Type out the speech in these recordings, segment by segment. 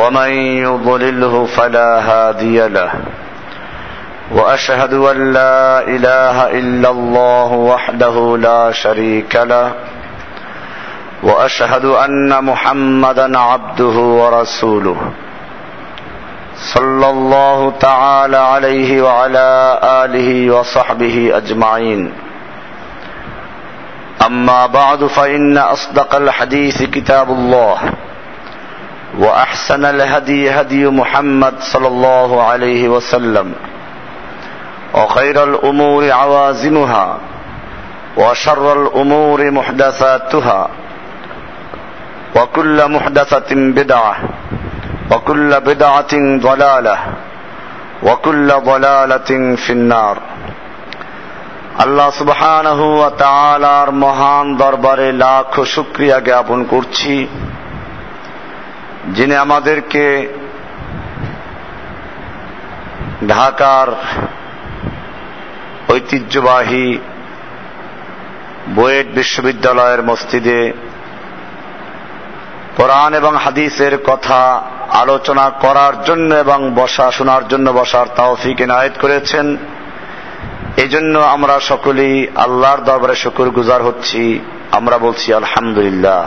ومن يضلله فلا هادي له وأشهد أن لا إله إلا الله وحده لا شريك له وأشهد أن محمدا عبده ورسوله صلى الله تعالى عليه وعلى آله وصحبه أجمعين أما بعد فإن أصدق الحديث كتاب الله وأحسن الهدي هدي محمد صلى الله عليه وسلم وخير الأمور عوازمها وشر الأمور محدثاتها وكل محدثة بدعة وكل بدعة ضلالة وكل ضلالة في النار আল্লাহ সুবহানাহু ওয়া তাআলার মহান দরবারে লাখো শুকরিয়া জ্ঞাপন করছি, যিনি আমাদেরকে ঢাকার ঐতিহ্যবাহী বুয়েট বিশ্ববিদ্যালয়ের মসজিদে কোরআন এবং হাদিসের কথা আলোচনা করার জন্য এবং শোনার জন্য বসার তৌফিক ইনায়েত করেছেন। এজন্য আমরা সকলেই আল্লাহর দরবারে শুকর গুজার হচ্ছি। আমরা বলছি আলহামদুলিল্লাহ।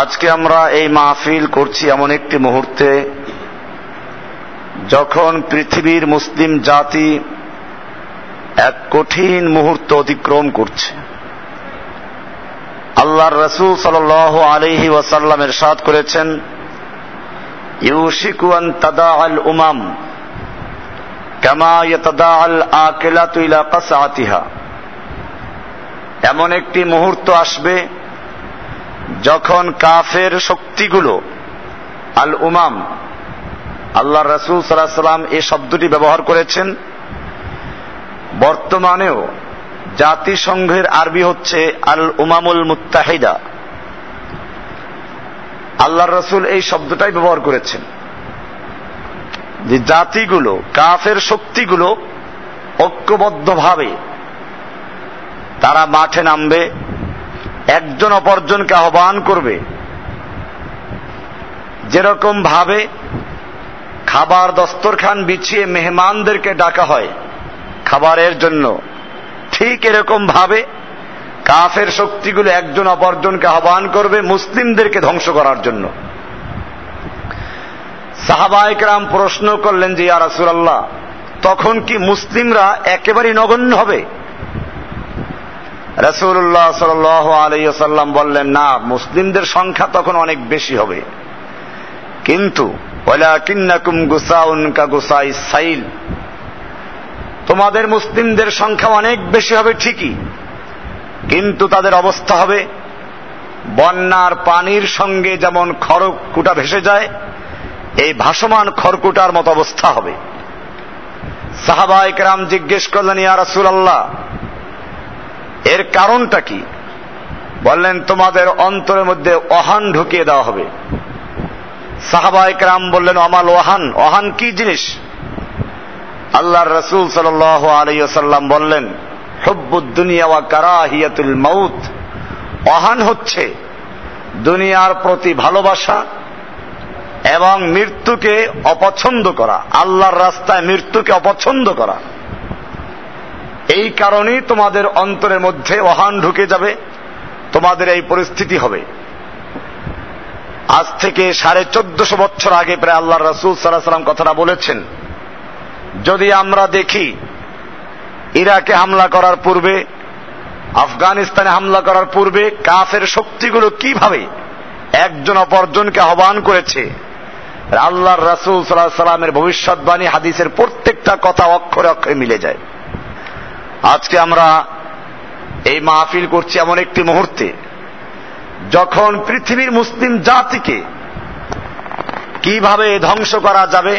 আজকে আমরা এই মাহফিল করছি এমন একটি মুহূর্তে, যখন পৃথিবীর মুসলিম জাতি এক কঠিন মুহূর্ত অতিক্রম করছে। আল্লাহর রাসূল সাল্লাল্লাহু আলাইহি ওয়া সাল্লাম ইরশাদ করেছেন, ইউশিকু আন তাদাআল উমাম কামা ইয়াতাদাআল আকিলাতু ইলা কাসআতিহা। এমন একটি মুহূর্ত আসবে যখন কাফের শক্তিগুলো, আল উমাম, আল্লাহ রাসূল সাল্লাল্লাহু আলাইহি ওয়াসাল্লাম এই শব্দটি ব্যবহার করেছেন। বর্তমানেও জাতিসংঘের আরবি হচ্ছে আল উমামুল মুত্তাহিদা। আল্লাহ রাসূল এই শব্দটাই ব্যবহার করেছেন যে জাতিগুলো, কাফের শক্তিগুলো ঐক্যবদ্ধভাবে তারা মাঠে নামবে, একজন অপরজনকে আহ্বান করবে। যেরকম ভাবে খাবার দস্তরখান বিছিয়ে মেহমানদেরকে ডাকা হয় খাবারের জন্য, ঠিক এরকম ভাবে কাফের শক্তিগুলো একজন অপরজনকে আহ্বান করবে মুসলিমদেরকে ধ্বংস করার জন্য। সাহাবায়ে কেরাম প্রশ্ন করলেন যে ইয়া রাসূলুল্লাহ, তখন কি মুসলিমরা একেবারে নগণ্য হবে? রাসূলুল্লাহ সাল্লাল্লাহু আলাইহি ওয়াসাল্লাম বললেন, না, মুসলিমদের সংখ্যা তখন অনেক বেশি হবে, কিন্তু ওয়ালাকিন্নাকুম গুসাউন কা গুসাই সাইল, তোমাদের মুসলিমদের সংখ্যা অনেক বেশি হবে ঠিকই, কিন্তু তাদের অবস্থা হবে বন্যার পানির সঙ্গে যেমন খড়কুটা ভেসে যায়, এই ভাসমান খড়কুটার মতো অবস্থা হবে। সাহাবায়ে কেরাম জিজ্ঞেস করলেন, ইয়া রাসূলুল্লাহ, এর কারণটা কি? বললেন, তোমাদের অন্তরের মধ্যে অহান ঢুকিয়ে দেওয়া হবে। সাহাবায়ে কেরাম বললেন, আমাল ওহান, ওহান কি জিনিস? আল্লাহর রাসূল সাল্লাল্লাহু আলাইহি ওয়াসাল্লাম বললেন, হুব্বুদ দুনিয়া ওয়া কারাহিয়াতুল মাউত। ওহান হচ্ছে দুনিয়ার প্রতি ভালোবাসা এবং মৃত্যুকে অপছন্দ করা, আল্লাহর রাস্তায় মৃত্যুকে অপছন্দ করা। এই কারণেই তোমাদের অন্তরের মধ্যে অহান ঢুকে যাবে, তোমাদের এই পরিস্থিতি হবে। আজ থেকে 1450 বছর আগে প্রায় আল্লাহর রাসূল সাল্লাল্লাহু আলাইহি ওয়াসাল্লাম কথাটা বলেছেন। যদি আমরা দেখি ইরাকে হামলা করার পূর্বে, আফগানিস্তানে হামলা করার পূর্বে কাফের শক্তিগুলো কিভাবে একজন অপরজনকে আহ্বান করেছে, আল্লাহর রাসূল সাল্লাল্লাহু আলাইহি ওয়াসাল্লামের ভবিষ্যৎবাণী হাদিসের প্রত্যেকটা কথা অক্ষরে অক্ষরে মিলে যায়। আজকে আমরা এই মাহফিল করছি এমন একটি মুহূর্তে যখন পৃথিবীর মুসলিম জাতিকে কিভাবে ধ্বংস করা যাবে,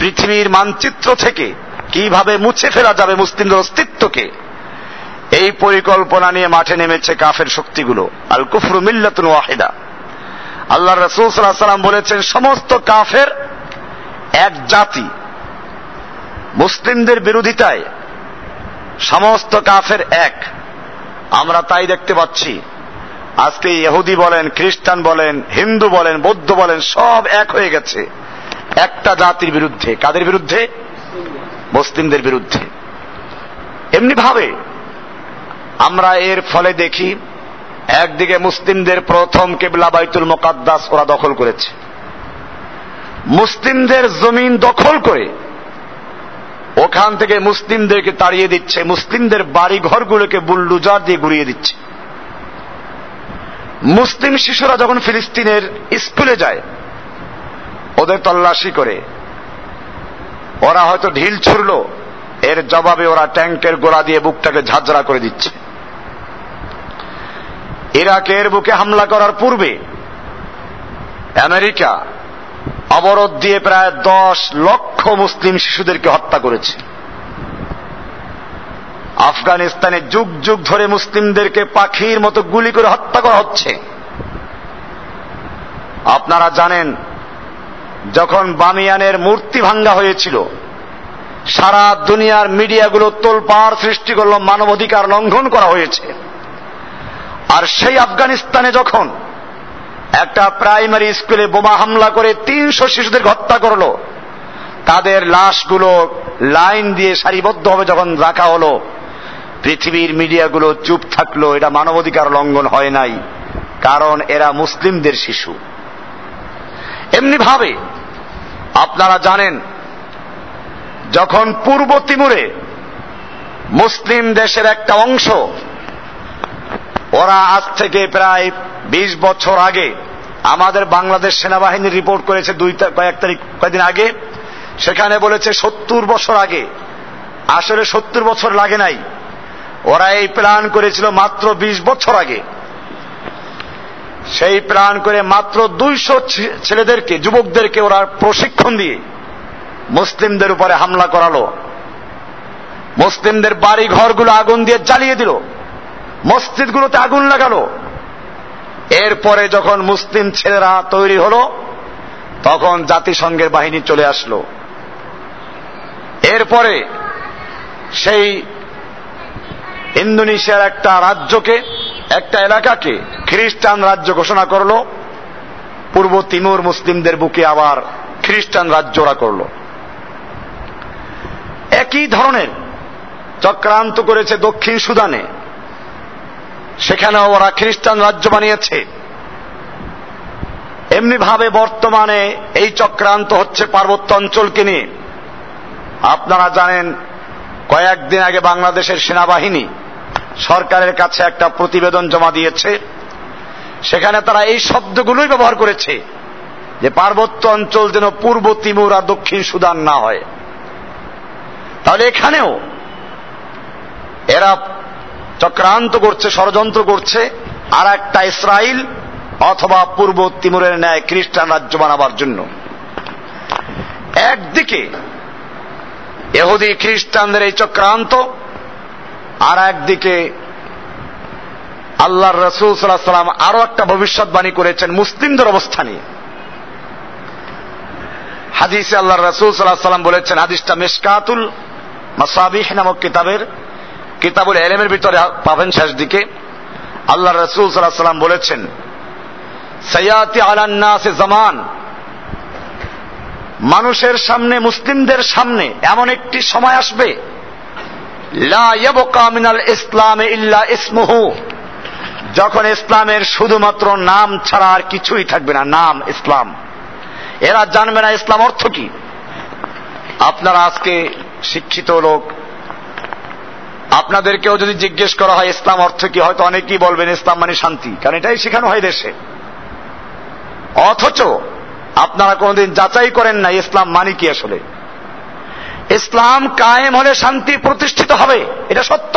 পৃথিবীর মানচিত্র থেকে কিভাবে মুছে ফেলা যাবে মুসলিমদের অস্তিত্বকে, এই পরিকল্পনা নিয়ে মাঠে নেমেছে কাফের শক্তিগুলো। আল কুফরু মিল্লাতুন ওয়াহিদা। আল্লাহ রাসূল সাল্লাল্লাহু আলাইহি ওয়াসাল্লাম বলেছেন, সমস্ত কাফের এক জাতি। মুসলিমদের বিরোধিতায় সমস্ত কাফের এক। আমরা তাই দেখতে পাচ্ছি, আজকে ইহুদি বলেন, খ্রিস্টান বলেন, হিন্দু বলেন, বৌদ্ধ বলেন, সব এক হয়ে গেছে একটা জাতির বিরুদ্ধে। কাদের বিরুদ্ধে? মুসলিমদের বিরুদ্ধে। এমনি ভাবে আমরা এর ফলে দেখি, একদিকে মুসলিমদের প্রথম কিবলা বাইতুল মুকাদ্দাস ওরা দখল করেছে, মুসলিমদের জমিন দখল করে ওখান থেকে মুসলিমদেরকে তাড়িয়ে দিচ্ছে, মুসলিমদের বাড়ি ঘরগুলোকে বুলডোজার দিয়ে ঘুরিয়ে দিচ্ছে। মুসলিম শিশুরা যখন ফিলিস্তিনের স্কুলে যায়, ওদের তল্লাশি করে। ওরা হয়তো ঢিল ছুড়ল, এর জবাবে ওরা ট্যাঙ্কের গোলা দিয়ে বুকটাকে ঝাঁঝরা করে দিচ্ছে। ইরাকের বুকে হামলা করার পূর্বে আমেরিকা অবরোধ দিয়ে প্রায় 10 লক্ষ মুসলিম শিশুদেরকে হত্যা করেছে। আফগানিস্তানে যুগ যুগ ধরে মুসলিমদেরকে পাখির মতো গুলি করে হত্যা করা হচ্ছে। আপনারা জানেন, যখন বামিয়ানের মূর্তি ভাঙ্গা হয়েছিল, সারা দুনিয়ার মিডিয়াগুলো তোলপাড় সৃষ্টি করল, মানবাধিকার লঙ্ঘন করা হয়েছে। আর সেই আফগানিস্তানে যখন একটা প্রাইমারি স্কুলে বোমা হামলা করে 300 শিশুদের হত্যা করলো, তাদের লাশগুলো লাইন দিয়ে সারিবদ্ধভাবে যখন রাখা হলো, পৃথিবীর মিডিয়াগুলো চুপ থাকলো, এটা মানবাধিকার লঙ্ঘন হয় নাই, কারণ এরা মুসলিমদের শিশু। এমনি ভাবে আপনারা জানেন, যখন পূর্ব তিমুরে মুসলিম দেশের একটা অংশ, ওরা আজ থেকে প্রায় 20 বছর আগে, আমাদের বাংলাদেশ সেনাবাহিনী রিপোর্ট করেছে কয়েকদিন আগে, সেখানে বলেছে 70 বছর আগে। আসলে 70 বছর লাগে নাই, ওরা এই প্ল্যান করেছিল মাত্র 20 বছর আগে। সেই প্ল্যান করে মাত্র 200 ছেলেদেরকে, যুবকদেরকে ওরা প্রশিক্ষণ দিয়ে মুসলিমদের উপরে হামলা করালো। মুসলিমদের বাড়ি ঘরগুলো আগুন দিয়ে জ্বালিয়ে দিল, মসজিদগুলোতে আগুন লাগালো। এরপরে যখন মুসলিম ছেলেরা তৈরি হলো, তখন জাতিসংঘের বাহিনী চলে আসলো। এরপরে সেই ইন্দোনেশিয়ার একটা এলাকাকে খ্রিস্টান রাজ্য ঘোষণা করলো। পূর্ব তিমুর মুসলিমদের বুকে আবার খ্রিস্টান রাজ্যরা করলো। একই ধরনের চক্রান্ত করেছে দক্ষিণ সুদানে, সেখানে ওরা খ্রিস্টান রাজ্য বানিয়েছে। এমনি ভাবে বর্তমানে এই চক্রান্ত হচ্ছে পার্বত্য অঞ্চলকে নিয়ে। আপনারা জানেন, কয়েকদিন আগে বাংলাদেশের সেনাবাহিনী সরকারের কাছে একটা প্রতিবেদন জমা দিয়েছে, সেখানে তারা এই শব্দগুলোই ব্যবহার করেছে যে পার্বত্য অঞ্চল যেন পূর্ব তিমুর আর দক্ষিণ সুদান না হয়। তাহলে এখানেও এরা চক্রান্ত করছে, ষড়যন্ত্র করছে আর একটা ইসরায়েল অথবা পূর্ব তিমুরের ন্যায় খ্রিস্টান রাজ্য বানাবার জন্য। একদিকে ইহুদি খ্রিস্টানদের এই চক্রান্ত, আর একদিকে আল্লাহর রাসূল সাল্লাল্লাহু আলাইহি ওয়া সাল্লাম আরো একটা ভবিষ্যৎবাণী করেছেন মুসলিমদের অবস্থা নিয়ে। হাদিসে আল্লাহর রাসূল সাল্লাল্লাহু আলাইহি ওয়া সাল্লাম বলেছেন, হাদিসটা মিশকাতুল মাসাবিহ নামক কিতাবুল ইলমের ভিতরে পাবেন শেষ দিকে। আল্লাহর রাসূল সাল্লাল্লাহু আলাইহি ওয়া সাল্লাম বলেছেন, সায়াতি আলান নাস জামান, মানুষের সামনে, মুসলিমদের সামনে এমন একটি সময় আসবে, লা ইয়াবকা মিনাল ইসলামে ইল্লা ইসমুহু, যখন ইসলামের শুধুমাত্র নাম ছাড়া আর কিছুই থাকবে না, নাম ইসলাম। এরা জানবে না ইসলাম অর্থ কি। আপনারা আজকে শিক্ষিত লোক, আপনাদেরকেও যদি জিজ্ঞেস করা হয় ইসলাম অর্থ কি, হয়তো অনেকেই বলবেন ইসলাম মানে শান্তি, কারণ এটাই শেখানো হয় দেশে। অথচ আপনারা কোনদিন যাচাই করেন না ইসলাম মানে কি। আসলে ইসলাম কায়েম হলে শান্তি প্রতিষ্ঠিত হবে, এটা সত্য,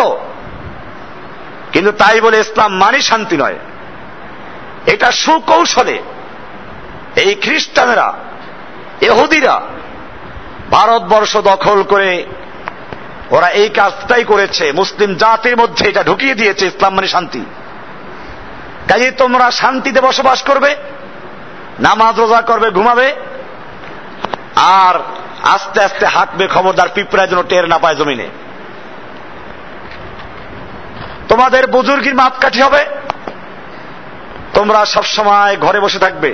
কিন্তু তাই বলে ইসলাম মানে শান্তি নয়। এটা সুকৌশলে এই খ্রিস্টানেরা, ইহুদিরা ভারতবর্ষ দখল করে ওরা এই কাজটাই করেছে, মুসলিম জাতির মধ্যে এটা ঢুকিয়ে দিয়েছে। ইসলাম মানে শান্তি, কাজেই তোমরা শান্তিতে বসবাস করবে, নামাজ রোজা করবে, ঘুমাবে, আর আস্তে আস্তে হাঁটবে, খবরদার পিঁপড়ায় যেন টের না পায় জমিনে। তোমাদের বুজুর্গির মাপকাঠি হবে, তোমরা সবসময় ঘরে বসে থাকবে,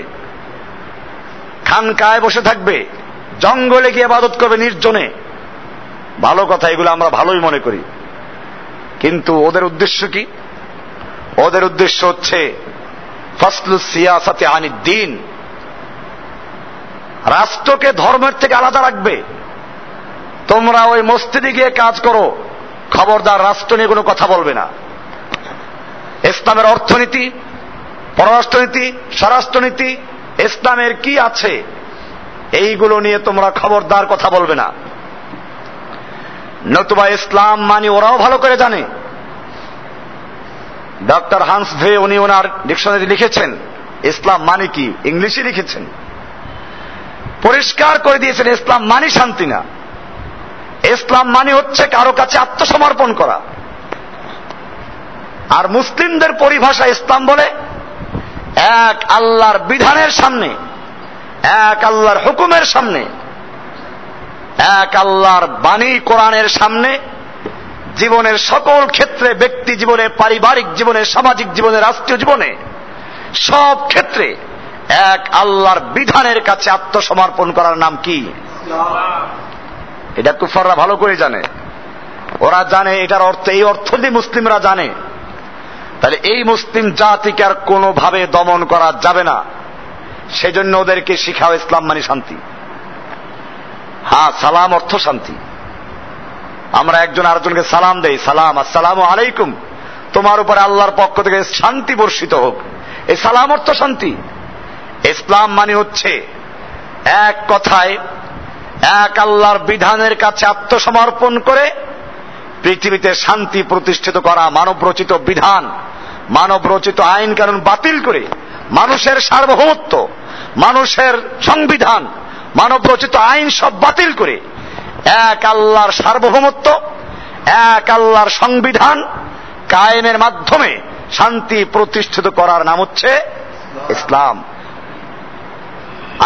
খানকায় বসে থাকবে, জঙ্গলে গিয়ে ইবাদত করবে নির্জনে। ভালো কথা, এগুলো আমরা ভালোই মনে করি, কিন্তু ওদের উদ্দেশ্য কি? ওদের উদ্দেশ্য হচ্ছে ফাসলু সিয়াসাতি আনিদ দ্বীন, রাষ্ট্রকে ধর্মের থেকে আলাদা রাখবে। তোমরা ওই মসজিদে গিয়ে কাজ করো, খবরদার রাষ্ট্র নিয়ে কোনো কথা বলবে না। ইসলামের অর্থনীতি, পররাষ্ট্রনীতি, স্বরাষ্ট্রনীতি, ইসলামের কি আছে এইগুলো নিয়ে তোমরা খবরদার কথা বলবে না, নতুবা ইসলাম মানে ওরাও ভালো করে জানে। ডক্টর হান্স ভে উনি ওনার ডিকশনারি লিখেছেন ইসলাম মানে কি, ইংলিশে লিখেছেন, পরিষ্কার করে দিয়েছেন ইসলাম মানে শান্তি না, ইসলাম মানে হচ্ছে কারো কাছে আত্মসমর্পণ করা। আর মুসলিমদের পরিভাষা ইসলাম বলে এক আল্লাহর বিধানের সামনে, এক আল্লাহর হুকুমের সামনে, এক আল্লাহর বাণী কোরআনের সামনে জীবনের সকল ক্ষেত্রে, ব্যক্তি জীবনে, পারিবারিক জীবনে, সামাজিক জীবনে, রাষ্ট্রীয় জীবনে, সব ক্ষেত্রে এক আল্লাহর বিধানের কাছে আত্মসমর্পণ করার নাম কি? এটা কুফাররা ভালো করে জানে, ওরা জানে এটার অর্থ, এই অর্থ দিয়ে মুসলিমরা জানে। তাহলে এই মুসলিম জাতিকে আর কোনোভাবে দমন করা যাবে না, সেজন্য ওদেরকে শিখাও ইসলাম মানে শান্তি। হ্যাঁ, সালাম অর্থ শান্তি, আমরা একজন আরেকজনকে সালাম দেই, সালাম, আসসালামু আলাইকুম, তোমার উপরে আল্লাহর পক্ষ থেকে শান্তি বর্ষিত হোক, এই সালাম অর্থ শান্তি। ইসলাম মানে হচ্ছে এক কথায় এক আল্লাহর বিধানের কাছে আত্মসমর্পণ করে পৃথিবীতে শান্তি প্রতিষ্ঠিত করা, মানব রচিত বিধান, মানব রচিত আইন কানুন বাতিল করে মানুষের সার্বভৌমত্ব, মানুষের সংবিধান, মানব রচিত আইন সব বাতিল করে এক আল্লাহর সার্বভৌমত্ব, এক আল্লাহর সংবিধান কায়েমের মাধ্যমে শান্তি প্রতিষ্ঠিত করার নাম হচ্ছে ইসলাম।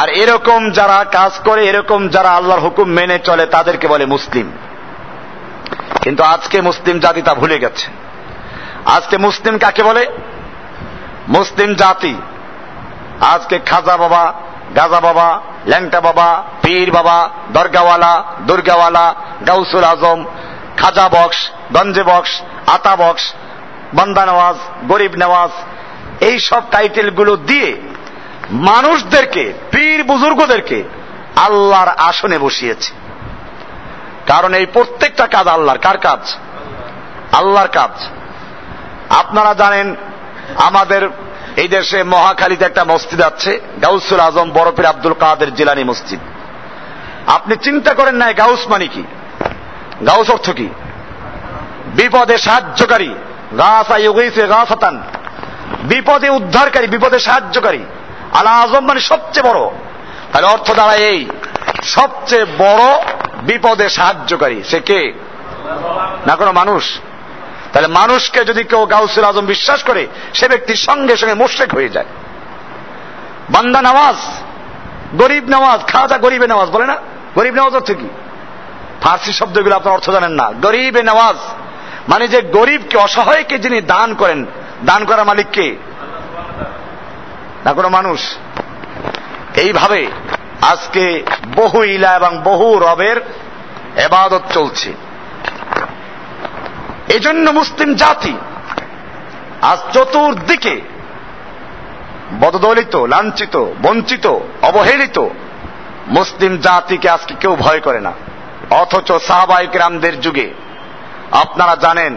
আর এরকম যারা কাজ করে, এরকম যারা আল্লাহর হুকুম মেনে চলে, তাদেরকে বলে মুসলিম। কিন্তু আজকে মুসলিম জাতি তা ভুলে গেছে। আজকে মুসলিম কাকে বলে? মুসলিম জাতি আজকে খাজা বাবা, গাজা বাবা, ল্যাংটা বাবা, পীর বাবা, দরগাওয়ালা, দুর্গাওয়ালা, গাউসুল আজম, খাজা বক্স, গঞ্জে বক্স, আতা বক্স, বান্দা নওয়াজ, গরিব নওয়াজ, এইসব টাইটেলগুলো দিয়ে মানুষদেরকে, পীর বুজুর্গদেরকে আল্লাহর আসনে বসিয়েছে। কারণ এই প্রত্যেকটা কাজ আল্লাহর। কার কাজ? আল্লাহর কাজ। আপনারা জানেন আমাদের এই দেশে মহাখালীতে একটা মসজিদ আছে, গাউসুল আজম বড় পীর আব্দুল কাদের জিলানী মসজিদ। আপনি চিন্তা করেন না গাউস মানে কি, গাউস অর্থ কি? বিপদে সাহায্যকারী, গাসাতান, বিপদে উদ্ধারকারী, বিপদে সাহায্যকারী। আল আজম মানে সবচেয়ে বড়। তাহলে অর্থ দাঁড়ায় এই, সবচেয়ে বড় বিপদে সাহায্যকারী। সে কে? না কোনো মানুষ। তাহলে মানুষকে যদি কেউ গাউসুল আজম বিশ্বাস করে, সে ব্যক্তির সঙ্গে সঙ্গে মুশরিক হয়ে যায়। বান্দা নওয়াজ, গরিব নওয়াজ, খাজা গরিবে নওয়াজ বলে না? গরিব নওয়াজ অর্থ কি? ফার্সি শব্দগুলো আপনার অর্থ জানেন না। গরিবে নওয়াজ মানে যে গরিবকে, অসহায়কে যিনি দান করেন, দান করার মালিককে, না কোনো মানুষ। এইভাবে আজকে বহু ইলা এবং বহু রবের ইবাদত চলছে। এজন্য মুসলিম জাতি আজ চতুর্দিকে বদদলিত, লাঞ্ছিত, বঞ্চিত, অবহেলিত। মুসলিম জাতিকে আজকে কেউ ভয় করে না। অথচ সাহাবায়ে কেরামদের যুগে আপনারা জানেন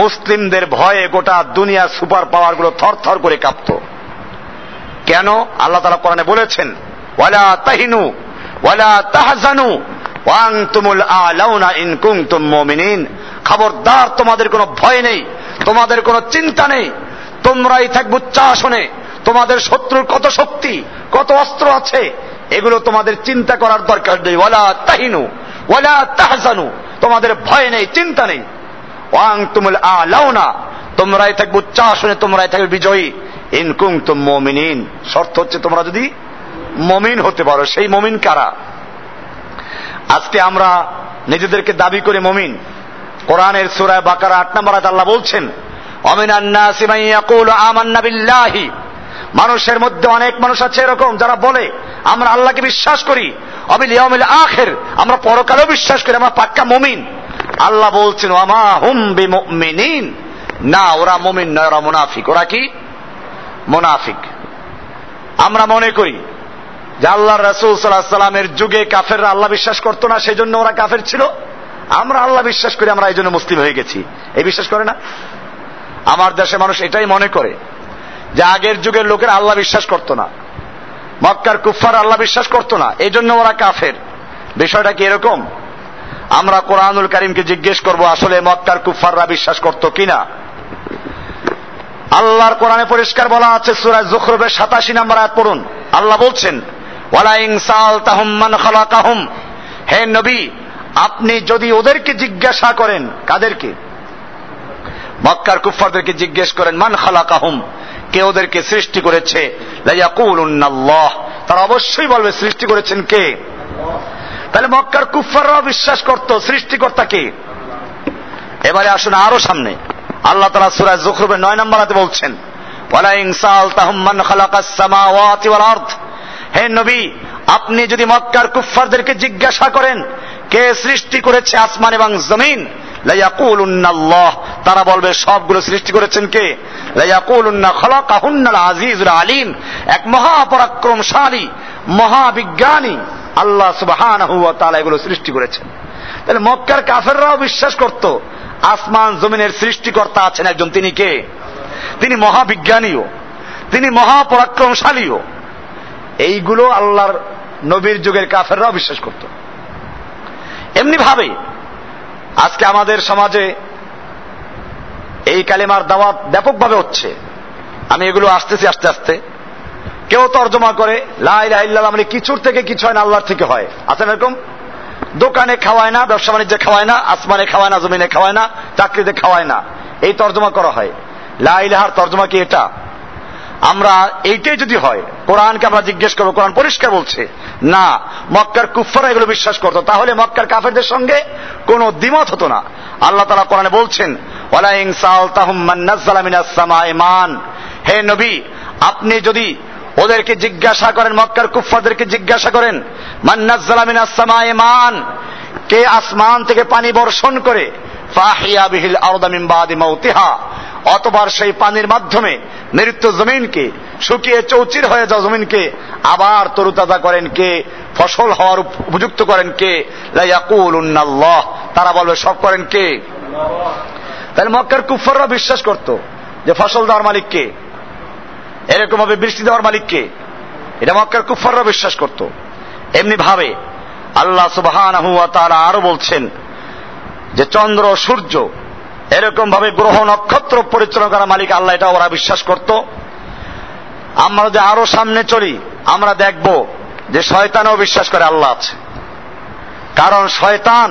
মুসলিমদের ভয়ে গোটা দুনিয়া সুপার পাওয়ারগুলো থরথর করে কাঁপত। কেন? আল্লাহ তাআলা কোরআনে বলেছেন, ওয়ালা তাহিনু ওয়ালা তাহজানু ওয়া আনতুমুল আ'লাউনা ইন কুনতুম মুমিনিন। খবরদার, তোমাদের কোনো ভয় নেই, তোমাদের কোনো চিন্তা নেই, তোমরাই থাকবে উচ্চ আসনে, তোমাদের শত্রুর কত শক্তি, কত অস্ত্র আছে, এগুলো তোমাদের চিন্তা করার দরকার নেই। ওয়ালা তাহিনু ওয়ালা তাহজানু, তোমাদের ভয় নেই, চিন্তা নেই। ওয়াং তুমুল আলাউনা, তোমরাই থাকবে উচ্চ আসনে, তোমরাই থাকবে বিজয়ী। ইনকুম তুম মুমিনিন, শর্ত হচ্ছে তোমরা যদি মুমিন হতে পারো। সেই মুমিন কারা? আজকে আমরা নিজেদেরকে দাবি করে মুমিন। কোরআনের সূরা বাকারা ৮ নম্বর আয়াতে আল্লাহ বলছেন, ওয়ামিনান নাসি মান ইয়াকুলু আমান্না বিল্লাহি, মানুষের মধ্যে অনেক মানুষ আছে এরকম যারা বলে আমরা আল্লাহকে বিশ্বাস করি, ওয়াবিল ইয়াউমিল আখির, আমরা পরকালেও বিশ্বাস করি, আমরা পাক্কা মুমিন। আল্লাহ বলছেন ওয়ামা হুম বিমুমিনিন, না ওরা মুমিন নয়, ওরা মুনাফিক। ওরা কি? মুনাফিক। আমরা মনে করি যে আল্লাহর রাসূল সাল্লাল্লাহু আলাইহি সাল্লামের যুগে কাফেররা আল্লাহ বিশ্বাস করতো না, সেজন্য ওরা কাফের ছিল, আমরা আল্লাহ বিশ্বাস করি, আমরা এই জন্য মুসলিম হয়ে গেছি। এই বিশ্বাস করে না? আমার দেশে মানুষ এটাই মনে করে যে আগের যুগের লোকেরা আল্লাহ বিশ্বাস করতো না, মক্কার কুফফার আল্লাহ বিশ্বাস করতো না, এই জন্য ওরা কাফের। বিষয়টা কি এরকম? আমরা কোরআনুল কারীমকে জিজ্ঞেস করবো আসলে মক্কার কুফফাররা বিশ্বাস করতো কিনা। আল্লাহর কোরআনে পরিষ্কার বলা আছে, সূরা যুখরুফের ৮৭ নম্বর আয়াত পড়ুন। আল্লাহ বলছেন ওয়ালা ইন সাআলতাহুম মান খালাকাহুম, হে নবী আপনি যদি ওদেরকে জিজ্ঞাসা করেন, কাদেরকে? মক্কার কুফফারদেরকে জিজ্ঞেস করেন, মান খালাকাহুম, কে ওদেরকে সৃষ্টি করেছে, লা ইয়াকুলুনাল্লাহ, তারা অবশ্যই বলবে সৃষ্টি করেছেন কে। তাহলে মক্কার কুফফাররাও বিশ্বাস করত সৃষ্টিকর্তা কে। এবারে আসুন আরো সামনে, আল্লাহ তাআলা সূরা যুখরুফের ৯ নম্বর আয়াতে বলছেন ওয়ালা ইন সাআলতাহুম মান খালাকাস সামাওয়াতি ওয়াল আরদ, হে নবী আপনি যদি মক্কার কুফফারদেরকে জিজ্ঞাসা করেন কে সৃষ্টি করেছে আসমান এবং জমিন, লা ইয়াকুলুনাল্লাহ, তারা বলবে সবগুলো সৃষ্টি করেছেন কে। লা ইয়াকুলুনা খালাকাহুন্নাল আজিজুল আলিম, এক মহাপরাক্রমশালী মহাবিজ্ঞানী আল্লাহ সুবহানাহু ওয়া তাআলা এগুলো সৃষ্টি করেছেন। তাহলে মক্কার কাফেররাও বিশ্বাস করত আসমান জমিনের সৃষ্টিকর্তা আছেন একজন, তিনি কে? তিনি মহাবিজ্ঞানীও, তিনি মহাপরাক্রমশালীও। এইগুলো আল্লাহর নবীর যুগের কাফেররাও বিশ্বাস করত। এমনি ভাবে আজকে আমাদের সমাজে এই কালেমার দাওয়াত ব্যাপকভাবে হচ্ছে। আমি এগুলো আসতেছি আস্তে আস্তে। কেউ তর্জমা করে লা ইলাহা ইল্লাল্লাহ মানে কিছুর থেকে কিছু হয় না, আল্লাহর থেকে হয়। আছেন এরকম? দোকানে খাওয়ায় না, ব্যবসা বাণিজ্যে খাওয়ায় না, আসমানে খাওয়ায় না, জমিনে খাওয়ায় না, চাকরিতে খাওয়ায় না, এই তর্জমা করা হয়। লা ইলাহার তর্জমা কি এটা? আমরা এইটাই যদি হয়, কোরআনকে আমরা জিজ্ঞেস করবো, কোরআন পরিষ্কার বলছে না। মক্কার কুফফাররা এগুলো বিশ্বাস করতো, তাহলে মক্কার কাফেরদের সঙ্গে কোনো দ্বিমত হতো না। আল্লাহ তাআলা কোরআনে বলছেন ওয়ালা ইন সাআলতাহুম মান নাযালা মিনাস সামাই মান, হে নবী আপনি যদি ওদেরকে জিজ্ঞাসা করেন, মক্কার কুফফারদেরকে জিজ্ঞাসা করেন, মান নাযালা মিনাস সামাই মান, কে আসমান থেকে পানি বর্ষণ করে, ফাহিয়া বিহিল আরদ মিন বাদি মাউতিহা, অতঃপর সেই পানির মাধ্যমে মৃত্যু জমিনকে শুকিয়ে চৌচির হয়ে যাওয়া জমিনকে আবার তরুতাজা করেন কে, ফসল হওয়ার উপযুক্ত করেন কে, লা ইয়াকুলুনাল্লাহ, তারা বলবে সব করেন কে। তাহলে মক্কার কুফফাররা বিশ্বাস করত যে ফসল দেওয়ার মালিক কে, এরকম ভাবে বৃষ্টি দেওয়ার মালিক কে, এটা মক্কার কুফফাররা বিশ্বাস করত। এমনি ভাবে আল্লাহ সুবহানাহু ওয়া তাআলা আরো বলছেন যে চন্দ্র সূর্য এরকম ভাবে গ্রহ নক্ষত্র পরিচালনা করার মালিক আল্লাহ, এটা ওরা বিশ্বাস করত। আমরা যে আরো সামনে চলি আমরা দেখব যে শয়তানও বিশ্বাস করে আল্লাহ আছে, কারণ শয়তান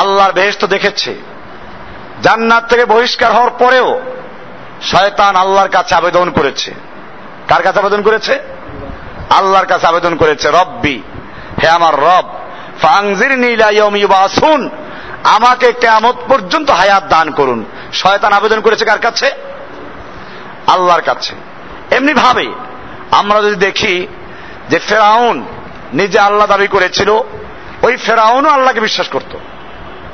আল্লাহর বেহেশত দেখেছে। জান্নাত থেকে বহিষ্কার হওয়ার পরেও শয়তান আল্লাহর কাছে আবেদন করেছে। কার কাছে আবেদন করেছে? আল্লাহর কাছে আবেদন করেছে, রব্বি, হে আমার রব, ফাংজিরনি ইলা ইয়াউমি ইউবাসুন, আমাকে কিয়ামত পর্যন্ত হায়াত দান করুন। শয়তান আবেদন করেছে কার কাছে? আল্লাহর কাছে। এমনি ভাবে আমরা যদি দেখি যে ফেরাউন নিজে আল্লাহ দাবি করেছিল, ওই ফেরাউনও আল্লাহকে বিশ্বাস করত,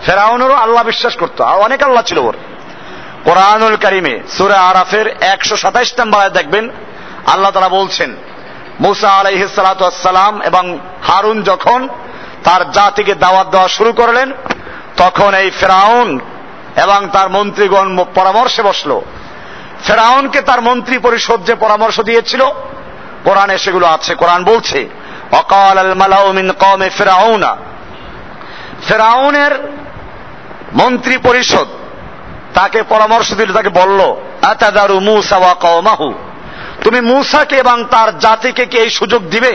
ফেরাউনেরও আল্লাহ বিশ্বাস করত, আর অনেক আল্লাহ ছিল ওর। কোরআনুল কারিমে সূরা আরাফের ১২৭ নম্বর আয়াত দেখবেন, আল্লাহ তাআলা বলছেন মুসা আলাইহিস সালাতু ওয়াস সালাম এবং হারুন যখন তার জাতিকে দাওয়াত দেওয়া শুরু করলেন, তখন এই ফেরাউন এবং তার মন্ত্রীগণ পরামর্শে বসল। ফেরাউনকে তার মন্ত্রী পরিষদ যে পরামর্শ দিয়েছিল, কোরআনে সেগুলো আছে। কোরআন বলছে অকাল আল মালাউ মিন কওমি ফিরাউনা, ফেরাউনের মন্ত্রী পরিষদ তাকে পরামর্শ দিল, তাকে বলল আতাদারু মুসা ওয়া কওমাহু, তুমি মুসাকে এবং তার জাতিকে কি এই সুযোগ দিবে?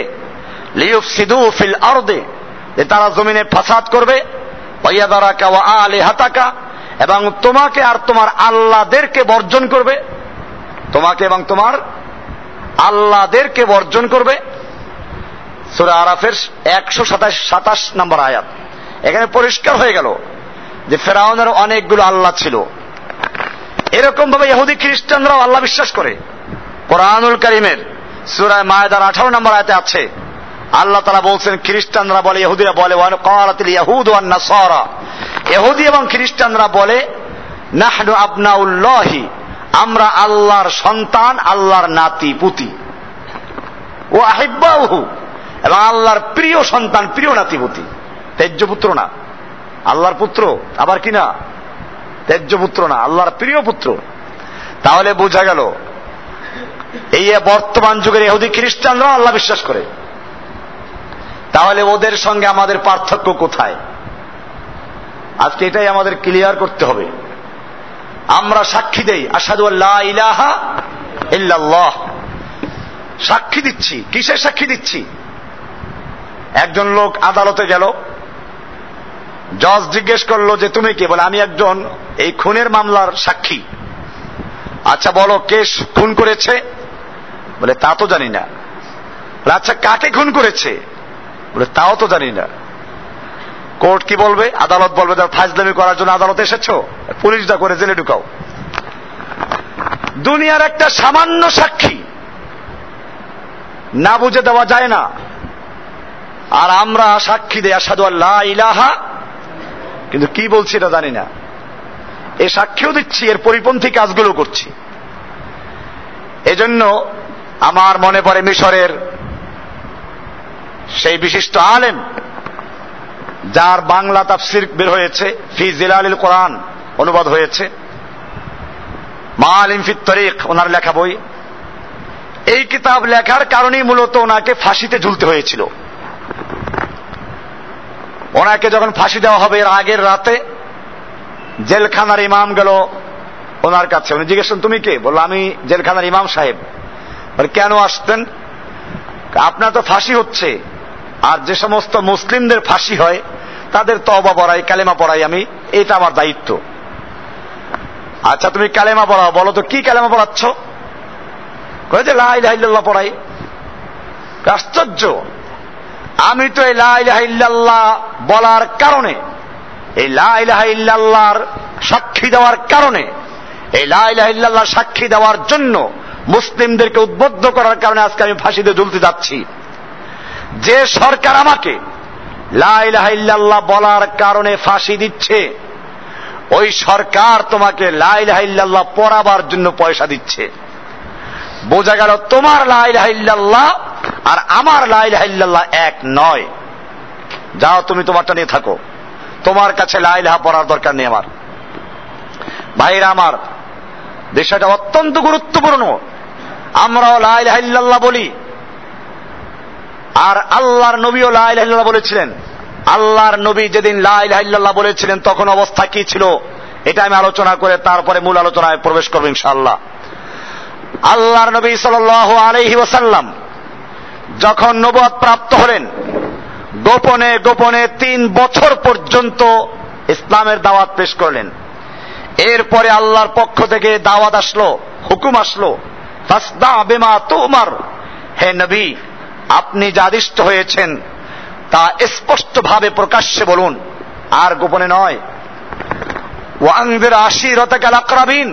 লিউফসিদু ফিল আরদে, যে তারা জমিনে ফাসাদ করবে। ওয়াইয়াদারাকা ওয়া আলিহাতাকা, এবং তোমাকে আর তোমার আল্লাহদেরকে বর্জন করবে, তোমাকে এবং তোমার আল্লাহদেরকে বর্জন করবে। সূরা আরাফের ১২৭ নম্বর আয়াত। এখানে পরিষ্কার হয়ে গেল যে ফেরাউনের অনেকগুলো আল্লাহ ছিল। এরকম ভাবে ইহুদি খ্রিস্টানরাও আল্লাহ বিশ্বাস করে। কোরআনুল কারিমের সূরা মায়েদার ১৮ নম্বর আয়াতে আছে, আল্লাহ তাআলা বলছেন, খ্রিস্টানরা বলে, ইহুদিরা বলে, ক্বালাতিল ইয়াহুদ ওয়ান নাসারা, ইহুদি এবং খ্রিস্টানরা বলে, নাহনু আবনাউল্লাহি, আমরা আল্লাহর সন্তান, আল্লাহর নাতি পুতি, ওয়া আহিব্বাহু, এবং আল্লাহর প্রিয় সন্তান, প্রিয় নাতি পুতি। তেজ্য পুত্র না, আল্লাহর পুত্র, আবার কি না, তেজ্য পুত্র না, আল্লাহর প্রিয় পুত্র। তাহলে বোঝা গেল এই বর্তমান যুগের ইহুদি খ্রিস্টানরা আল্লাহ বিশ্বাস করে। তাহলে ওদের সঙ্গে আমাদের পার্থক্য কোথায়? আজকে এটাই আমাদের ক্লিয়ার করতে হবে। আমরা সাক্ষী দেই, আশহাদু আল্লা ইলাহা ইল্লাল্লাহ, সাক্ষী দিচ্ছি। কিসের সাক্ষী দিচ্ছি? একজন লোক আদালতে গেল, জজ জিজ্ঞেস করলো যে তুমি কে? বলে, আমি একজন এই খুনের মামলার সাক্ষী। আচ্ছা বলো, কে খুন করেছে? বলে, তা তো জানি না। আচ্ছা কাকে খুন করেছে? বলে, তাও তো জানি না। কোর্ট কি বলবে? আদালত বলবে, তার ফাজলামি করার জন্য আদালতে এসেছো, পুলিশ দা করে জেলে ঢুকাও। দুনিয়ার একটা সামান্য সাক্ষী না বুঝে দেওয়া যায় না। আর আমরা সাক্ষী দেই আশহাদু আল্লা ইলাহা, কিন্তু কি বলছি এটা জানি না। এ সাক্ষীও দিচ্ছি, এর পরিপন্থী কাজগুলো করছি। এজন্য আমার মনে পড়ে মিশরের সেই বিশিষ্ট আলেম, যার বাংলা তাফসির বের হয়েছে, ফি জিলালিল কোরআন অনুবাদ হয়েছে, মাআলিম ফিত তরিক ওনার লেখা বই। এই কিতাব লেখার কারণেই মূলত ওনাকে ফাঁসিতে ঝুলতে হয়েছিল। ওনাকে যখন ফাঁসি দেওয়া হবে, এর আগের রাতে জেলখানার ইমাম গেল ওনার কাছে। উনি জিজ্ঞেস করেন, তুমি কে? বলল, আমি জেলখানার ইমাম সাহেব। কেন আসতেন? আপনার তো ফাঁসি হচ্ছে, আর যে সমস্ত মুসলিমদের ফাঁসি হয় তাদের তওবা পড়াই, কালেমা পড়াই আমি, এটা আমার দায়িত্ব। আচ্ছা তুমি কালেমা পড়াও, বলো তো কি কালেমা পড়াচ্ছ? যে লা ইলাহা ইল্লাল্লাহ পড়াই। আশ্চর্য, আমি তো এই লা ইলাহা ইল্লাল্লাহ বলার কারণে, এই লা ইলাহা ইল্লাল্লাহর সাক্ষী দেওয়ার কারণে, এই লা ইলাহা ইল্লাল্লাহ সাক্ষী দেওয়ার জন্য, মুসলিমদেরকে উদ্বুদ্ধ করার কারণে আজকে আমি ফাঁসিতে ঝুলতে যাচ্ছি। যে সরকার আমাকে লা ইলাহা ইল্লাল্লাহ বলার কারণে ফাঁসি দিচ্ছে, ওই সরকার তোমাকে লা ইলাহা ইল্লাল্লাহ পড়াবার জন্য পয়সা দিচ্ছে। বোঝা গেল তোমার লা ইলাহা ইল্লাল্লাহ আর আমার লা ইলাহা ইল্লাল্লাহ এক নয়। যাও, তুমি তোমারটা নিয়ে থাকো, তোমার কাছে লা ইলাহা পড়ার দরকার নেই আমার। ভাইরা আমার, বিষয়টা অত্যন্ত গুরুত্বপূর্ণ। আমরাও লা ইলাহা ইল্লাল্লাহ বলি, আর আল্লাহর নবীও লা ইলাহা ইল্লাল্লাহ বলেছিলেন। আল্লাহর নবী যেদিন লা ইলাহা ইল্লাল্লাহ বলেছিলেন তখন অবস্থা কি ছিল, এটা আমি আলোচনা করে তারপরে মূল আলোচনায় প্রবেশ করব ইনশাআল্লাহ। আল্লাহর নবী সাল্লাল্লাহু আলাইহি ওয়া সাল্লাম যখন নবুয়ত প্রাপ্ত হলেন, গোপনে গোপনে ৩ বছর পর্যন্ত ইসলামের দাওয়াত পেশ করলেন। এরপরে আল্লাহর পক্ষ থেকে দাওয়াত আসলো, হুকুম আসলো, ফাসদা বিমা তুমার, হে নবী আপনি যা আদিষ্ট হয়েছেন তা স্পষ্টভাবে প্রকাশ্যে বলুন, আর গোপনে নয়। ওয়ানযির আশীরাতাকাল আকরাবিন,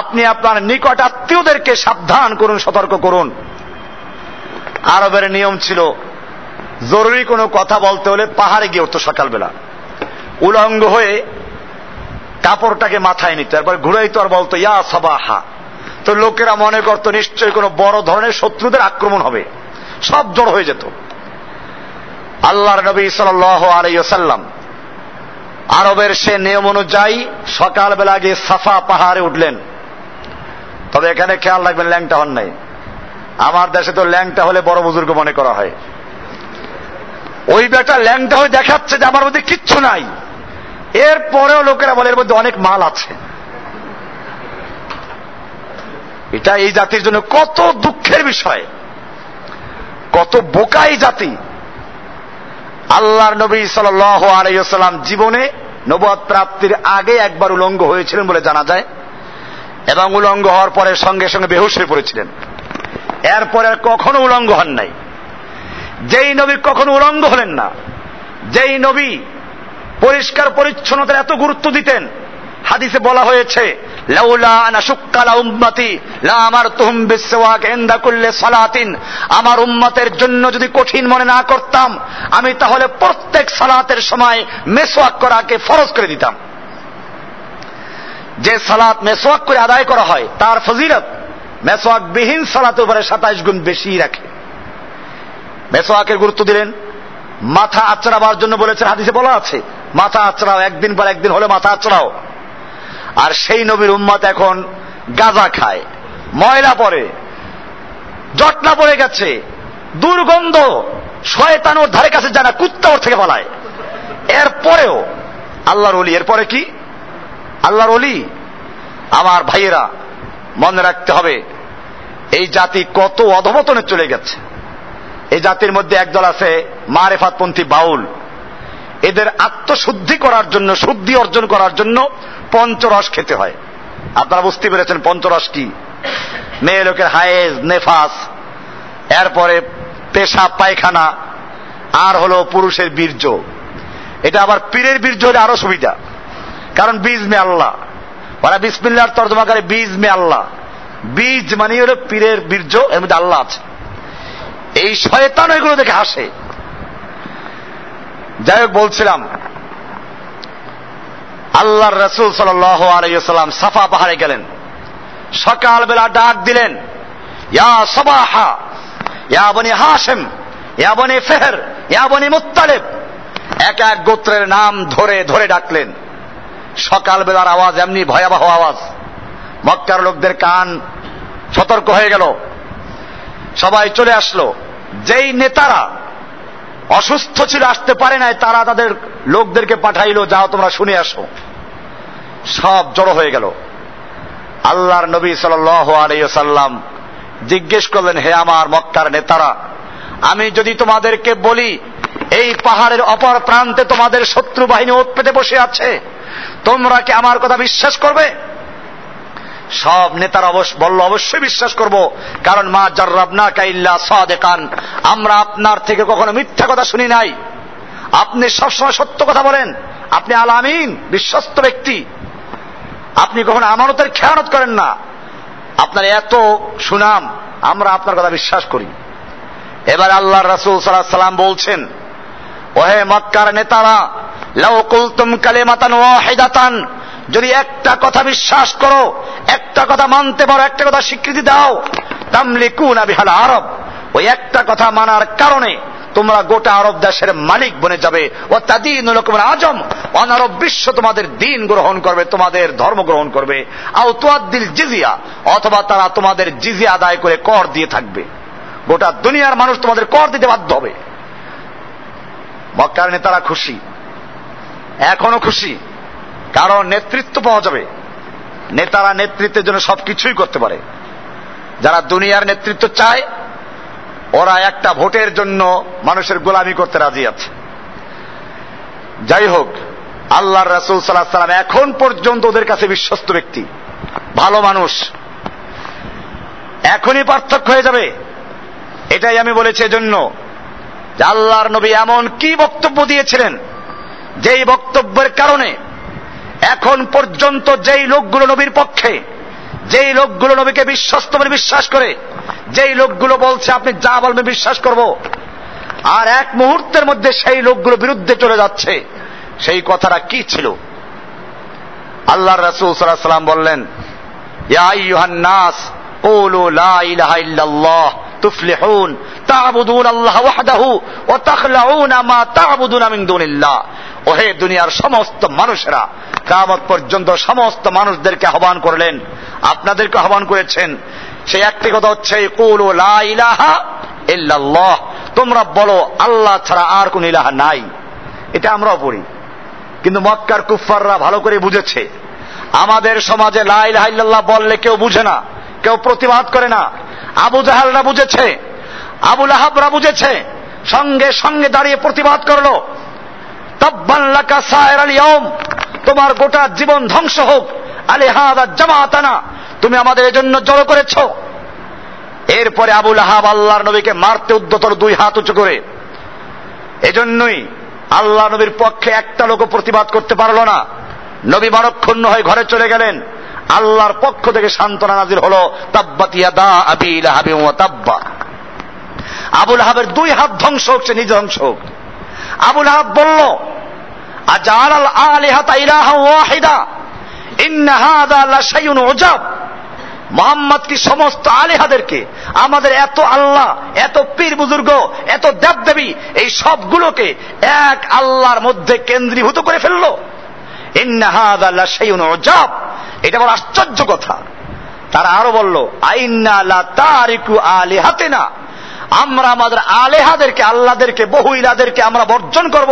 আপনি আপনার নিকট আত্মীয়দেরকে সাবধান করুন, সতর্ক করুন। আরবের নিয়ম ছিল, জরুরি কোনো কথা বলতে হলে পাহাড়ে গিয়ে উঠতো সকালবেলা, উলঙ্গ হয়ে কাপড়টাকে মাথায় নিত, তারপর ঘুরাইতো আর বলতো ইয়া সাবাহা। তো লোকেরা মনে করতো নিশ্চয়ই কোনো বড় ধরনের শত্রুদের আক্রমণ হবে, সব জড় হয়ে যেত। আল্লাহর নবী সাল্লাল্লাহু আলাইহি ওয়াসাল্লাম আরবের সে নিয়ম অনুযায়ী সকালবেলা গিয়ে সাফা পাহাড়ে উঠলেন। তবে এখানে খেয়াল রাখবেন, ল্যাংটা হন নাই। আমার দেশে তো ল্যাংটা হলে বড় বুজুর্গ মনে করা হয়। ওই বেটা ল্যাংটা হয়ে দেখাচ্ছে যে আমার মধ্যে কিচ্ছু নাই, এরপরেও লোকেরা বলে এর মধ্যে অনেক মাল আছে। এটা এই জাতির জন্য কত দুঃখের বিষয়, কত বোকা এই জাতি। আল্লাহর নবী সাল্লাল্লাহু আলাইহি ওয়া সাল্লাম জীবনে নবুয়ত প্রাপ্তির আগে একবার উলঙ্গ হয়েছিলেন বলে জানা যায়, এবং উলঙ্গ হওয়ার পরে সঙ্গে সঙ্গে বেহুশ হয়ে পড়েছিলেন। এরপরে আর কখনো উলঙ্গ হন নাই। যেই নবী কখনো উলঙ্গ হলেন না, যেই নবী পরিষ্কার পরিচ্ছন্নতার এত গুরুত্ব দিতেন, হাদিসে বলা হয়েছে লাউলা আনা শুক্কা আলা উম্মতি লা আমারতুহুম বিসওয়াক ইনদা কুল্লি সালাতিন, আমার উম্মতের জন্য যদি কঠিন মনে না করতাম আমি তাহলে প্রত্যেক সালাতের সময় মেসওয়াক করাকে ফরজ করে দিতাম। যে সালাত মেসওয়াক করে আদায় করা হয় তার ফজিলত মেসওয়াকবিহীন সালাতের উপরে 27 গুণ বেশি রাখে। মেসওয়াকের গুরুত্ব দিলেন। মাথা আঁচড়াবার জন্য বলেছেন, হাদিসে বলা আছে মাথা আঁচড়াও, একদিন পর একদিন হলে মাথা আঁচড়াও। আর সেই নবীর উম্মত এখন গাঁজা খায়, ময়লা পড়ে, জটনা পড়ে গেছে, দুর্গন্ধ, শয়তান ওর ধারে কাছে যায় না, কুত্তা ওর থেকে পালায়। এরপরেও আল্লাহর ওলি, এরপরে কি আল্লাহর ওলি? আমার ভাইয়েরা, মনে রাখতে হবে এই জাতি কত অধঃপতনে চলে গেছে। এই জাতির মধ্যে একদল আছে মারেফাতপন্থী বাউল, এদের আত্মশুদ্ধি করার জন্য, শুদ্ধি অর্জন করার জন্য পঞ্চরস খেতে হয়। আপনারা বুঝতে পেরেছেন পঞ্চরস কি? মেয়ে লোকের হায়েজ, নেফাস, এরপরে পেশাব পায়খানা, আর হলো পুরুষের বীর্য। এটা আবার পীরের বীর্য হলে আরো সুবিধা, কারণ বীজ মে আল্লাহ, ওরা বিসমিল্লাহর তর্জমা করে বীজ মে আল্লাহ। বীজ মানে হলো পীরের বীর্য, এর মধ্যে আল্লাহ আছে। এই শয়তান এগুলো দেখে হাসে। যাই হোক, বলছিলাম আল্লাহর রাসূল সাল্লাল্লাহু আলাইহি ওয়াসাল্লাম সাফা পাহাড়ে গেলেন, সকালবেলা ডাক দিলেন, ইয়া সাবাহা ইয়া বনি হাশিম ইয়া বনি ফিহর ইয়া বনি মুত্তালিব। এক এক গোত্রের নাম ধরে ধরে ডাকলেন। সকালবেলার আওয়াজ এমনি ভয়াবহ আওয়াজ, মক্কার লোকদের কান সতর্ক হয়ে গেল। সবাই চলে আসলো। যেই নেতারা অসুস্থ ছিল, আসতে পারে নাই, তারা তাদের লোকদেরকে পাঠাইলো, যাও তোমরা শুনে আসো। সব জড়ো হয়ে গেল। আল্লাহর নবী সাল্লাল্লাহু আলাইহি ওয়াসাল্লাম জিজ্ঞেস করলেন, হে আমার মক্কার নেতারা, আমি যদি তোমাদেরকে বলি এই পাহাড়ের অপর প্রান্তে তোমাদের শত্রু বাহিনী ওত পেতে বসে আছে, তোমরা কি আমার কথা বিশ্বাস করবে? সব নেতারা বলল, অবশ্যই বিশ্বাস করব, কারণ মা জাররাবনাকা ইল্লা সাদিকান, আমরা আপনার থেকে কখনো মিথ্যা কথা শুনি নাই, আপনি সবসময় সত্য কথা বলেন, আপনি আল আমিন, বিশ্বস্ত ব্যক্তি, আপনি কখনো আমানতের খেয়ানত করেন না, আপনার এত সুনাম, আমরা আপনার কথা বিশ্বাস করি। এবার আল্লাহর রাসূল সাল্লাল্লাহু আলাইহি সাল্লাম বলছেন, ওহে মক্কার নেতারা, লাউ কুলতুম কালিমাতান ওয়াহিদাতান, যদি একটা কথা বিশ্বাস করো, একটা কথা মানতে পারো, একটা কথা স্বীকৃতি দাও, তামলিকুনা বিহাল আরব, ওই একটা কথা মানার কারণে তোমরা গোটা আরব দেশের মালিক বনে যাবে, ও তাদিনু লাকুম আজম, অনারব বিশ্ব তোমাদের দিন গ্রহণ করবে, তোমাদের ধর্ম গ্রহণ করবে, আও তুআদ্দিল জিজিয়া, অথবা তারা তোমাদের জিজিয়া আদায় করে কর দিয়ে থাকবে, গোটা দুনিয়ার মানুষ তোমাদের কর দিতে বাধ্য হবে। মক্কার নেতারা খুশি, এখনো খুশি, কারণ নেতৃত্ব পাওয়া যাবে। নেতারা নেতৃত্বের জন্য সবকিছুই করতে পারে। যারা দুনিয়ার নেতৃত্ব চায়, ওরা একটা ভোটের জন্য মানুষের গোলামি করতে রাজি আছে। যাই হোক, আল্লাহর রাসূল সাল্লাল্লাহু আলাইহি সাল্লাম এখন পর্যন্ত ওদের কাছে বিশ্বস্ত ব্যক্তি, ভালো মানুষ। এখনই পার্থক্য হয়ে যাবে। এটাই আমি বলেছি এজন্য যে আল্লাহর নবী এমন কি বক্তব্য দিয়েছিলেন, যেই বক্তব্যের কারণে এখন পর্যন্ত যেই লোকগুলো নবীর পক্ষে, যেই লোকগুলো নবীকে বিশ্বস্ত বলে বিশ্বাস করে, যেই লোকগুলো বলছে আপনি যা বলবেন বিশ্বাস করব, আর এক মুহূর্তের মধ্যে সেই লোকগুলো বিরুদ্ধে চলে যাচ্ছে, সেই কথাটা কি ছিল? আল্লাহর রাসূল সাল্লাল্লাহু আলাইহি সাল্লাম বললেন, ইয়া আইয়ুহান নাস কুলু লা ইলাহা ইল্লাল্লাহ তুফলিহুন তা'বুদুন আল্লাহ ওয়াহদাহু ওয়া তাখলাউনা মা তা'বুদুনা মিন দুনিল্লাহ। ওহে দুনিয়ার সমস্ত মানুষেরা, কিয়ামত পর্যন্ত সমস্ত মানুষদেরকে আহ্বান করলেন, আপনাদেরকে আহ্বান করেছেন, সেই একটি কথা হচ্ছে কুলু লা ইলাহা ইল্লাল্লাহ, তোমরা বলো আল্লাহ ছাড়া আর কোন ইলাহা নাই। এটা আমরাও পড়ি, কিন্তু মক্কার কুফফাররা ভালো করে বুঝেছে। আমাদের সমাজে লা ইলাহা ইল্লাল্লাহ বললে কেউ বুঝে না, কেউ প্রতিবাদ করে না। আবু জাহালরা বুঝেছে, আবু লাহাবরা বুঝেছে, সঙ্গে সঙ্গে দাঁড়িয়ে প্রতিবাদ করলো। তাব্বাল্লাকা সায়রাল ইয়াউম, তোমার গোটা জীবন ধ্বংস হোক। আলিহাদা জামাতানা, তুমি আমাদের এজন্য জড়ো করেছ। এরপরে আবু লাহাব আল্লাহর নবীকে মারতে উদ্যত, দুই হাত উঁচু করে। এজন্যই আল্লাহ নবীর পক্ষে একটা লোক প্রতিবাদ করতে পারল না। নবী বরক্ষুণ্ণ হয়ে ঘরে চলে গেলেন। আল্লাহর পক্ষ থেকে সান্ত্বনা নাজিল হলো, তাব্বাত ইয়াদা আবি লাহাব ওয়া তাব্বা। আবু লাহাবের দুই হাত ধ্বংস হোক, সে নিজে ধ্বংস হোক। আবু লাহাব বলল, আজালাল আলিহাতা ইলাহা ওয়াহিদা ইন্না হাযা লা শাইউন উজাব। মুহাম্মদ কি সমস্ত আলিহাদেরকে, আমাদের এত আল্লাহ, এত পীর বুজুর্গ, এত দেবদেবী, এই সবগুলোকে এক আল্লাহর মধ্যে কেন্দ্রীভূত করে ফেললো? ইন্না হাযা লা শাইউন উজাব, এটা বড় আশ্চর্য কথা। তারা আরো বলল, আইন্না লা তারিকু আলিহাতিনা, আমরা আমাদের আলেহাদেরকে, আল্লাহদেরকে, বহু ইলাদেরকে আমরা বর্জন করব।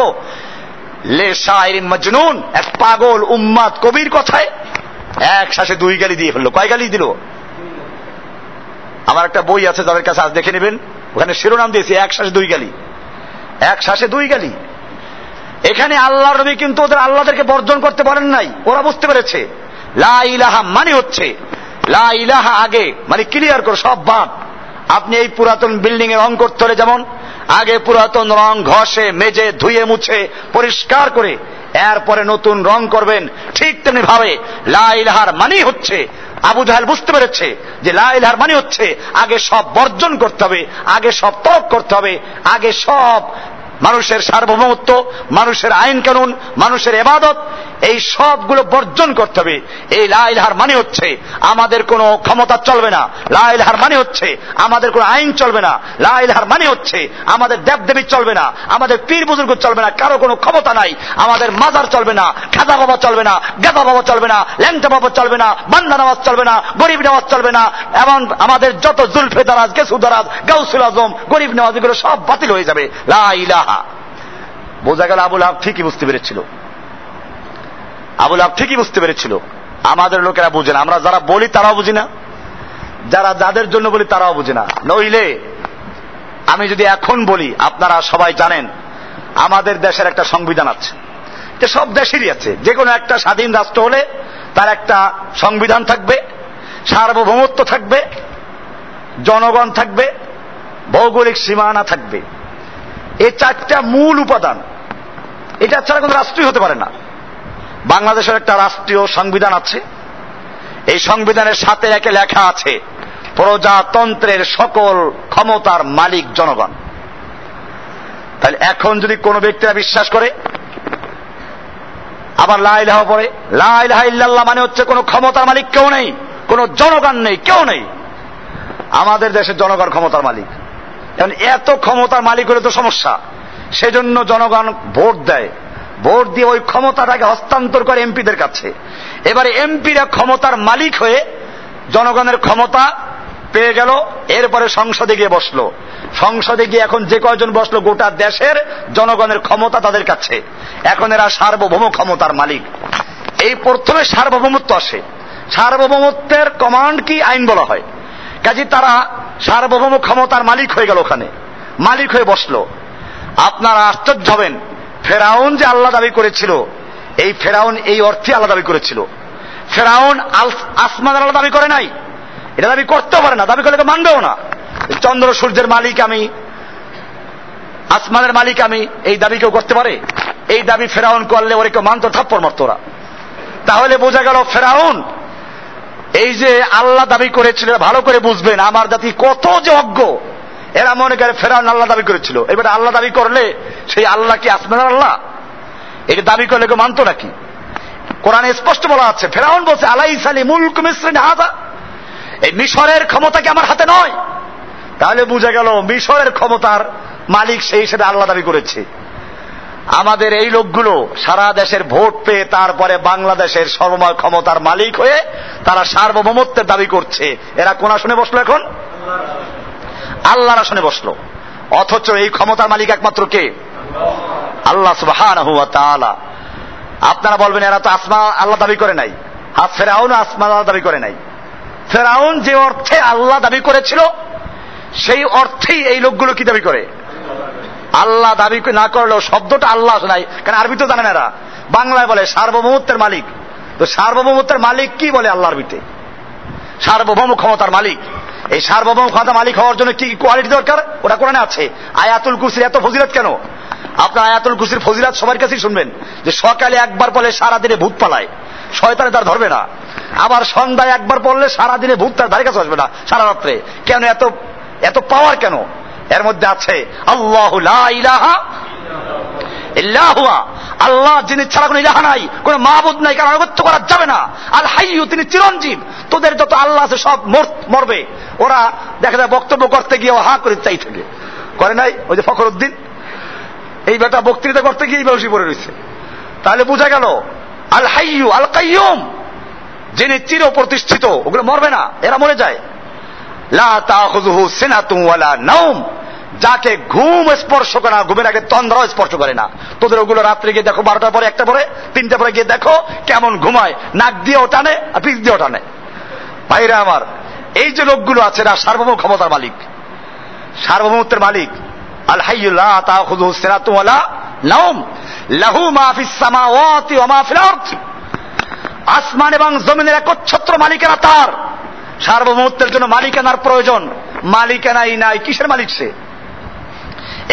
লে শায়রিন মাজনুন, এক পাগল উম্মাদ কবির কথায়। এক শ্বাসে দুই গালি দিয়ে ফেললো। কয় গালি দিল? আমার একটা বই আছে, যাদের কাছে আজ দেখে নেবেন, ওখানে শিরোনাম দিয়েছি এক শ্বাসে দুই গালি। এক শ্বাসে দুই গালি। এখানে আল্লাহর নবী কিন্তু ওদের আল্লাহদেরকে বর্জন করতে পারেন নাই, ওরা বুঝতে পেরেছে। লা ইলাহা মানে হচ্ছে, লা ইলাহা আগে মানে ক্লিয়ার করো সব বাদ। আপনি এই পুরাতন বিল্ডিং এ রং করতে হলে যেমন আগে পুরাতন রং ঘষে মেজে ধুয়ে মুছে পরিষ্কার করে এরপরে নতুন রং করবেন, ঠিক তেমনি ভাবে লা ইলাহার মানে হচ্ছে, আবু জাহেল বুঝতে পেরেছে যে লা ইলাহার মানে হচ্ছে আগে সব বর্জন করতে হবে, আগে সব তরক করতে হবে, আগে সব মানুষের সার্বভৌমত্ব, মানুষের আইন কানুন, মানুষের ইবাদত, এই সবগুলো বর্জন করতে হবে। এই লা ইলাহার মানে হচ্ছে আমাদের কোনো ক্ষমতা চলবে না। লা ইলাহার মানে হচ্ছে আমাদের কোনো আইন চলবে না। লা ইলাহার মানে হচ্ছে আমাদের দেবদেবী চলবে না, আমাদের পীর বুজুর্গ চলবে না, কারো কোনো ক্ষমতা নাই। আমাদের মাজার চলবে না, খাজা বাবা চলবে না, গাদা বাবা চলবে না, ল্যাংটা বাবা চলবে না, বান্দা নামাজ চলবে না, গরিব নামাজ চলবে না, এবং আমাদের যত জুলফে দারাজ, গেসু দারাজ, গাউসুল আজম, গরিব নামাজ, এগুলো সব বাতিল হয়ে যাবে। লা ইলাহা। বোঝা গেল আবুল আহাব ঠিকই বুঝতে পেরেছিল। আবুল আহাব ঠিকই বুঝতে পেরেছিল। আমাদের লোকেরা বুঝে না, আমরা যারা বলি তারাও বুঝি না, যারা যাদের জন্য বলি তারাও বুঝে না। নইলে আমি যদি এখন বলি, আপনারা সবাই জানেন আমাদের দেশের একটা সংবিধান আছে, যে সব দেশেরই আছে। যে কোনো একটা স্বাধীন রাষ্ট্র হলে তার একটা সংবিধান থাকবে, সার্বভৌমত্ব থাকবে, জনগণ থাকবে, ভৌগোলিক সীমানা থাকবে। এই চারটা মূল উপাদান, এটা ছাড়া কোনো রাষ্ট্রই হতে পারে না। বাংলাদেশের একটা রাষ্ট্রীয় সংবিধান আছে। এই সংবিধানের সাথে একে লেখা আছে, প্রজাতন্ত্রের সকল ক্ষমতার মালিক জনগণ। তাহলে এখন যদি কোনো ব্যক্তিরা বিশ্বাস করে আবার লা ইলাহা পড়ে, লা ইলাহা ইল্লাল্লাহ মানে হচ্ছে কোনো ক্ষমতার মালিক কেউ নেই, কোনো জনগণ নেই, কেউ নেই। আমাদের দেশের জনগণ ক্ষমতার মালিক। কারণ এত ক্ষমতার মালিক হলে তো সমস্যা। সেজন্য জনগণ ভোট দেয়, ভোট দিয়ে ওই ক্ষমতাটাকে হস্তান্তর করে এমপিদের কাছে। এবারে এমপিরা ক্ষমতার মালিক হয়ে জনগণের ক্ষমতা পেয়ে গেল, এরপরে সংসদে গিয়ে বসলো। সংসদে গিয়ে এখন যে কয়জন বসলো, গোটা দেশের জনগণের ক্ষমতা তাদের কাছে। এখন এরা সার্বভৌম ক্ষমতার মালিক। এই প্রথমে সার্বভৌমত্ব আসে। সার্বভৌমত্বের কমান্ড কি, আইন বলা হয়। কাজে তারা সার্বভৌম ক্ষমতার মালিক হয়ে গেল, ওখানে মালিক হয়ে বসলো। আপনারা আশ্চর্য হবেন, ফেরাউন যে আল্লাহ দাবি করেছিল, এই ফেরাউন এই অর্থে আল্লাহ দাবি করেছিল। ফেরাউন আসমান আল্লাহ দাবি করে নাই, এটা দাবি করতে পারে না, দাবি করলে কেউ মানবেও না। চন্দ্র সূর্যের মালিক আমি, আসমানের মালিক আমি, এই দাবি কেউ করতে পারে? এই দাবি ফেরাউন করলে ওরে কেউ মানত, থাপ্পড় মারত ওরা। তাহলে বোঝা গেল ফেরাউন এই যে আল্লাহ দাবি করেছিল, ভালো করে বুঝবেন আমার জাতি কত যে অজ্ঞ। এরা মনে করে ফেরাউন আল্লাহ দাবি করেছিল, এবার আল্লাহ দাবি করলে সেই আল্লাহ কি আসমানের আল্লাহ? এটা দাবি করলে কেউ মানত নাকি? কোরআনে স্পষ্ট বলা আছে, ফেরাউন বলছে আলাইসা লি মুলকু মিসরিন হাযা, এই মিশরের ক্ষমতা কি আমার হাতে নয়? তাহলে বুঝা গেল মিশরের ক্ষমতার মালিক সেই, সেটা আল্লাহ দাবি করেছে। আমাদের এই লোকগুলো সারা দেশের ভোট পেয়ে তারপরে বাংলাদেশের সর্বময় ক্ষমতার মালিক হয়ে তারা সার্বভৌমত্বের দাবি করছে। এরা কোন আসনে বসলো? এখন আল্লাহর আসনে বসলো। অথচ এই ক্ষমতার মালিক একমাত্র কে? আল্লাহ সুবহানাহু ওয়া তাআলা। আপনারা বলবেন এরা তো আসমান আল্লাহ দাবি করে নাই, ফেরাউন আসমান আল্লাহ দাবি করে নাই, ফেরাউন যে অর্থে আল্লাহ দাবি করেছিল সেই অর্থেই এই লোকগুলো কি দাবি করে? আল্লাহ দাবি না করলেও শব্দটা আল্লাহ শোনায়, কারণ আরবি তো জানে না, বাংলায় বলে সার্বভৌমত্বের মালিক। তো সার্বভৌমত্বের মালিক কি বলে আল্লাহ আরবিতে? সার্বভৌম ক্ষমতার মালিক। এই সার্বভৌম ক্ষমতার মালিক হওয়ার জন্য কি কোয়ালিটি দরকার? ওটা কোরআনে আছে। আয়াতুল কুরসির এত ফজিলত কেন? আপনার আয়াতুল কুরসির ফজিলত সবার কাছেই শুনবেন, যে সকালে একবার বলে সারাদিনে ভূত পালায়, শয়তানে তার ধরবে না। আবার সন্ধ্যায় একবার পড়লে সারাদিনে ভূত তার ধারে কাছে আসবে না, সারা রাত্রে। কেন এত এত পাওয়ার কেন? এর মধ্যে আছে আল্লাহু লা ইলাহা ইল্লাল্লাহ, আল্লাহ যিনি ছাড়া কোনো ইলাহা নাই, কোনো মাবুদ নাই, কারণ আনুগত্য করা যাবে না। আল হাইয়্যু, তিনি চিরঞ্জীব। তোদের যত আল্লাহ আছে সব মরবে। ওরা দেখা যায় বক্তব্য করতে গিয়ে হা করে চাই থাকে, করে নাই? ওই যে ফখরউদ্দিন, এই বেটা বক্তৃতা করতে গিয়ে বেশি পড়ে রয়েছে। তাহলে বোঝা গেল আল হাইয়্যু আল কাইয়্যুম, যিনি চির প্রতিষ্ঠিত, ওগুলো মরবে না, এরা মরে যায়। লা তাখুযুহু সিনাতুন ওয়ালা নাওম, যাকে ঘুম স্পর্শ করে না, ঘুমের আগে তন্দ্রাও স্পর্শ করে না। তোদের ওগুলো রাত্রে গিয়ে দেখো, 12টার পরে, 1টার পরে, 3টার পরে গিয়ে দেখো কেমন ঘুমায়, নাক দিয়ে ওটানে আর পিঠ দিয়ে ওটানে। ভাইরা আমার, এই যে লোকগুলো আছে এরা সার্বভৌম ক্ষমতার মালিক, সার্বভৌমত্বের মালিক। আল হাইয়্যু লা তাখুযুহু সিনাতুন ওয়ালা নাওম লাহু মা ফিস সামাওয়াতি ওয়া মা ফিল আরদ, আসমান এবং জমিনের একচ্ছত্র মালিকানা তার। সার্বভৌমত্বের জন্য মালিকানার প্রয়োজন, মালিকানাই নাই, কিসের মালিক সে?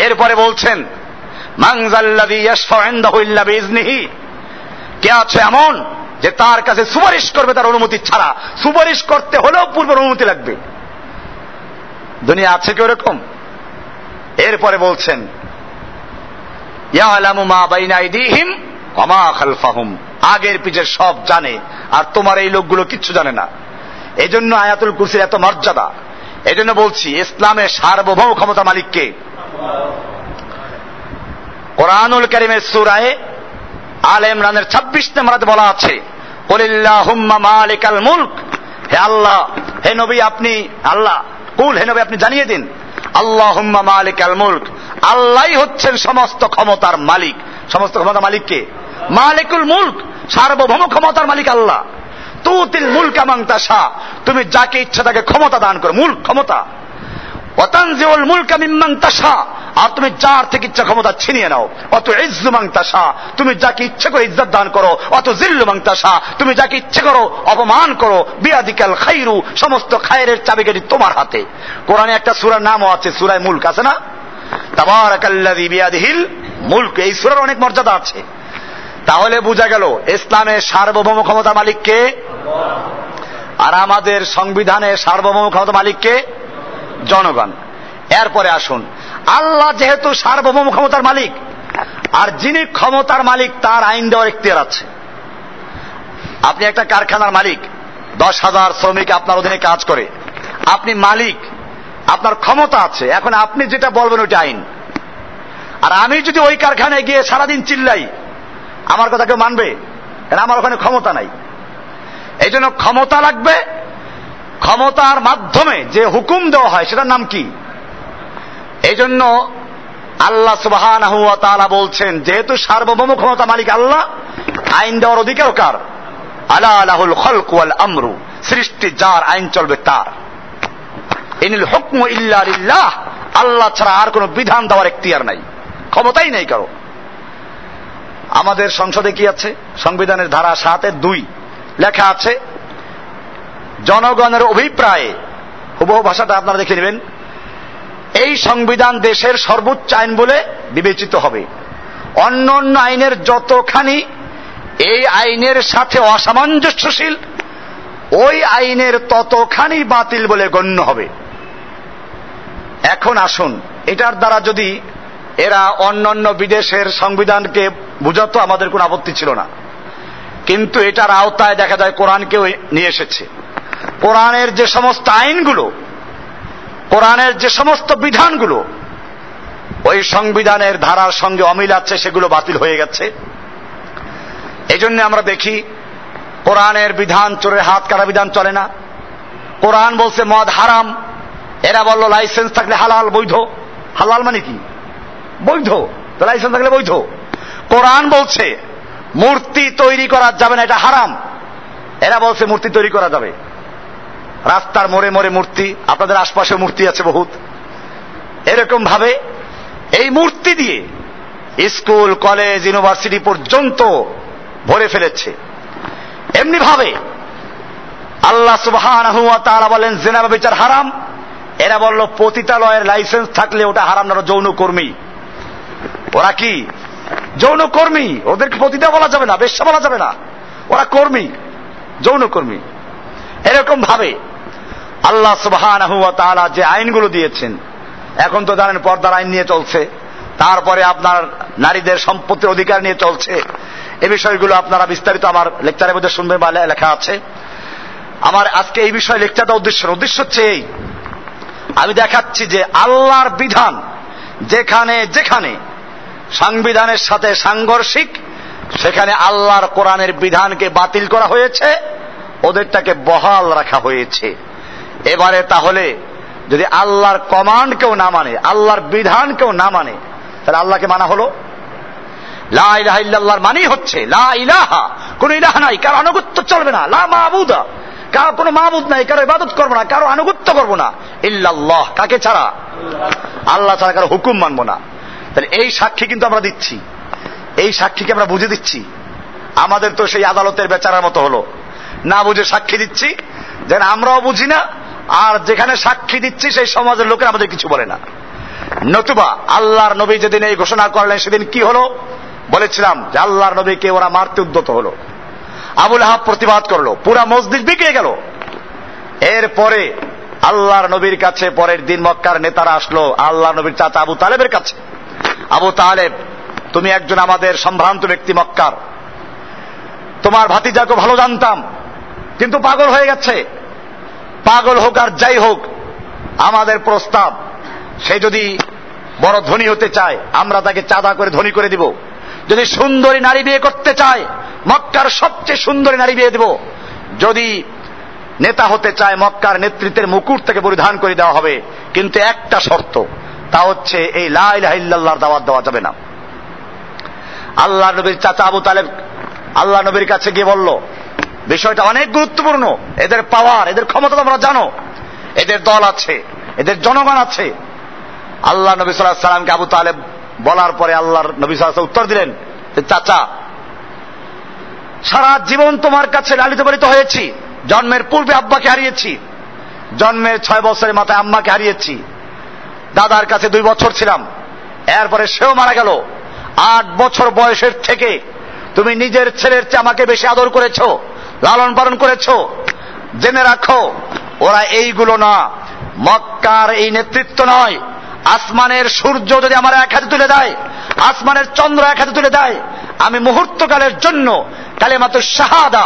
এরপরে বলছেন মান যাল্লাযী ইয়াশফাউ ইনদাহু ইল্লা বিইজনিহি, কে আছে এমন যে তার কাছে সুপারিশ করবে তার অনুমতি ছাড়া? সুপারিশ করতে হলেও পূর্বের অনুমতি লাগবে। দুনিয়া আছে কি এরকম? এরপরে বলছেন ইয়ালামু মা বাইনা আইদিহিম ওয়া মা খালফাহুম, আগের পিছের সব জানে, আর তোমার এই লোকগুলো কিচ্ছু জানে না। এই জন্য আয়াতুল কুরসির এত মর্যাদা। এই জন্য বলছি ইসলামের সার্বভৌম ক্ষমতা মালিককে কোরআনুল কারীমের সূরায়ে আলে ইমরানের 26 নম্বরে বলা আছে, কুলিল্লাহুম্মা মালিকাল মুলক, হে আল্লাহ, হে নবী আপনি আল্লাহ, কুল, হে নবী আপনি জানিয়ে দিন, আল্লাহুম্মা মালিকাল মুলক, আল্লাহই হচ্ছেন সমস্ত ক্ষমতার মালিক। সমস্ত ক্ষমতার মালিক কে? মালিকুল মুলক, সার্বভৌম ক্ষমতার মালিক আল্লাহ। তুতিল মুলকা মান তাশা, তুমি যাকে ইচ্ছা তাকে ক্ষমতা দান করো, মুলক ক্ষমতা। ওয়াতানজিউল মুলকা মিম্মান তাশা, আর তুমি যার থেকে ইচ্ছা ক্ষমতা ছিনিয়ে নাও। ওয়াতুইজ্জু মান তাশা, তুমি যাকে ইচ্ছা করে ইজ্জত দান করো। ওয়াতুযিল্লু মান তাশা, তুমি যাকে ইচ্ছা করো অপমান করো। বিয়াদিকাল খায়রু, সমস্ত খায়রের চাবিকাঠি তোমার হাতে। কোরআনে একটা সূরার নামও আছে সূরা মুলক, আছে না? তাবারাকাল্লাযী বিয়াদিহিল মুলক, এই সূরার অনেক মর্যাদা আছে। তাহলে বোঝা গেল ইসলামের সার্বভৌম ক্ষমতা মালিককে, আর আমাদের সংবিধানের সার্বভৌম ক্ষমতা মালিককে জনগণ। এরপরে আসুন, আল্লাহ যেহেতু সার্বভৌম ক্ষমতার মালিক, আর যিনি ক্ষমতার মালিক তার আইন দেওয়ার ইখতিয়ার আছে। আপনি একটা কারখানার মালিক, 10,000 শ্রমিক আপনার অধীনে কাজ করে, আপনি মালিক, আপনার ক্ষমতা আছে। এখন আপনি যেটা বলবেন ওইটা আইন। আর আমি যদি ওই কারখানায় গিয়ে সারাদিন চিল্লাই, আমার কথা কেউ মানবে? কারণ আমার ওখানে ক্ষমতা নাই। এই জন্য ক্ষমতা লাগবে। ক্ষমতার মাধ্যমে যে হুকুম দেওয়া হয় সেটার নাম কি? এই জন্য আল্লাহ সুবহানাহু ওয়া তাআলা বলছেন, যেহেতু সার্বভৌম ক্ষমতা মালিক আল্লাহ, আইন দেওয়ার অধিকারও কার? আলা লাহুল খালকু ওয়াল আমরু, সৃষ্টি যার, আইন চলবে তার। ইনিল হুকমু ইল্লা লিল্লাহ, আল্লাহ ছাড়া আর কোনো বিধান দেওয়ার এখতিয়ার নাই, ক্ষমতাই নেই কারো। আমাদের সংসদে কি আছে? সংবিধানের ধারা 7-2 লেখা আছে, জনগণের অভিপ্রায়ে, হুবহু ভাষাটা আপনারা দেখে নেবেন, এই সংবিধান দেশের সর্বোচ্চ আইন বলে বিবেচিত হবে। অন্য অন্য আইনের যতখানি এই আইনের সাথে অসামঞ্জস্যশীল, ওই আইনের ততখানি বাতিল বলে গণ্য হবে। এখন আসুন, এটার দ্বারা যদি এরা অন্যান্য বিদেশের সংবিধানকে বুঝাতো আমাদের কোনো আপত্তি ছিল না, কিন্তু এটার আওতায় দেখা যায় কোরআনকেও নিয়ে এসেছে। কোরআনের যে সমস্ত আইনগুলো, কোরআনের যে সমস্ত বিধানগুলো ওই সংবিধানের ধারার সঙ্গে অমিল আছে, সেগুলো বাতিল হয়ে গেছে। এই জন্য আমরা দেখি কোরআনের বিধান, চোরের হাত কাটা বিধান চলে না। কোরআন বলছে মদ হারাম, এরা বলল লাইসেন্স থাকলে হালাল, বৈধ। হালাল মানে কি? বৈধ। তো লাইসেন্স থাকলে বৈধ। কোরআন বলছে মূর্তি তৈরি করা যাবে না, এটা হারাম, এরা বলছে মূর্তি তৈরি করা যাবে। রাস্তার মোড়ে মোড়ে মূর্তি, আপনাদের আশপাশে মূর্তি আছে বহুত। এরকম ভাবে এই মূর্তি দিয়ে স্কুল কলেজ ইউনিভার্সিটি পর্যন্ত ভরে ফেলেছে। এমনি ভাবে আল্লাহ সুবহানাহু ওয়া তাআলা বলেন জিনা বিচার হারাম, এরা বলল পতিতালয়ের লাইসেন্স থাকলে ওটা হারাম না, যৌনকর্মী। ওরা কি যৌনকর্মী? ওদেরকে পতিতা বলা যাবে না, বেশ্যা বলা যাবে না, ওরা কর্মী, যৌনকর্মী। এরকম ভাবে আল্লাহ সুবহানাহু ওয়া তাআলা যে আইনগুলো দিয়েছেন, এখন তো জানেন পর্দার আইন নিয়ে চলছে, তারপরে আপনার নারীদের সম্পত্তির অধিকার নিয়ে চলছে। এ বিষয়গুলো আপনারা বিস্তারিত আমার লেকচারের মধ্যে শুনবেন বা লেখা আছে। আমার আজকে এই বিষয়ে লেকচার দেওয়ার উদ্দেশ্য হচ্ছে এই, আমি দেখাচ্ছি যে আল্লাহর বিধান যেখানে যেখানে সংবিধানের সাথে সাংঘর্ষিক, সেখানে আল্লাহর কোরআনের বিধানকে বাতিল করা হয়েছে, ওদেরটাকে বহাল রাখা হয়েছে। এবারে তাহলে যদি আল্লাহর কমান্ড কেউ না মানে, আল্লাহর বিধান কেউ না মানে, তাহলে আল্লাহকে মানা হলো? লা ইলাহা ইল্লাল্লাহর মানেই হচ্ছে লা ইলাহা, কোন ইলাহ নাই, কারো আনুগত্য চলবে না। লা মা'বুদা, কারো কোনো মা'বুদ নাই, কারো ইবাদত করব না, কারো আনুগত্য করব না। ইল্লাল্লাহ, কাকে ছাড়া? আল্লাহ ছাড়া কারো হুকুম মানব না। তাহলে এই সাক্ষী কিন্তু আমরা দিচ্ছি, এই সাক্ষীকে আমরা বুঝে দিচ্ছি। আমাদের তো সেই আদালতের বেচারার মতো হলো, না বুঝে সাক্ষী দিচ্ছি, যেন আমরাও বুঝি না, আর যেখানে সাক্ষী দিচ্ছি সেই সমাজের লোকেরা আমাদের কিছু বলে না। নতুবা আল্লাহর নবী যেদিন এই ঘোষণা করলেন সেদিন কি হলো? বলেছিলাম যে আল্লাহর নবীকে ওরা মারতে উদ্যত হলো। আবু লাহাব প্রতিবাদ করলো, পুরা মসজিদ বিগড়ে গেল। এরপরে আল্লাহর নবীর কাছে পরের দিন মক্কার নেতারা আসলো আল্লাহর নবীর চাচা আবু তালেবের কাছে। আবু তালেব, তুমি একজন আমাদের সম্ভ্রান্ত ব্যক্তি মক্কার, তোমার ভাতিজাকে ভালো জানতাম, কিন্তু পাগল হয়ে গেছে। পাগল হোক আর যাই হোক, আমাদের প্রস্তাব, সে যদি বড় ধনী হতে চায় আমরা তাকে চাঁদা করে ধনী করে দিব। যদি সুন্দরী নারী বিয়ে করতে চায় মক্কার সবচেয়ে সুন্দরী নারী বিয়ে দিব। যদি নেতা হতে চায় মক্কার নেতৃত্বের মুকুট থেকে পরিধান করে দেওয়া হবে, কিন্তু একটা শর্ত, তা হচ্ছে এই লা ইলাহা ইল্লাল্লাহর দাওয়াত দেওয়া যাবে না। আল্লাহর নবীর চাচা আবু তালেব আল্লাহর নবীর কাছে গিয়ে বলল, বিষয়টা অনেক গুরুত্বপূর্ণ, এদের পাওয়ার, এদের ক্ষমতা তোমরা জানো, এদের দল আছে, এদের জনগণ আছে। আল্লাহ নবী সাল্লাল্লাহু আলাইহি ওয়াসাল্লামকে আবু তালেব বলার পরে আল্লাহর নবী সাল্লাল্লাহু আলাইহি ওয়াসাল্লাম উত্তর দিলেন, চাচা, সারা জীবন তোমার কাছে লালিত পালিত হয়েছি, জন্মের পূর্বে আব্বাকে হারিয়েছি, জন্মের 6 বছরের মাথায় আম্মাকে হারিয়েছি, দাদার কাছে 2 বছর ছিলাম, এরপরে সেও মারা গেল। 8 বছর বয়সের থেকে তুমি নিজের ছেলের চেয়ে আমাকে বেশি আদর করেছো, লালন পালন করেছো। জেনে রাখো, ওরা এইগুলো না, মক্কার এই নেতৃত্ব নয়। আসমানের সূর্য যদি আমার এক হাতে তুলে দেয়, আসমানের চন্দ্র এক হাতে তুলে দেয়, আমি মুহূর্তকালের জন্য কালেমাতুশ শাহাদা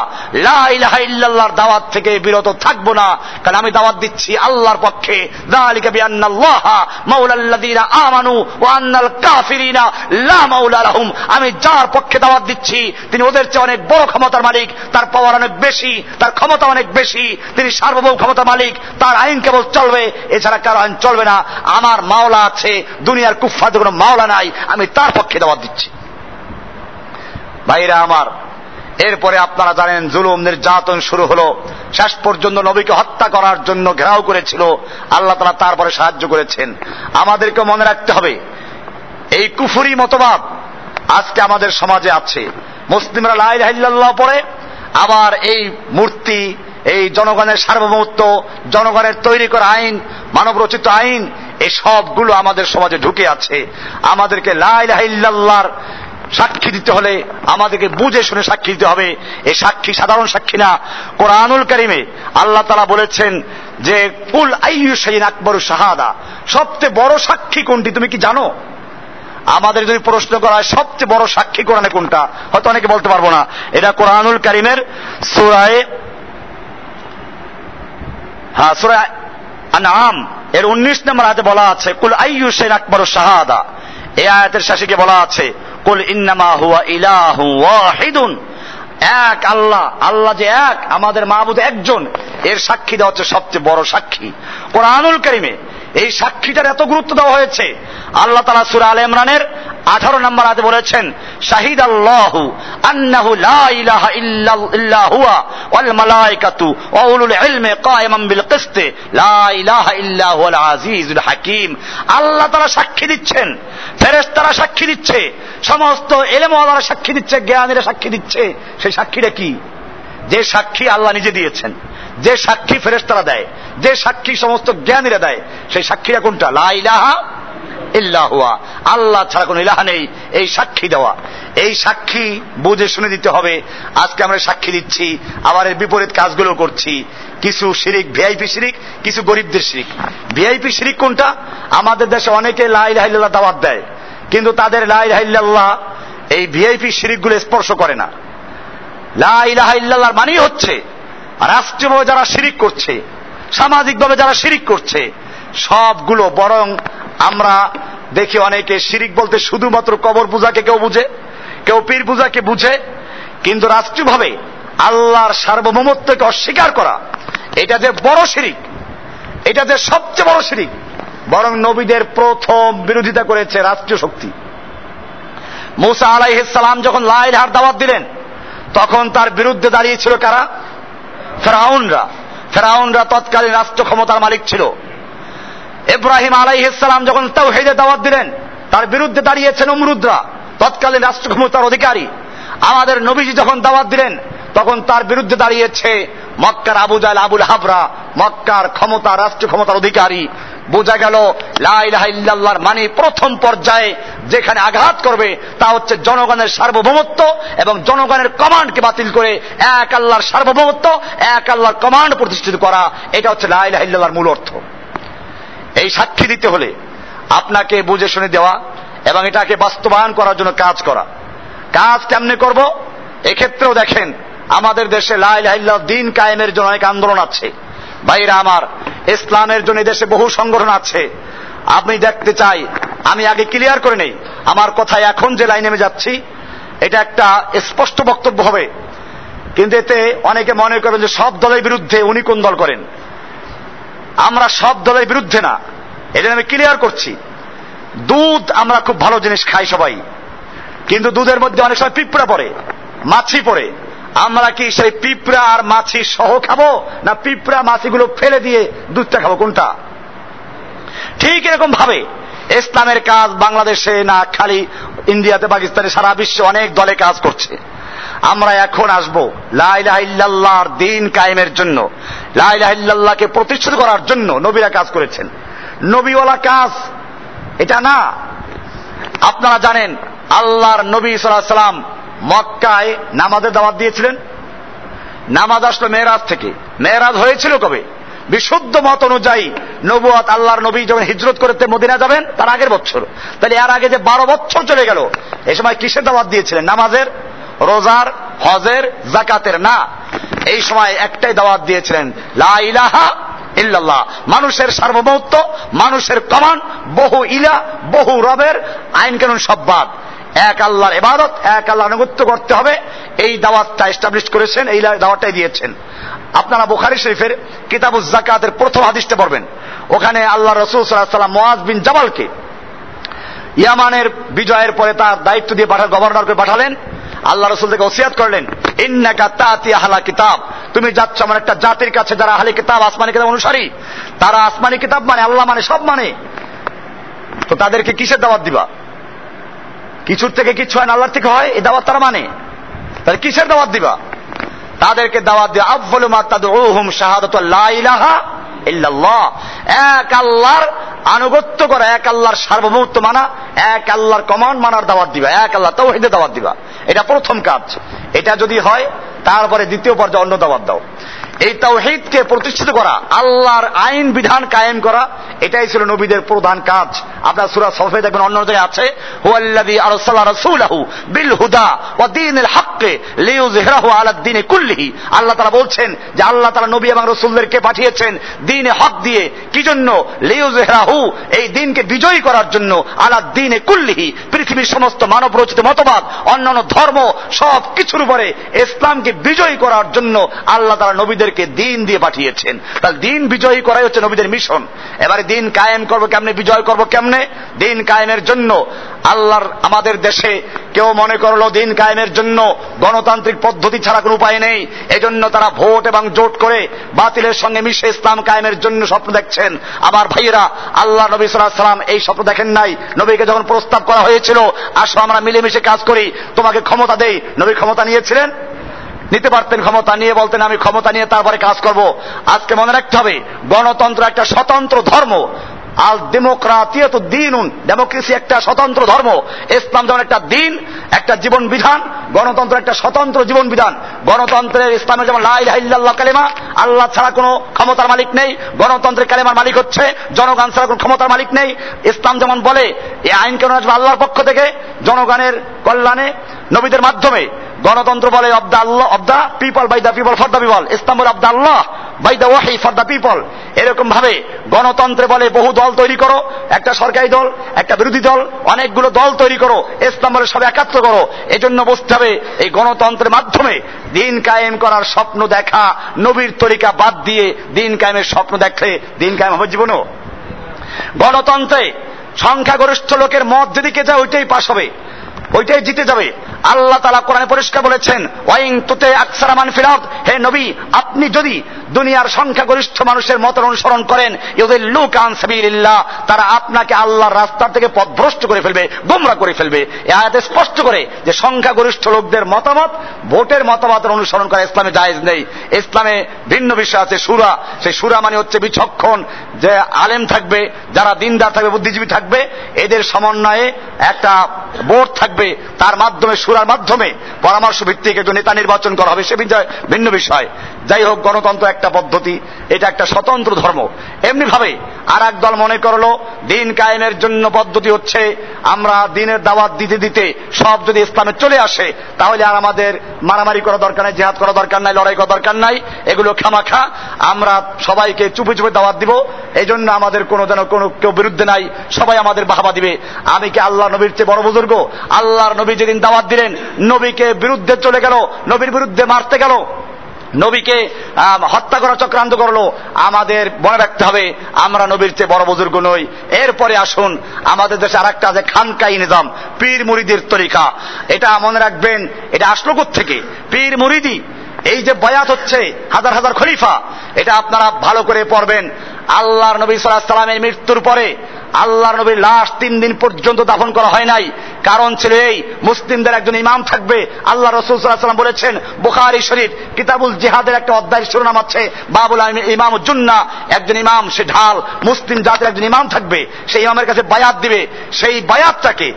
লা ইলাহা ইল্লাল্লাহর দাওয়াত থেকে বিরত থাকবো না। কারণ আমি দাওয়াত দিচ্ছি আল্লাহর পক্ষে, যালিকা বিআন্নাল্লাহা মাওলাল্লাযীনা আমানু ওয়া আন্নাল কাফিরিনা লা মাওলা লাহুম। আমি যার পক্ষে দাওয়াত দিচ্ছি তিনি ওদের চেয়ে অনেক বড় ক্ষমতার মালিক, তার পাওয়ার অনেক বেশি, তার ক্ষমতা অনেক বেশি, তিনি সার্বভৌম ক্ষমতার মালিক। তার আইন কেবল চলবে, এছাড়া কারো আইন চলবে না। আমার মাওলা আছে, দুনিয়ার কুফফারদের কোনো মাওলা নাই, আমি তার পক্ষে দাওয়াত দিচ্ছি। ভাইরা আমার, এরপরে আপনারা জানেন জুলুম নির্যাতন শুরু হলো। শেষ পর্যন্ত নবীকে হত্যা করার জন্য ঘেরাও করেছিল, আল্লাহ তাআলা তারপরে সাহায্য করেছেন। আমাদেরকে মনে রাখতে হবে, এই কুফরি মতবাদ আজকে আমাদের সমাজে আছে। মুসলিমরা লা ইলাহা ইল্লাল্লাহ পড়ে, আবার এই মূর্তি, এই জনগণের সার্বভৌমত্ব, জনগণের তৈরি করা আইন, মানব রচিত আইন, এই সবগুলো আমাদের সমাজে ঢুকে আছে। আমাদেরকে লা ইলাহা ইল্লাল্লাহর সাক্ষী দিতে হলে আমাদেরকে বুঝে শুনে সাক্ষী দিতে হবে। এই সাক্ষী সাধারণ সাক্ষী না। কোরআনুল কারিমে আল্লাহ তাআলা বলেছেন যে কুল আইয়ু শাইইন আকবারু শাহাদা, সবচেয়ে বড় সাক্ষী কোনটি তুমি কি জানো? আমাদের যদি প্রশ্ন করা হয় সবচেয়ে বড় সাক্ষী কোরআনে কোনটা, হয়তো অনেকে বলতে পারবো না। এটা কোরআনুল কারিমের সূরা আনআম এর 19 নম্বর আয়াতে বলা আছে কুল আইয়ু শাইইন আকবারু শাহাদা। এই আয়াতের শেষে কি বলা আছে? কুল ইন্নামা হুয়া ইলাহু ওয়াহিদুন, এক আল্লাহ, আল্লাহ যে এক, আমাদের মাবুদ একজন, এর সাক্ষী দেওয়া হচ্ছে সবচেয়ে বড় সাক্ষী। কোরআনুল কারিমে এই সাক্ষীটার এত গুরুত্ব দেওয়া হয়েছে, আল্লাহ তাআলা সূরা আলে ইমরানের 18 নম্বর আয়াতে বলেছেন শাহিদাল্লাহু আন্নাহু লা ইলাহা ইল্লাল্লাহ হুয়া ওয়াল মালায়েকাতু ওয়া উলুল ইলমি কায়েমান বিল কিসত লা ইলাহা ইল্লা হুয়াল আজিজুল হাকীম। আল্লাহ তাআলা সাক্ষী দিচ্ছেন, ফেরেশতারা সাক্ষী দিচ্ছে, সমস্ত ইলমওয়ালারা সাক্ষী দিচ্ছে, জ্ঞানীরা সাক্ষী দিচ্ছে। সেই সাক্ষীটা কি? যে সাক্ষী আল্লাহ নিজে দিয়েছেন, যে সাক্ষী ফেরেশতারা দেয়, যে সাক্ষী সমস্ত জ্ঞানীরা দেয়, সেই সাক্ষীটা কোনটা? লা ইলাহা ইল্লা হুয়া, আল্লাহ ছাড়া কোনো ইলাহা নেই। এই সাক্ষী দেওয়া, এই সাক্ষী বুঝে শুনে দিতে হবে। আজকে আমরা সাক্ষী দিচ্ছি, আবার এর বিপরীত কাজগুলো করছি। কিছু শিরিক ভিআইপি শিরিক, কিছু গরিবদের শিরিক। ভিআইপি শিরিক কোনটা? আমাদের দেশে অনেকে লা ইলাহা ইল্লাল্লাহ দাওয়াত দেয়, কিন্তু তাদের লা ইলাহা ইল্লাল্লাহ এই ভিআইপি শিরিকগুলো স্পর্শ করে না। লা ইলাহা ইল্লাল্লাহর মানেই হচ্ছে রাষ্ট্রীয়ভাবে যারা শিরিক করছে, সামাজিকভাবে যারা শিরিক করছে, সবগুলো। বরং আমরা দেখি অনেকে শিরিক বলতে শুধুমাত্র কবর পূজাকে কেউ বুঝে, কেউ পীর পূজাকে বুঝে, কিন্তু রাষ্ট্রীয়ভাবে আল্লাহর সার্বভৌমত্বকে অস্বীকার করা, এটা যে বড় শিরিক, এটা যে সবচেয়ে বড় শিরিক। বরং নবীদের প্রথম বিরোধিতা করেছে রাষ্ট্রীয় শক্তি। মুসা আলাইহিস সালাম যখন লা ইলাহার দাওয়াত দিলেন, তখন তার বিরুদ্ধে দাঁড়িয়েছিল কারা? ফেরাউনরা। ফেরাউনরা তৎকালীন রাষ্ট্র ক্ষমতার মালিক ছিল। ইব্রাহিম আলাইহিস সালাম যখন তাওহীদের দাওয়াত দিলেন, তার বিরুদ্ধে দাঁড়িয়েছেন নমরুদরা, তৎকালীন রাষ্ট্র ক্ষমতার অধিকারী। আমাদের নবীজি যখন দাওয়াত দিলেন, তখন তার বিরুদ্ধে দাঁড়িয়েছে মক্কার আবু জাহেল, আবুল হাবরা, মক্কার ক্ষমতা, রাষ্ট্র ক্ষমতার অধিকারী। বোঝা গেল লা ইলাহা ইল্লাল্লাহর মানে প্রথম পর্যায়ে যেখানে আঘাত করবে তা হচ্ছে জনগণের সার্বভৌমত্ব এবং জনগণের কমান্ডকে বাতিল করে এক আল্লাহর সার্বভৌমত্ব, এক আল্লাহর কমান্ড প্রতিষ্ঠিত করা। এটা হচ্ছে লা ইলাহা ইল্লাল্লাহর মূল অর্থ। এই সাক্ষী দিতে হলে আপনাকে বুঝে শুনে দেওয়া এবং এটাকে বাস্তবায়ন করার জন্য কাজ করা। কাজ কেমনে করব? এক্ষেত্রেও দেখেন আমাদের দেশে লা ইলাহা ইল্লাল্লাহ দ্বীন কায়েমের জন্য অনেক আন্দোলন আছে। ভাইরা আমার, ইসলামের জন্য দেশে বহু সংগঠন আছে। আপনি দেখতে চাই, আমি আগে ক্লিয়ার করে নেই আমার কথা। এখন যে লাইনে আমি যাচ্ছি এটা একটা স্পষ্ট বক্তব্য হবে, কিন্তু এতে অনেকে মনে করবেন যে সব দলের বিরুদ্ধে উনি কোন দল করেন। আমরা সব দলের বিরুদ্ধে না, এটা আমি ক্লিয়ার করছি। দুধ আমরা খুব ভালো জিনিস খাই সবাই, কিন্তু দুধের মধ্যে অনেক সময় পিঁপড়া পড়ে, মাছি পড়ে। আমরা কি সেই পিঁপড়া আর মাছি সহ খাবো, না পিঁপড়া মাছিগুলো ফেলে দিয়ে দুধটা খাবো? কোনটা? ঠিক এরকম ভাবে ইসলামের কাজ বাংলাদেশে না খালি ইন্ডিয়াতে, পাকিস্তানে, সারা বিশ্বে অনেক দলে কাজ করছে। আমরা এখন আসবো লা ইলাহা ইল্লাল্লাহর দ্বীন কায়েমের জন্য, লা ইলাহা ইল্লাল্লাহকে প্রতিষ্ঠিত করার জন্য। নবীরা কাজ করেছেন, নবীওয়ালা কাজ এটা না। আপনারা জানেন আল্লাহর নবী সাল্লাল্লাহু আলাইহি সাল্লাম মক্কায় নামাজের দাওয়াত দিয়েছিলেন। নামাজ আসলো মেরাজ থেকে। মেরাজ হয়েছিল কবে? বিশুদ্ধ মত অনুযায়ী নবুয়াত, আল্লাহর নবী যখন হিজরত করতে মদিনা যাবেন তার আগের বছর। তাহলে এর আগে যে 12 বছর চলে গেল, এ সময় কিসের দাওয়াত দিয়েছিলেন? নামাজের, রোজার, হজের, যাকাতের না। এই সময় একটাই দাওয়াত দিয়েছিলেন, লা ইলাহা ইল্লাল্লাহ, মানুষের সার্বভৌমত্ব, মানুষের কমান, বহু ইলা, বহু রবের আইন কানুন সব বাদ, এক আল্লাহর ইবাদত, এক আল্লাহর আনুগত্য করতে হবে। এই দাওয়াতটা এস্টাবলিশ করেছেন, এই দাওয়াতটাই দিয়েছেন। আপনারা বুখারী শরীফের কিতাবুজ যাকাতের প্রথম হাদিসটা পড়বেন। ওখানে আল্লাহর রাসূল সাল্লাল্লাহু আলাইহি ওয়াসাল্লাম মুয়াজ বিন জাবালকে ইয়ামানের বিজয়ের পরে তার দায়িত্ব দিয়ে গভর্নরকে পাঠালেন। আল্লাহ রাসূল তাকে ওসিয়াত করলেন, ইন্নাকা তাতি আহলা কিতাব, তুমি যাচ্ছ আমার একটা জাতির কাছে যারা আহলে কিতাব, আসমানি কিতাব অনুসারী। তারা আসমানি কিতাব মানে আল্লাহ মানে সব মানে, তো তাদেরকে কিসের দাওয়াত দিবা? কিছুর থেকে কিছু হয় না, আল্লাহর থেকে হয়। এই দাওয়াত তারা মানে, তাহলে কিসের দাওয়াত দিবা? তাদেরকে দাওয়াত দিবা আফযালু মা তাদউহুম শাহাদাতু লা ইলাহা ইল্লাল্লাহ, এক আল্লাহর আনুগত্য করা, এক আল্লাহর সার্বভৌমত্ব মানা, এক আল্লাহর কমান্ড মানার দাওয়াত দিবা, এক আল্লাহ তাওহীদের দাওয়াত দিবা। এটা প্রথম কাজ। এটা যদি হয়, তারপরে দ্বিতীয় পর্যায়ে অন্য দাওয়াত দাও। এই তাওহীদকে প্রতিষ্ঠিত করা, আল্লাহর আইন বিধান কায়েম করা, এটাই ছিল নবীদের প্রধান কাজ। আপনারা সূরা সাফে দেখবেন, অন্য জায়গায় আছে হুয়াল্লাযী আরসালা রাসূলাহু বিল হুদা ওয়া দীনিল হক লিইয়ুযহিরাহু আলাদ দীনি কুল্লিহি। আল্লাহ তাআলা বলছেন যে আল্লাহ তাআলা নবী এবং রাসূলদেরকে পাঠিয়েছেন দ্বীনে হক দিয়ে। কি জন্য? লিইয়ুযহিরাহু, এই দ্বীনকে বিজয়ী করার জন্য, আলাদ দীনি কুল্লিহি, পৃথিবীর সমস্ত মানব রচিত মতবাদ, অন্যান্য ধর্ম, সব কিছুর উপরে ইসলামকে বিজয়ী করার জন্য আল্লাহ তাআলা নবীদের দিন দিয়ে পাঠিয়েছেন। তাহলে দিন বিজয়ী করাই হচ্ছে নবীদের মিশন। এবারে দিন কায়েম করবো কেমনে, বিজয় করবো কেমনে? দিন কায়েমের জন্য আল্লাহর আমাদের দেশে কেউ মনে করলো দিন কায়েমের জন্য গণতান্ত্রিক পদ্ধতি ছাড়া কোনো উপায় নেই, এজন্য তারা ভোট এবং জোট করে বাতিলের সঙ্গে মিশে ইসলাম কায়েমের জন্য স্বপ্ন দেখছেন। আমার ভাইয়েরা, আল্লাহ নবী সাল্লাল্লাহু আলাইহি ওয়া সাল্লাম এই স্বপ্ন দেখেন নাই। নবীকে যখন প্রস্তাব করা হয়েছিল, আসো আমরা মিলেমিশে কাজ করি, তোমাকে ক্ষমতা দেই, নবী ক্ষমতা নিয়েছিলেন? নিতে পারতেন। ক্ষমতা নিয়ে বলতেন, আমি ক্ষমতা নিয়ে তারপরে কাজ করব। আজকে মনে রাখতে হবে, গণতন্ত্র একটা স্বতন্ত্র ধর্ম, আল ডেমোক্রাতিয়াতু দীনুন, ডেমোক্রেসি একটা স্বতন্ত্র ধর্ম। ইসলাম যেমন একটা দিন, একটা জীবন বিধান, গণতন্ত্র একটা স্বতন্ত্র জীবন বিধান। গণতন্ত্রের ইসলামের যেমন লা ইলাহা ইল্লাল্লাহ কালেমা, আল্লাহ ছাড়া কোনো ক্ষমতার মালিক নেই। গণতন্ত্রের কালেমার মালিক হচ্ছে জনগণ, ছাড়া কোনো ক্ষমতার মালিক নেই। ইসলাম যেমন বলে এই আইন কেন আসবে আল্লাহর পক্ষ থেকে, জনগণের কল্যাণে, নবীদের মাধ্যমে। গণতন্ত্র বলে of the Allah, of the people, by the people, for the people. ইসলাম বলে of the Allah by the ওয়াহি ফর দা পিপল। এরকম ভাবে গণতন্ত্রে বলে বহু দল তৈরি করো, একটা সরকারি দল, একটা বিরোধী দল, অনেকগুলো দল তৈরি করো। ইসলাম বলে সব একাত্র করো। এজন্য বুঝতে হবে, এই গণতন্ত্রের মাধ্যমে দিন কায়েম করার স্বপ্ন দেখা, নবীর তরিকা বাদ দিয়ে দিন কায়েমের স্বপ্ন দেখলে দিন কায়েম হবে জীবনও। গণতন্ত্রে সংখ্যাগরিষ্ঠ লোকের মত যেদিকে যায় ওইটাই পাশ হবে, ওইটাই জিতে যাবে। আল্লাহ তাআলা কোরআনে পরিষ্কার বলেছেন, ওয়াইন তুতে আকসারা মান ফিল আরদ, হে নবী আপনি যদি দুনিয়ার সংখ্যাগরিষ্ঠ মানুষের মত অনুসরণ করেন, ইউযিল্লুকা আন সাবিলিল্লাহ, তারা আপনাকে আল্লাহর রাস্তা থেকে পথভ্রষ্ট করে ফেলবে, গোমরা করে ফেলবে। এই আয়াতে স্পষ্ট করে যে সংখ্যাগরিষ্ঠ লোকদের মতামত, ভোটের মতামতের অনুসরণ করা ইসলামে জায়েজ নেই। ইসলামে ভিন্ন বিষয় আছে, সুরা। সেই সুরা মানে হচ্ছে বিচক্ষণ, যে আলেম থাকবে, যারা দিনদার থাকবে, বুদ্ধিজীবী থাকবে, এদের সমন্বয়ে একটা বোর্ড থাকবে, তার মাধ্যমে সুরার মাধ্যমে পরামর্শ ভিত্তিক একজন নেতা নির্বাচন করা হবে। সে ভিন্ন বিষয়। যাই হোক, গণতন্ত্র একটা পদ্ধতি, এটা একটা স্বতন্ত্র ধর্ম। এমনি ভাবে আর এক দল মনে করলো দিন কায়েমের জন্য পদ্ধতি হচ্ছে আমরা দিনের দাওয়াত দিতে দিতে সব যদি ইসলামে চলে আসে, তাহলে আর আমাদের মারামারি করা দরকার নাই, জিহাদ করা দরকার নাই, লড়াই করা দরকার নাই, এগুলো খামাখা আমরা সবাইকে চুপে চুপে দাওয়াত দিব, এই জন্য আমাদের কোনো যেন কোনো কেউ বিরুদ্ধে নাই, সবাই আমাদের বাহবা দিবে। আমি কি আল্লাহ নবীর চেয়ে বড় বুজুর্গ? আল্লাহর নবী যেদিন দাওয়াত দিলেন, নবীকে বিরুদ্ধে চলে গেল, নবীর বিরুদ্ধে মারতে গেল, নবীকে হত্যা করা চক্রান্ত করলো, আমাদের মনে রাখতে হবে আমরা নবীর চেয়ে বড় বুজুর্গ নই। এরপরে আসুন, আমাদের দেশে আরেকটা আছে খানকাই নিজাম, পীর মুরিদের তরিকা। এটা মনে রাখবেন, এটা আসলো কোত্থেকে? পীর মুরিদি, এই যে বয়াত হচ্ছে হাজার হাজার খলিফা, এটা আপনারা ভালো করে পড়বেন। আল্লাহর নবী সাল্লাল্লাহু আলাইহি ওয়া সাল্লামের মৃত্যুর পরে আল্লাহর নবীর লাশ 3 দিন পর্যন্ত দাফন করা হয় নাই। কারণ ছিল এই, মুসলিমদের একজন ইমাম থাকবে। আল্লাহ রাসূল সাল্লাল্লাহু আলাইহি ওয়া সাল্লাম বলেছেন, বুখারী শরীফ কিতাবুল জিহাদের একটা অধ্যায়ের শিরোনাম আছে বাবুল ইমাম জুন্না, একজন ইমাম, সে ঢাল, মুসলিম জাতির একজন ইমাম থাকবে, সেই ইমামের কাছে বায়াত দিবে। সেই বায়াতটাকে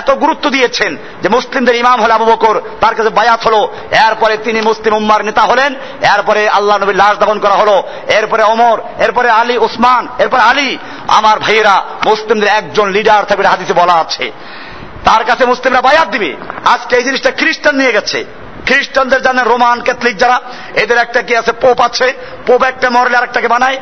এত গুরুত্ব দিয়েছেন যে মুসলিমদের ইমাম হলো আবু বকর, তার কাছে বায়াত হলো, এরপরে তিনি মুসলিম উম্মার নেতা হলেন, এরপরে আল্লাহর নবীর লাশ দাফন করা হলো, এরপরে ওমর, এরপরে আলী, উসমান, এরপরে আলী। আমার ভাইয়েরা, মুসলিমদের একজন লিডার থাকবে, হাদিসে বলা আছে, তার কাছে মুসলিমরা বায়াত দিবে। আজকে এই জিনিসটা খ্রিস্টান নিয়ে গেছে। খ্রিস্টানদের জানে রোমান ক্যাথলিক যারা, এদের একটা কি আছে, পোপ আছে, পোপ একটা মরলে আরেকটাকে বানায়।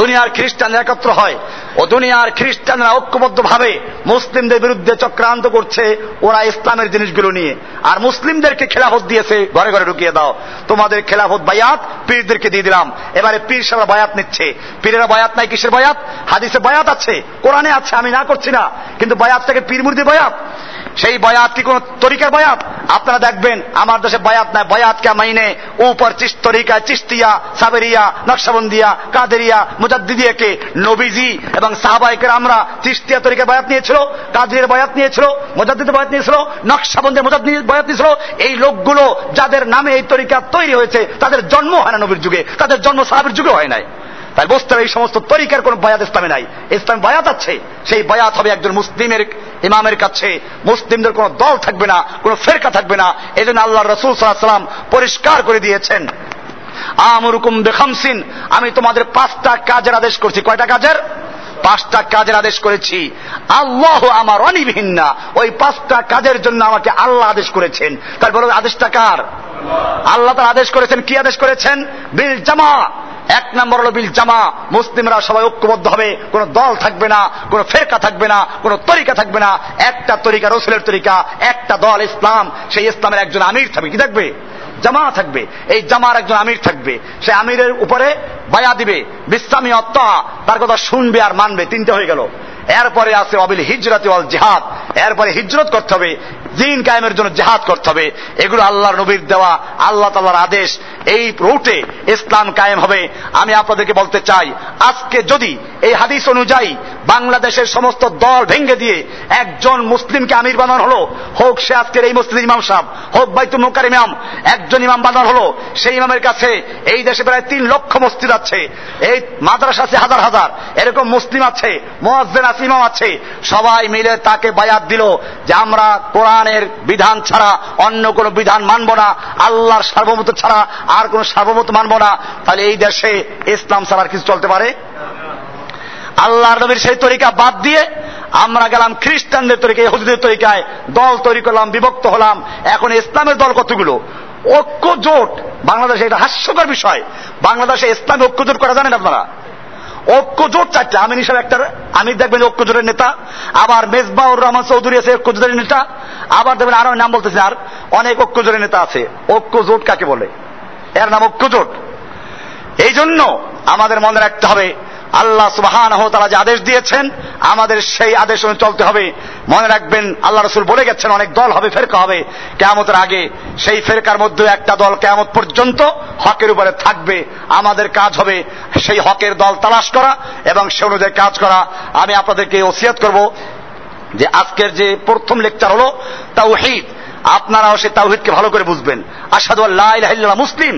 দুনিয়ার খ্রিস্টানরা একত্র হয় ও দুনিয়ার খ্রিস্টানরা ঐক্যবদ্ধ ভাবে মুসলিমদের বিরুদ্ধে চক্রান্ত করছে, ওরা ইসলামের জিনিসগুলো নিয়ে। আর মুসলিমদেরকে খেলাফত দিয়েছে, ঘরে ঘরে ঢুকিয়ে দাও, তোমাদের খেলাফত বায়াত পীরদেরকে দিয়ে দিলাম। এবারে পীর সাহেবরা বায়াত নিচ্ছে। পীরেরা বায়াত নাই, কিসের বায়াত? হাদিসে বায়াত আছে, কোরআনে আছে, আমি না করছি না, কিন্তু বায়াতটাকে পীর মুরিদের বায়াত। সেই বায়াত কি কোন তরিকার বায়াত? আপনারা দেখবেন আমার দেশে বায়াত নাই, বায়াত কে মাইনে উপর তরিকা, চিশতিয়া, সাবেরিয়া, নকশবন্দিয়া, কাদেরিয়া, মুজাদ্দিদিয়াকে। নবীজি এবং সাহাবায়ে কেরামরা চিশতিয়া তরিকার বায়াত নিয়েছিল, কাদেরিয়ার বায়াত নিয়েছিল, মুজাদ্দিদের বায়াত নিয়েছিল, নকশবন্দিয়া মুজাদ্দিদের বায়াত নিয়েছিল। এই লোকগুলো যাদের নামে এই তরিকা তৈরি হয়েছে, তাদের জন্ম হয় না নবীর যুগে, তাদের জন্ম সাহাবীর যুগে হয় নাই। তাই বুঝতে হবে, এই সমস্ত তরিকার কোন বায়াত ইসলামে নাই। ইসলাম বায়াত আছে, সেই বায়াত হবে একজন মুসলিমের ইমামের কাছে। মুসলিমদের কোন দল থাকবে না, কোন ফেরকা থাকবে না। এই জন্য আল্লাহ রাসূল সাল্লাল্লাহু আলাইহি ওয়াসাল্লাম পরিষ্কার করে দিয়েছেন, আমরুকুম বিখামসিন, আমি তোমাদের 5টা কাজের আদেশ করছি। কয়টা কাজের? 5টা কাজের আদেশ করেছি। আল্লাহ আমার অনিভিন্না, ওই 5টা কাজের জন্য আমাকে আল্লাহ আদেশ করেছেন। তাই বলো, আদেশটা কার? আল্লাহ তার আদেশ করেছেন। কি আদেশ করেছেন? বিল জামা। 1 নম্বর হলো বিল জামা, মুসলিমরা সবাই ঐক্যবদ্ধ হবে, কোনো দল থাকবে না, কোনো ফেরকা থাকবে না, কোনো তরিকা থাকবে না। একটা তরিকা রাসূলের তরিকা, একটা দল ইসলাম, সেই ইসলামের একজন আমির থাকবে। কি থাকবে? জামা থাকবে। এই জামার একজন আমির থাকবে, সে আমিরের উপরে বায়া দিবে, বিশ্বামী অত্তা, তার কথা শুনবে আর মানবে। 3টে হয়ে গেল। এরপরে আছে অবিল হিজরাতি ওয়াল জিহাদ, এরপরে হিজরত করতে হবে, দ্বীন কায়েমের জন্য জিহাদ করতে হবে। এগুলো আল্লাহর নবীর দেওয়া, আল্লাহ তাআলার আদেশ। এই রুটে ইসলাম কায়েম হবে। আমি আপনাদেরকে বলতে চাই, আজকে যদি এই হাদিস অনুযায়ী বাংলাদেশের সমস্ত দল ভেঙে দিয়ে একজন মুসলিমকে আমির বানানো হলো, হোক সে আজকের এই মসজিদের ইমাম সাহেব, হোক বাইতুল মুকার ইমাম, একজন ইমাম বানানো হলো, সেই ইমামের কাছে এই দেশে প্রায় 3 লক্ষ মসজিদ আছে, এই মাদ্রাসা আছে হাজার হাজার, এরকম মুসলিম আছে, মুয়াজ্জিন আছে, ইমাম আছে, সবাই মিলে তাকে বায়াত দিল যে আমরা কোরআনের বিধান ছাড়া অন্য কোন বিধান মানব না, আল্লাহর সার্বভৌমত্ব ছাড়া আর কোন সার্বভৌমত্ব মানব না। তাহলে এই দেশে ইসলাম ছাড়া আর কিছু চলতে পারে? আল্লাহর নবীর সেই তরিকা বাদ দিয়ে আমরা গেলাম খ্রিস্টানদের তরিকায়, ইহুদিদের তরিকায়, দল তৈরি করলাম, বিভক্ত হলাম। এখন ইসলামের দল কতগুলো, ঐক্য জোট বাংলাদেশে। এটা হাস্যকর বিষয়, বাংলাদেশে ইসলামে ঐক্য জোট করা জানেন আপনারা? ঐক্য জোট চাচ্ছে আমির হিসাবে একটা আমির দেখবেন ঐক্য জোটের নেতা, আবার মেজবাউর রহমান চৌধুরী আছে ঐক্য জোটের নেতা, আবার দেখবেন আরো নাম বলতেছে আর অনেক ঐক্য জোটের নেতা আছে। ঐক্য জোট কাকে বলে? এর নাম ঐক্য জোট। এই জন্য আমাদের মনে রাখতে হবে আল্লাহ সুবহানাহু ওয়া তাআলা যে আদেশ দিয়েছেন আমাদের সেই আদেশ অনুযায়ী চলতে হবে। মনে রাখবেন আল্লাহ রাসূল বলে গেছেন অনেক দল হবে, ফেরকা হবে কিয়ামতের আগে। সেই ফেরকার মধ্যে একটা দল কিয়ামত পর্যন্ত হকের উপরে থাকবে। আমাদের কাজ হবে সেই হকের দল তালাশ করা এবং সে অনুযায়ী কাজ করা। আমি আপনাদেরকে ওসিয়ত করব যে আজকের যে প্রথম লেকচার হলো তাওহীদ, আপনারাও সেই তাওহীদকে ভালো করে বুঝবেন। আশহাদু আল্লা ইলাহা ইল্লাল্লাহ, মুসলিম,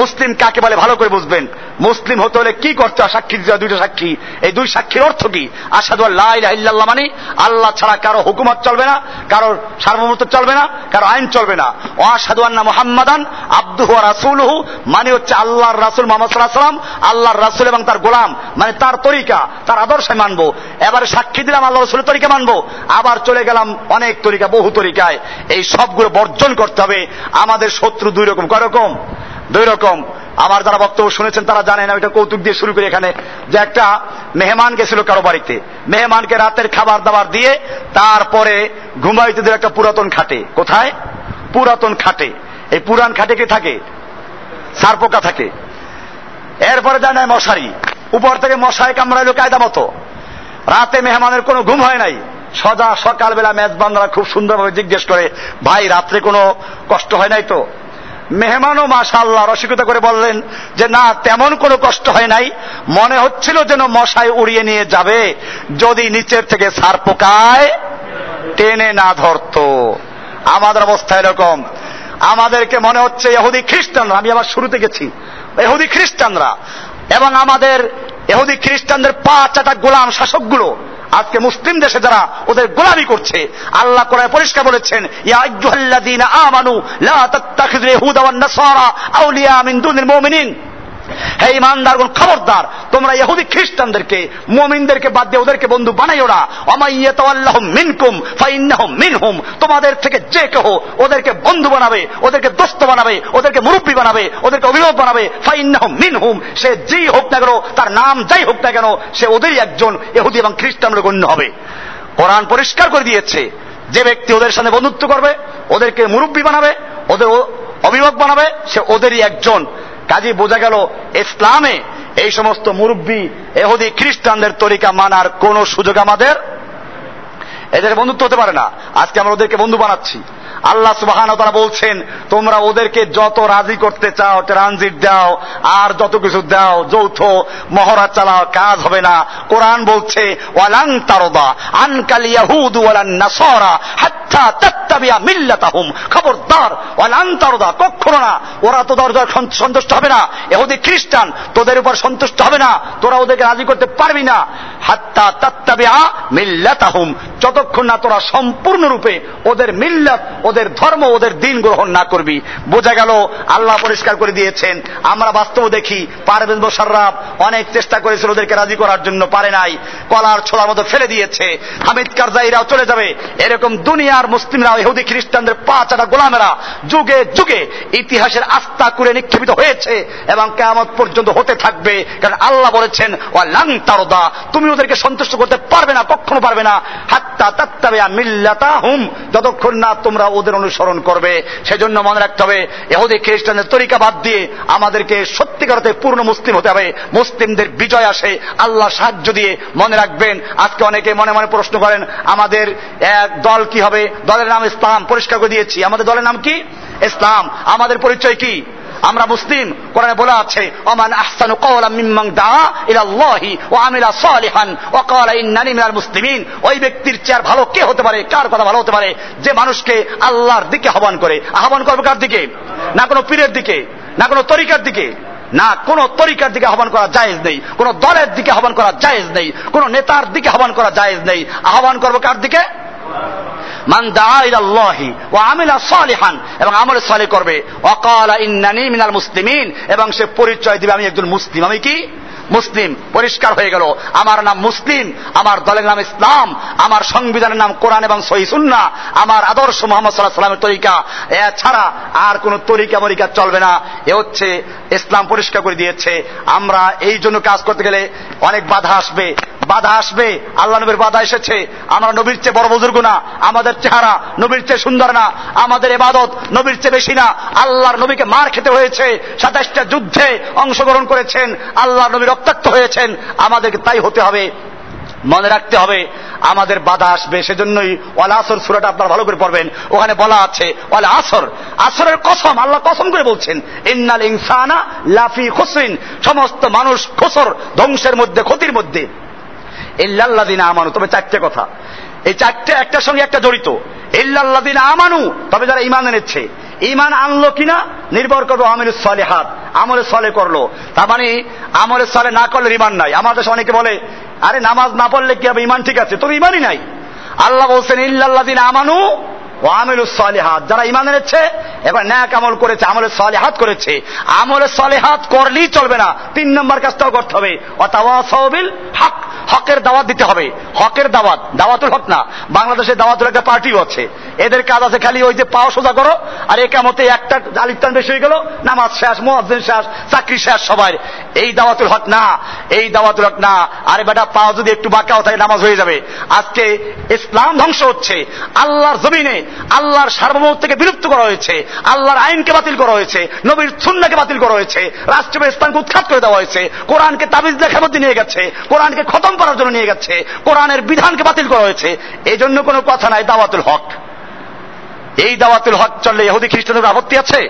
মুসলিম কাকে বলে ভালো করে বুঝবেন। মুসলিম হতে হলে কি করতে হয়? সাক্ষী দিতে হয়, 2টা সাক্ষী। এই 2 সাক্ষীর অর্থ কি? আশহাদু আল্লা ইলাহা ইল্লাল্লাহ মানে আল্লাহ ছাড়া কারো হুকুমত চলবে না, কারো সার্বভৌমত্ব চলবে না, কারো আইন চলবে না। ও আশহাদু আন্না মুহাম্মাদান আবদুহু ওয়া রাসূলুহু মানে হচ্ছে আল্লাহর রাসূল মুহাম্মদ সাল্লাল্লাহু আলাইহি ওয়াসাল্লাম আল্লাহর রাসূল এবং তার গোলাম, মানে তার তরিকা, তার আদর্শে মানবো। এবারে সাক্ষী দিলাম আল্লাহ রাসূলের তরিকা মানবো। আবার চলে গেলাম অনেক তরিকা, বহু তরিকায়। এই সবগুলো বর্জন করতে হবে। আমাদের শত্রু 2 রকম। কয়রকম? 2 রকম। আমার যারা বক্তব্য শুনেছেন তারা জানেন, আমি এটা কৌতুক দিয়ে শুরু করি এখানে, যে একটা মেহমান গেছিল কারো বাড়িতে, মেহমানকে রাতের খাবার দাবার দিয়ে তারপরে ঘুমাইতে দিল একটা পুরাতন খাটে। কোথায়? পুরাতন খাটে। এই পুরান খাটে কি থাকে? সারপোকা থাকে। এরপরে জানা যায় মশারি, উপর থেকে মশায় কামড়াইল কায়দা মতো। রাতে মেহমানের কোনো ঘুম হয় নাই। সদা সকালবেলা মেজবানরা খুব সুন্দরভাবে জিজ্ঞেস করে, ভাই রাত্রে কোনো কষ্ট হয় নাই তো? মেহমানও মাশাআল্লাহ রসিকতা করে বললেন যে না, তেমন কোনো কষ্ট হয় নাই, মনে হচ্ছিল যেন মশায় উড়িয়ে নিয়ে যাবে যদি নিচের থেকে সারপোকায় টেনে না ধরতো। আমাদের অবস্থা এরকম। আমাদেরকে মনে হচ্ছে ইহুদি খ্রিস্টানরা, আমি আবার শুরুতে গেছি, ইহুদি খ্রিস্টানরা এবং আমাদের ইহুদি খ্রিস্টানদের 5-8 গোলাম শাসকগুলো আজকে মুসলিম দেশে যারা ওদের গোলামি করছে। আল্লাহ কোরআনে পরিষ্কার বলেছেন, ইয়া আইয়ুহাল্লাযীনা আমানু লা তাত্তাখিযু ইয়াহুদা ওয়ান নাসারা আউলিয়া মিন দুনিল মুমিনিন, হে ইমানদারগণ খবরদার তোমরা ইহুদি খ্রিস্টানদেরকে মুমিনদেরকে বাদ দিয়ে ওদেরকে বন্ধু বানাইও না। ওয়া ইয়াতাওয়াল্লাহুম মিনকুম ফাইন্নাহুম মিনহুম, তোমাদের থেকে যে কেউ ওদেরকে বন্ধু বানাবে, ওদেরকে দোস্ত বানাবে, ওদেরকে মুরব্বি বানাবে, ওদেরকে অভিভাবক বানাবে, ফাইন্নাহুম মিনহুম, সে যেই হোক না কেন, তার নাম যাই হোক না কেন, সে ওদেরই একজন, ইহুদি এবং খ্রিস্টানদের গণ্য হবে। কোরআন পরিষ্কার করে দিয়েছে যে ব্যক্তি ওদের সাথে বন্ধুত্ব করবে, ওদেরকে মুরব্বি বানাবে, ওদের অভিভাবক বানাবে, সে ওদেরই একজন। কাজী বোঝা গেল ইসলামে এই সমস্ত মুরব্বী ইহুদি খ্রিস্টানদের তরিকা মানার কোন সুযোগ আমাদের, এদের বন্ধুত্ব হতে পারে না। আজকে আমরা ওদেরকে বন্ধু বানাচ্ছি। আল্লাহ সুবহানাহু ওয়া তাআলা বলছেন, তোমরা ওদেরকে যত রাজি করতে চাও, ট্রানজিট দাও, আর যত কিছু দাও, যৌথ মহড়া চালাও, কাজ হবে না। কোরআন বলছে, ওয়ালান তারদা আনকাল ইয়াহুদু ওয়ালান নাসারা হাত্তা তাত্তাবিয়া মিল্লাতাহুম, খবরদার, ওয়ালান তারদা, কখনো না, ওরা তো দরজার সন্তুষ্ট হবে না, ইহুদি খ্রিস্টান তোদের উপর সন্তুষ্ট হবে না, তোরা ওদেরকে রাজি করতে পারবি না, হাত্তা তাত্তাবিয়া মিল্লাতাহুম, যতক্ষণ না তোরা সম্পূর্ণরূপে ওদের মিল্লাত, ওদের ধর্ম, ওদের দিন গ্রহণ না করবি। বোঝা গেল আল্লাহ পরিষ্কার করে দিয়েছেন। আমরা বাস্তব দেখি, পারভেজ মোশাররফ অনেক চেষ্টা করেছিল ওদেরকে রাজি করার জন্য, পারে নাই, কলার ছোলার মতো ফেলে দিয়েছে। হামিদ কারজাইরাও চলে যাবে। এরকম দুনিয়া দুনিয়ার মুসলিমরা, ইহুদি খ্রিস্টানদের পাঁচটা গোলামেরা যুগে যুগে ইতিহাসের আস্থা করে নিক্ষেপিত হয়েছে এবং কিয়ামত পর্যন্ত হতে থাকবে। কারণ আল্লাহ বলেছেন ওয়া লান তারদা, তুমি ওদেরকে সন্তুষ্ট করতে পারবে না, কখনো পারবে না, হাত্তা তাত্তাবিয়া মিল্লাতাহুম, যতক্ষণ না তোমরা ওদের অনুসরণ করবে। সেজন্য মনে রাখতে হবে ইহুদি খ্রিস্টানদের তরিকা বাদ দিয়ে আমাদেরকে সত্যিকার অর্থে পূর্ণ মুসলিম হতে হবে। মুসলিমদের বিজয় আসে আল্লাহ সাহায্য দিয়ে। মনে রাখবেন, আজকে অনেকে মনে মনে প্রশ্ন করেন আমাদের এক দল কি হবে, দলের নাম ইসলাম, পরিষ্কার করে দিয়েছি আমাদের দলের নাম কি ইসলাম, আমাদের পরিচয় কি, আমরা মুসলিম। কোরআনে বলা আছে ওমান আহসানু ক্বাওলাম মিম্মান দাআ ইলাল্লাহি ওয়া আমিলা সালিহান ওয়া ক্বালা ইন্নানি মিনাল মুসলিমিন। ওই ব্যক্তির চেয়ে ভালো কে হতে পারে, কার কথা ভালো হতে পারে, যে মানুষকে আল্লাহর দিকে আহ্বান করে। আহ্বান করবে কার দিকে? না কোনো পীরের দিকে, না কোনো তরিকার দিকে, না কোন তরিকার দিকে আহ্বান করা জায়েজ নেই, কোন দলের দিকে আহ্বান করা জায়েজ নেই, কোন নেতার দিকে আহ্বান করা জায়েজ নেই। আহ্বান করবো কার দিকে? মান দাআ ইলাল্লাহি ওয়া আমিলা সালিহান, এবং আমল সালেহ করবে, ওয়া ক্বালা ইন্নানি মিনাল মুসলিমিন, এবং সে পরিচয় দিবে আমি একজন মুসলিম, আমি কি মুসলিম। পরিষ্কার হয়ে গেল, আমার নাম মুসলিম, আমার দলের নাম ইসলাম, আমার সংবিধানের নাম কোরআন এবং সহিহ সুন্নাহ, আমার আদর্শ মুহাম্মদ সাল্লাল্লাহু আলাইহি ওয়া সাল্লামের তরিকা, এছাড়া আর কোন তরিকা মরিকা চলবে না। এ হচ্ছে ইসলাম, পরিষ্কার করে দিয়েছে। আমরা এই জন্য কাজ করতে গেলে অনেক বাধা আসবে, বাধা আসবে। আল্লাহ নবীর বাধা এসেছে, আমরা নবীর চেয়ে বড় বুজুর্গ না, আমাদের চেহারা নবীর চেয়ে সুন্দর না, আমাদের ইবাদত নবীর চেয়ে বেশি না। আল্লাহর নবীকে মার খেতে হয়েছে, 27টা যুদ্ধে অংশগ্রহণ করেছেন, আল্লাহর নবী রক্তাক্ত হয়েছেন, আমাদেরকে তাই হতে হবে। মনে রাখতে হবে আমাদের বাধা আসবে। সেজন্যই ওয়াল আসর সূরাটা আপনারা ভালো করে পড়বেন, ওখানে বলা আছে ওয়াল আসর, আসরের কসম, আল্লাহ কসম করে বলছেন ইন্নাল ইনসানা লাফি খুসরিন, সমস্ত মানুষ খসর, ধ্বংসের মধ্যে, ক্ষতির মধ্যে। ইল্লাল্লাযিনা আমানু, তবে চারটে কথা, এই চারটে একটার সঙ্গে একটা জড়িত। ইল্লাল্লাযিনা আমানু, তবে যারা ঈমান এনেছে। ঈমান আনলো কিনা নির্ভর করবে আমিলুস সালিহাত, আমলে সালেহ করলো। তার মানে আমলে সালেহ না করলে ঈমান নাই। আমাদের দেশে অনেকে বলে আরে নামাজ না পড়লে কি হবে, ঈমান ঠিক আছে, তবে ঈমানই নাই। আল্লাহ বলছেন ইল্লাল্লাযিনা আমানু ওয়া আমিলুস সালিহাত, যারা ঈমান এনেছে এবার ন্যাক আমল করেছে, আমলে সালেহাত করেছে। আমলে সালেহাত করলেই চলবে না, 3 নম্বর কাজটাও করতে হবে, ওয়াতাওয়াসাউ বিল হক, হকের দাওয়াত দিতে হবে। হকের দাওয়াত, দাওয়াতুল হক না, বাংলাদেশে দাওয়াতুল একটা পার্টিও আছে, এদের কাজ আছে খালি ওই যে পাও সোজা করো আর একামতে একটা আলিফটান বেশি হয়ে গেল, নামাজ শেষ, মুয়াজ্জিন শেষ, চাকরি শেষ সবাই। এই দাওয়াতুল হক না, এই দাওয়াতুল হক না। আরে বেটা, পাও যদি একটু বাঁকাও থাকে নামাজ হয়ে যাবে। আজকে ইসলাম ধ্বংস হচ্ছে, আল্লাহর জমিনে আল্লাহর সার্বভৌমত্বকে বিলুপ্ত করা হয়েছে, আল্লাহর আইনকে বাতিল করা হয়েছে, নবীর সুন্নাহকে বাতিল করা হয়েছে, রাষ্ট্রীয় ইসলামকে উৎখাত করে দেওয়া হয়েছে, কোরআনকে তাবিজ লেখার মধ্যে নিয়ে গেছে, কোরআনকে খতম করার জন্য নিয়ে গেছে, কোরআনের বিধানকে বাতিল করা হয়েছে। এই জন্য কোনো কথা নাই দাওয়াতুল হক। এই দাওয়াতুল হক চললে ইহুদি খ্রিস্টানদের আপত্তি আছে?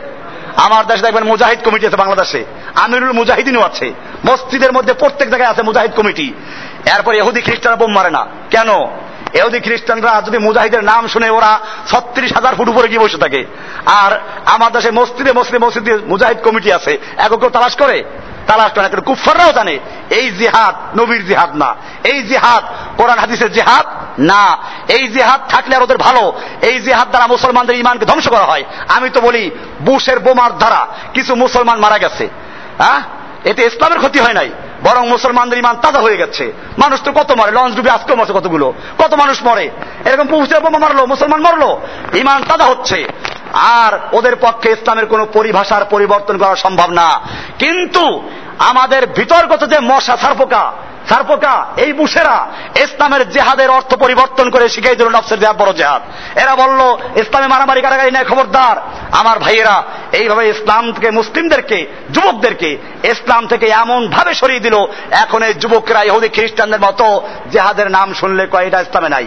আমার দেশে দেখবেন মুজাহিদ কমিটি আছে, বাংলাদেশে আমিরুল মুজাহিদিনও আছে, মসজিদের মধ্যে প্রত্যেক জায়গায় আছে মুজাহিদ কমিটি। এরপর ইহুদি খ্রিস্টানরা বোম মারে না কেন? ইহুদি খ্রিস্টানরা যদি মুজাহিদের নাম শুনে ওরা 36,000 ফুট উপরে গিয়ে বসে থাকে। আর আমার দেশে মসজিদে মসজিদে মসজিদে মুজাহিদ কমিটি আছে, একক তালাশ করে, তালাশ করে না। কুফফাররাও জানে এই জিহাদ নবীর জিহাদ না, এই জিহাদ কোরআন হাদিসের জিহাদ না। এই জিহাদ থাকলে আর ওদের ভালো, এই জিহাদ দ্বারা মুসলমানদের ইমানকে ধ্বংস করা হয়। আমি তো বলি বুশের বোমার দ্বারা কিছু মুসলমান মারা গেছে, হ্যাঁ, এতে ইসলামের ক্ষতি হয় নাই, বরং মুসলমানদের ইমান তাজা হয়ে গেছে। মানুষ তো কত মরে, লঞ্চ ডুবে আজকেও মরছে কতগুলো, কত মানুষ মরে এরকম, পুরুষের বোমা মারলো, মুসলমান মরলো, ইমান তাজা হচ্ছে। আর ওদের পক্ষে ইসলামের কোনো পরিভাষার পরিবর্তন করা সম্ভব না। কিন্তু আমাদের ভিতরগত যে মশা, সারপোকা, সারপোকা, এই বুশেরা ইসলামের জেহাদের অর্থ পরিবর্তন করে শিখিয়ে দিল নফসের জেহাদ, বড় জেহাদ। এরা বলল ইসলামে মারামারি কারাগারি নাই, খবরদার। আমার ভাইয়েরা, এইভাবে ইসলামকে, মুসলিমদেরকে, যুবকদেরকে ইসলাম থেকে এমন ভাবে সরিয়ে দিল, এখন এই যুবকরা ইহুদি খ্রিস্টানদের মতো জেহাদের নাম শুনলে কয় এটা ইসলামে নাই।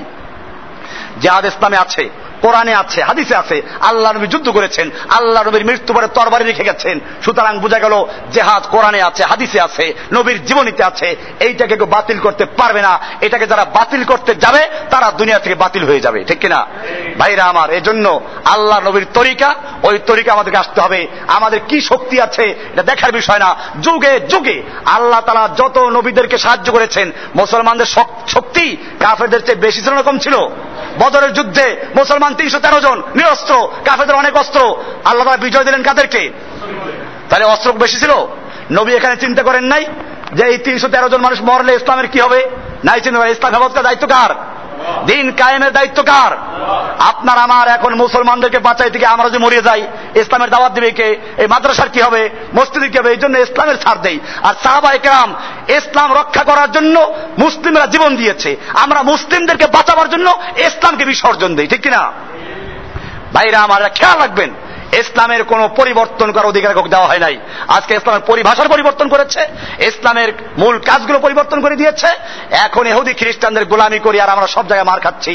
জেহাদ ইসলামে আছে, কোরআনে আছে, হাদিসে আছে। আল্লাহ নবী যুদ্ধ করেছেন, আল্লাহ নবীর মৃত্যু পরে তরবারি রেখে গেছেন। সুতরাং বোঝা গেল জিহাদ কোরআনে আছে, হাদিসে আছে, নবীর জীবনীতে আছে। এইটাকে কেউ বাতিল করতে পারবে না। এটাকে যারা বাতিল করতে যাবে তারা দুনিয়া থেকে বাতিল হয়ে যাবে, ঠিক কিনা ভাইরা আমার? এজন্য আল্লাহ নবীর তরিকা, ওই তরিকা আমাদেরকে আসতে হবে। আমাদের কি শক্তি আছে এটা দেখার বিষয় না। যুগে যুগে আল্লাহ তাআলা যত নবীদেরকে সাহায্য করেছেন, মুসলমানদের শক্তি কাফেরদের চেয়ে বেশি ছিল না কম ছিল? বদরের যুদ্ধে মুসলমান 313 জন নিরস্ত্র, কাফেরদের অনেক অস্ত্র, আল্লাহ তাআলা বিজয় দিলেন কাদেরকে? তাহলে অস্ত্র বেশি ছিল? নবী এখানে চিন্তা করেন নাই যে এই 313 জন মানুষ মরলে ইসলামের কি হবে? নাই চিন্তা। ইসলাম হেফাজতের দায়িত্ব কার? দিন কায়েমের দায়িত্ব কার? আপনার আমার। এখন মুসলমানদেরকে বাঁচাইতে গিয়ে আমরা যদি মরিয়ে যাই, ইসলামের দাওয়াত দিবে কে? এই মাদ্রাসার কি হবে, মসজিদের কি হবে? এই জন্য ইসলামের ছাড় দেই। আর সাহাবা একরাম ইসলাম রক্ষা করার জন্য মুসলিমরা জীবন দিয়েছে, আমরা মুসলিমদেরকে বাঁচাবার জন্য ইসলামকে বিসর্জন দিই, ঠিক কিনা? ভাইরা আমার, খেয়াল রাখবেন, ইসলামের কোন পরিবর্তন করার অধিকার দেওয়া হয় নাই। আজকে ইসলামের পরিভাষার পরিবর্তন করেছে, ইসলামের মূল কাজগুলো পরিবর্তন করে দিয়েছে। এখন ইহুদি খ্রিস্টানদের গোলামি করি আর আমরা সব জায়গায় মার খাচ্ছি।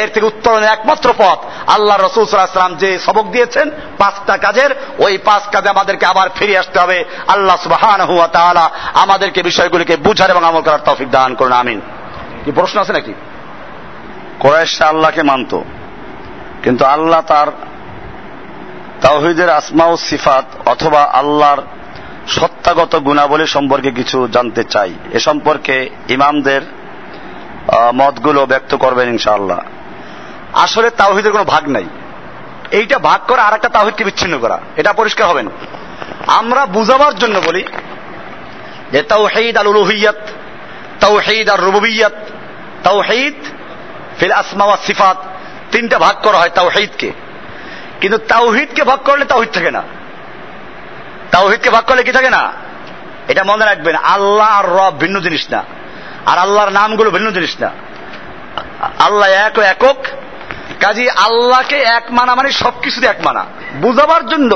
এর থেকে উত্তরণের একমাত্র পথ আল্লাহ রাসূল সাল্লাল্লাহু আলাইহি ওয়াসাল্লাম যে সবক দিয়েছেন পাঁচটা কাজের, ওই পাঁচ কাজে আমাদেরকে আবার ফিরে আসতে হবে। আল্লাহ সুবহানাহু ওয়া তাআলা আমাদেরকে বিষয়গুলিকে বুঝার এবং আমল করার তৌফিক দান করুন, আমিন। কি প্রশ্ন আছে নাকি? কুরাইশরা আল্লাহকে মানত, কিন্তু আল্লাহ তার তাওহীদের আসমা ও সিফাত অথবা আল্লাহর সত্তাগত গুণাবলী সম্পর্কে কিছু জানতে চাই। এ সম্পর্কে ইমামদের মতগুলো ব্যক্ত করবেন ইনশাআল্লাহ। আসলে তাওহীদের কোনো ভাগ নাই, এইটা ভাগ করা আর একটা তাওহীদকে বিচ্ছিন্ন করা, এটা পরিষ্কার হবেন। আমরা বুঝাবার জন্য বলি যে তাওহীদ আল উলুহিয়াত, তাওহীদ আর রুবুবিয়াত, তাওহীদ ফিল আসমা ওয়া সিফাত, তিনটা ভাগ করা হয় তাওহীদকে। কিন্তু তাওহীদকে ভাগ করলে তাওহীদ থাকে না, তাওহীদকে ভাগ করলে কি থাকে না, এটা মনে রাখবেন। আল্লাহ আর রব ভিন্ন জিনিস না, আর আল্লাহর নামগুলো ভিন্ন জিনিস না। আল্লাহ এক ও একক, কাজী আল্লাহকে এক মানা মানে সবকিছু এক মানা। বুঝাবার জন্য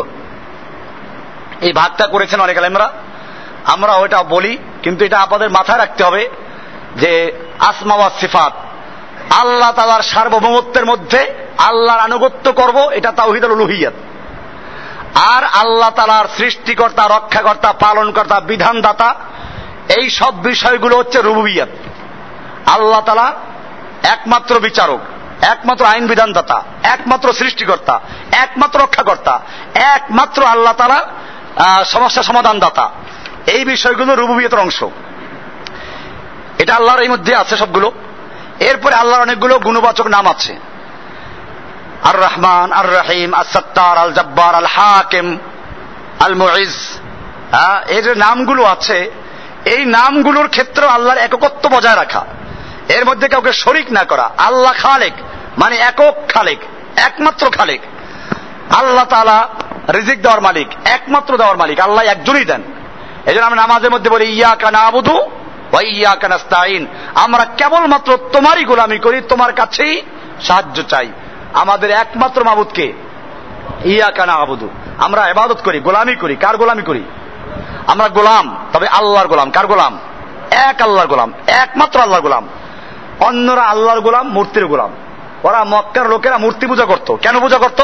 এই ভাগটা করেছেন অনেক আলেমরা, আমরা ওটা বলি, কিন্তু এটা আপনাদের মাথায় রাখতে হবে যে আসমা ওয়া সিফাত, আল্লাহ তাআলার সার্বভৌমত্বের মধ্যে আল্লাহর আনুগত্য করব, এটা তাওহীদুল উলুহিয়াত। আর আল্লাহ তাআলার সৃষ্টিকর্তা, রক্ষাকর্তা, পালনকর্তা, বিধানদাতা, এই সব বিষয়গুলো হচ্ছে রুবুবিয়াত। আল্লাহ তাআলা একমাত্র বিচারক, একমাত্র আইন বিধানদাতা, একমাত্র সৃষ্টিকর্তা, একমাত্র রক্ষাকর্তা, একমাত্র আল্লাহ তাআলা সমস্যা সমাধানদাতা। এই বিষয়গুলো রুবুবিয়াতের অংশ, এটা আল্লাহর এই মধ্যে আছে সবগুলো। এরপরে আল্লাহর অনেকগুলো গুণবাচক নাম আছে, আর রহমান, আর রহিম, আর সত্তার, আল জব্বার, আল হাকিম, আল মুইজ, এই যে নামগুলো আছে, এই নামগুলোর ক্ষেত্রে আল্লাহর একত্ব বজায় রাখা, এর মধ্যে কাউকে শরিক না করা। আল্লাহ খালেক মানে একক খালেক, একমাত্র খালেক। আল্লাহ তাআলা রিজিক দেওয়ার মালিক, একমাত্র দেওয়ার মালিক, আল্লাহ একজনই দেন। এই জন্য আমরা নামাজের মধ্যে বলি ইয়াকা নাবুদু ওয়া ইয়াকা নাস্তাইন, আমরা কেবলমাত্র তোমারই গোলামি করি, তোমার কাছেই সাহায্য চাই। আমাদের একমাত্র মাবুদকে ইয়াকা নাবুদু, আমরা ইবাদত করি, গোলামি করি। কার গোলামি করি? আমরা গোলাম, তবে আল্লাহর গোলাম। কার গোলাম? এক আল্লাহর গোলাম, একমাত্র আল্লাহর গোলাম। অন্যরা আল্লাহর গোলাম, মূর্তির গোলাম। ওরা মক্কার লোকেরা মূর্তি পূজা করত। কেন পূজা করত?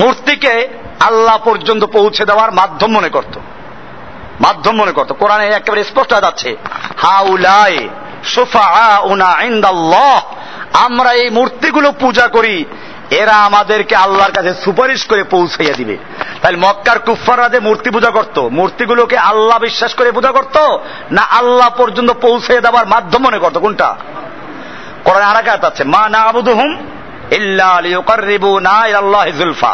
মূর্তিকে আল্লাহ পর্যন্ত পৌঁছে দেওয়ার মাধ্যম মনে করত, মাধ্যম মনে করত। কোরআনে একেবারে স্পষ্ট হয়ে যাচ্ছে, হাউলায়ে সুফাআউনা ইনদাল্লাহ, আমরা এই মূর্তিগুলো পূজা করি, এরা আমাদেরকে আল্লাহর কাছে সুপারিশ করে পৌঁছাইয়া দিবে। তাহলে মক্কার কুফফাররা যে মূর্তি পূজা করত, মূর্তিগুলোকে আল্লাহ বিশ্বাস করে পূজা করত না আল্লাহ পর্যন্ত পৌঁছে দেওয়ার মাধ্যম মনে করত? কোনটা? কোরআনে আরেক আয়াত আছে, মা না'বুদুহুম ইল্লা লিইউকাররিবুনা ইলাল্লাহি যুলফা,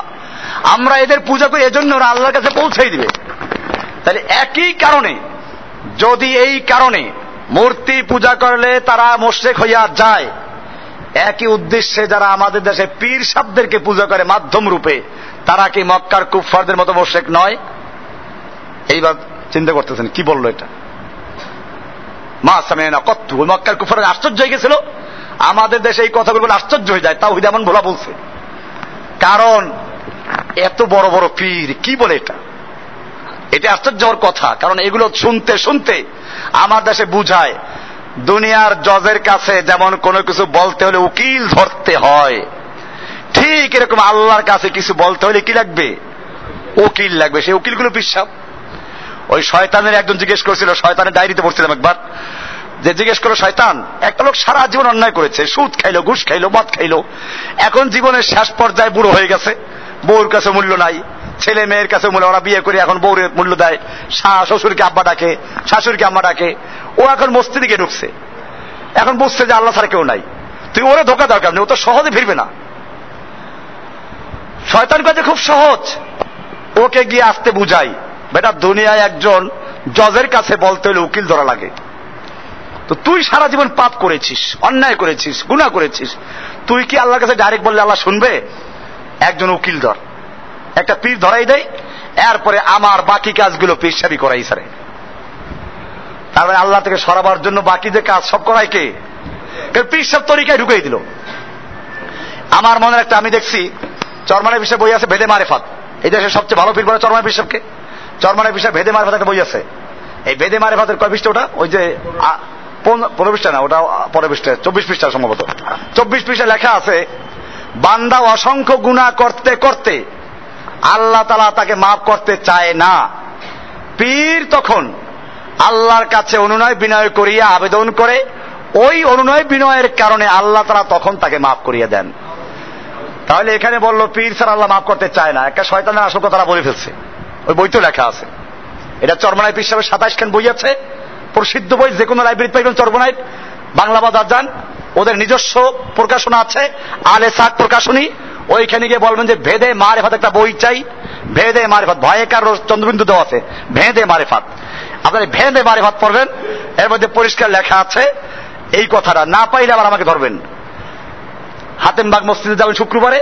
আমরা এদের পূজা করি এজন্য ওরা আল্লাহর কাছে পৌঁছাই দিবে। তাহলে একই কারণে, যদি এই কারণে মূর্তি পূজা করলে তারা মুশরিক হইয়া যায়, একই উদ্দেশ্যে যারা আমাদের দেশে পীর সাহেবদেরকে পূজা করে মাধ্যম রূপে, তারা কি মক্কার কুফফারদের মতো মুশরিক নয়? এইবার চিন্তা করতেছেন কি বললো এটা, মা সামিনা কত্তু। মক্কার কুফফাররা আশ্চর্য হয়ে গেছিল, আমাদের দেশে এই কথাগুলো আশ্চর্য হয়ে যায়, তাওহীদ এমন ভোলা বলছে। কারণ এত বড় বড় পীর কি বলে এটা, এটা আশ্চর্য হওয়ার কথা। কারণ এগুলো শুনতে শুনতে আমার দেশে বুঝায়, দুনিয়ার জজের কাছে যেমন কোনো কিছু বলতে হলে উকিল ধরতে হয়, ঠিক এরকম আল্লাহর কাছে কিছু বলতে হলে কি লাগবে? উকিল লাগবে। সেই উকিলগুলো বিশ্বাস। ওই শয়তানের একজন জিজ্ঞেস করেছিল, শয়তানের ডায়েরিতে পড়ছিলাম একবার, যে জিজ্ঞেস করলো, শয়তান, একটা লোক সারা জীবন অন্যায় করেছে, সুদ খাইলো, ঘুষ খাইলো, মদ খাইলো, এখন জীবনের শেষ পর্যায়ে বুড়ো হয়ে গেছে, বউর কাছে মূল্য নাই, ছেলে মেয়ের কাছে মূল্য, ওরা বিয়ে করে এখন বউর মূল্য দেয়, শ্বশুরকে আব্বা ডাকে, শাশুড়িকে আম্মা ডাকে, ও এখন মসজিদে গিয়ে ঢুকছে, এখন বুঝছে যে আল্লাহ ছাড়া কেউ নাই, তুই ওরে ধোকা দরকার নেই, ও তো সহজে ফিরবে না। শয়তানের কাছে খুব সহজ, ওকে গিয়ে আসতে বুঝাই। বেটা, দুনিয়ায় একজন জজের কাছে বলতে হলে উকিল ধরা লাগে, তো তুই সারা জীবন পাপ করেছিস, অন্যায় করেছিস, গুনাহ করেছিস, তুই কি আল্লাহর কাছে ডাইরেক্ট বললে আল্লাহ শুনবে? একজন উকিল ধর, একটা পীর ধরাই দেয়, এরপরে আমার বাকি কাজগুলো পীর সাহেবই করাই সারে। তার মানে আল্লাহ থেকে সরাবার জন্য বাকি যে কাজ সব করায় কে? পীর সাহেব তরিকায় ঢুকিয়ে দিল। আমার মনে একটা আমি দেখছি চরমানায় বিষয় বই আছে ভেদে মারেফাত, এই দেশের সবচেয়ে ভালো পীর বলে চরমানায় বিষয়কে, চরমানায় বিষয় ভেদে মারেফাত একটা বই আছে। এই ভেদে মারেফাতের কয় পৃষ্ঠা? ওটা ওই যে 15 পৃষ্ঠা না, ওটা পরের পৃষ্ঠা, 24 পৃষ্ঠা সম্ভবত। 24 পৃষ্ঠা লেখা আছে বান্দা অসংখ্য গুনাহ করতে করতে আল্লাহ তাআলা তাকে মাফ করতে চায় না, পীর তখন আল্লাহর কাছে অনুনয় বিনয় করিয়া আবেদন করে, ওই অনুনয় বিনয়ের কারণে আল্লাহ তাআলা তখন তাকে মাফ করিয়ে দেন। তাহলে এখানে বললো পীর ছাড়া আল্লাহ মাফ করতে চায় না, একটা শয়তানের আসল কথা তারা বলে ফেলছে, ওই বইতে লেখা আছে। এটা চরমনায় পীর সাহেবের 27খান বই আছে, প্রসিদ্ধ বই, যে কোনো লাইব্রেরিতে পাইবেন। চরমনায় বাংলা বাজার যান, ওদের নিজস্ব প্রকাশনা আছে আলে সাক প্রকাশনী, ওইখানে গিয়ে বলবেন যে ভেদে মারেফাত একটা বই চাই, ভেদে মারেফাত, ভয়েকার চন্দ্রবিন্দু দেওয়া আছে, ভেদে মারেফাত। আপনার ভেদে মারেফাত পড়বেন, এর মধ্যে পরিষ্কার লেখা আছে এই কথাটা। না পাইলে আবার আমাকে ধরবেন। হাতেমবাগ মসজিদে যাবেন শুক্রবারে,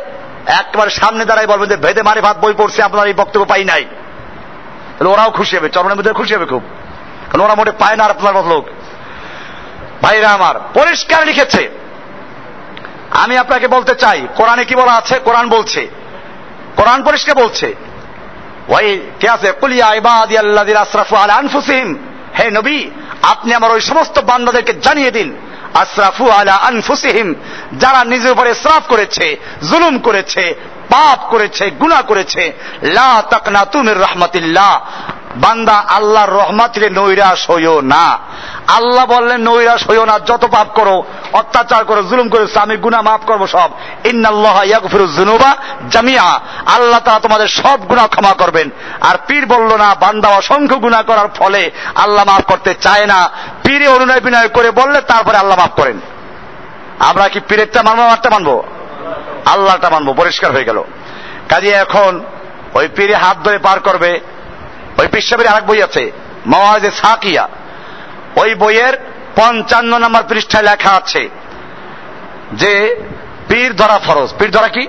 একবারে সামনে দাঁড়াই বলবেন যে ভেদে মারেফাত বই পড়ছে, আপনার এই বক্তব্য পাই নাই, তাহলে ওরাও খুশি হবে, চরমের মধ্যে খুশি হবে খুব, কারণ ওরা মোটে পায় না আপনার মত লোক। ভাইরা আমার, পরিষ্কার লিখেছে। আমি আপনাকে বলতে চাই কোরআনে কি বলা আছে, কোরআন বলছে, কোরআন পরিষ্কার বলছে, ওই কে আছে, কুল ইয়া ইবাদিয়াল্লাযিনা আসরাফু আলা আনফুসিহিম, হে নবী আপনি আমার ওই সমস্ত বান্দাদেরকে জানিয়ে দিন, আসরাফু আলা আনফুসিহিম, যারা নিজের উপরে ইসরাফ করেছে, জুলুম করেছে, পাপ করেছে, গুনাহ করেছে, লা তাকনাতু মির রাহমাতিল্লাহ, বান্দা আল্লাহর রহমত থেকে নৈরাশ হইও না। আল্লাহ বললেন নৈরাশ হইও না, যত পাপ করো, অত্যাচার করো, জুলুম করো, আমি গুনাহ মাফ করব সব। ইন্নাল্লাহা ইয়াগফিরুয যুনুবা জামিআ, আল্লাহ তাআলা তোমাদের সব গুনাহ ক্ষমা করবেন। আর পীর বলল না, বান্দা অসংখ্য গুনাহ করার ফলে আল্লাহ মাফ করতে চায় না, পীরে অনুনয় বিনয় করে বললে তারপরে আল্লাহ মাফ করেন। আমরা কি পীরেরটা মানবো, আমারটা মানবো? আল্লাহটা মানবো, পরিষ্কার হয়ে গেল। কাজে এখন ওই পীরে হাত ধরে পার করবে। ওই পৃষ্ঠাবের আরেক বই আছে মাওয়াজে সাকিয়া, ওই বইয়ের 55 নম্বর পৃষ্ঠায় লেখা আছে যে পীর ধরা ফরজ। পীর ধরা কি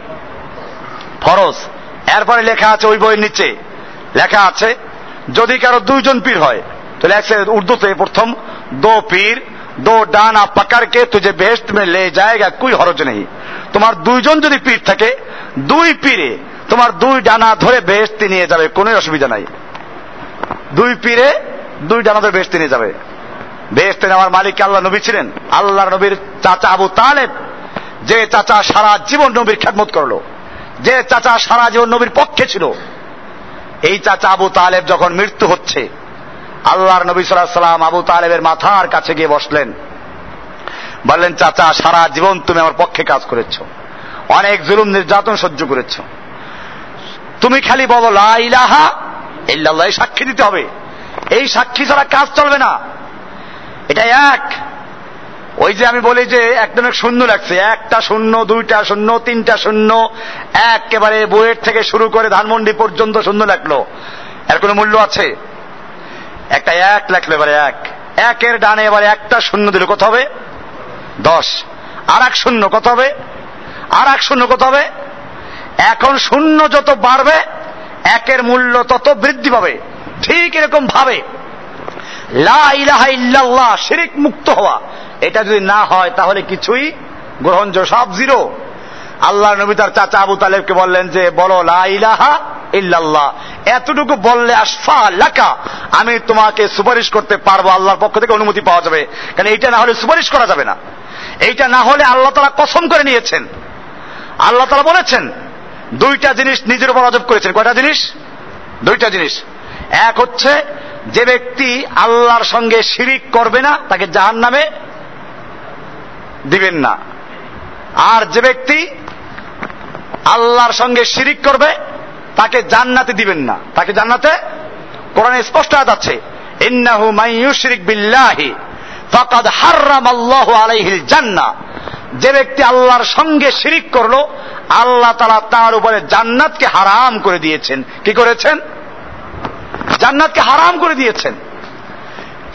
ফরজ? এরপরে লেখা আছে ওই বইয়ের নিচে লেখা আছে যদি কারো 2জন পীর হয়, তাহলে এক উর্দুতে প্রথম, দো পীর দো ডানা পাকারকে তুঝে বেহেশত মে লে জায়েগা কোই হরজ নেই। তোমার 2জন যদি পীর থাকে, 2 পীরে তোমার 2 ডানা ধরে বেহেশতে নিয়ে যাবে, কোনো অসুবিধা নাই। 2 পীরে 2 ডানা ধরে বেহেশতে নিয়ে যাবে। বেহেশতে নেওয়ার মালিক আল্লাহ নবী ছিলেন। আল্লাহর নবীর চাচা আবু তালেব, যে চাচা সারা জীবন নবীর খেদমত করলো, যে চাচা সারা জীবন নবীর পক্ষে ছিল, এই চাচা আবু তালেব যখন মৃত্যু হচ্ছে, আল্লাহর নবী সাল্লাল্লাহু আলাইহি ওয়াসাল্লাম আবু তালেবের মাথার কাছে গিয়ে বসলেন, বললেন চাচা সারা জীবন তুমি আমার পক্ষে কাজ করেছো, অনেক জুলুম নির্যাতন সহ্য করেছো, তুমি খালি বলো লা ইলাহা ইল্লাল্লাহ, এই সাক্ষী দিতে হবে, এই সাক্ষী ছাড়া কাজ চলবে না। এটা এক, ওই যে আমি বলি যে একদম শূন্য লাগছে, 1টা শূন্য, 2টা শূন্য, 3টা শূন্য, একেবারে বুয়েট থেকে শুরু করে ধানমন্ডি পর্যন্ত শূন্য লাগলো। এর কোনো মূল্য আছে? একটা 1 লাগলো, এবারে 1-1-এর ডানে এবারে 1টা শূন্য দিলে কত হবে? 10। আর 1 শূন্য কত হবে? আর 1 শূন্য কত হবে? এখন শূন্য যত বাড়বে 1-এর মূল্য তত বৃদ্ধি পাবে। ঠিক এরকম ভাবে লা ইলাহা ইল্লাল্লাহ, শিরক মুক্ত হওয়া, এটা যদি না হয় তাহলে কিছুই গ্রহণযোগ্য, সব জিরো। আল্লাহর নবী তার চাচা আবু তালেবকে বললেন যে বলো লা ইলাহা ইল্লাল্লাহ, এতটুকু বললে আশফা লাকা, আমি তোমাকে সুপারিশ করতে পারবো, আল্লাহর পক্ষ থেকে অনুমতি পাওয়া যাবে, কারণ এইটা না হলে সুপারিশ করা যাবে না। এইটা না হলে আল্লাহ তাআলা কসম করে নিয়েছেন, আল্লাহ তাআলা বলেছেন 2টা জিনিস নিজের উপর ওয়াজিব করেছেন। কয়টা জিনিস? 2টা জিনিস। এক হচ্ছে যে ব্যক্তি আল্লাহর সঙ্গে শিরিক করবে না তাকে জাহান্নামে দিবেন না, আর যে ব্যক্তি আল্লাহর সঙ্গে শিরিক করবে তাকে জান্নাতে দিবেন না, তাকে জান্নাতে। কোরআনে স্পষ্ট আয়াত আছে ইন্নাহু মাই ইউশরিক বিল্লাহি ফাকাদ হারামাল্লাহু আলাইহিল জান্নাহ, যে ব্যক্তি আল্লাহর সঙ্গে শিরিক করলো আল্লাহ তাআলা তার উপরে জান্নাতকে হারাম করে দিয়েছেন। কি করেছেন? জান্নাতকে হারাম করে দিয়েছেন।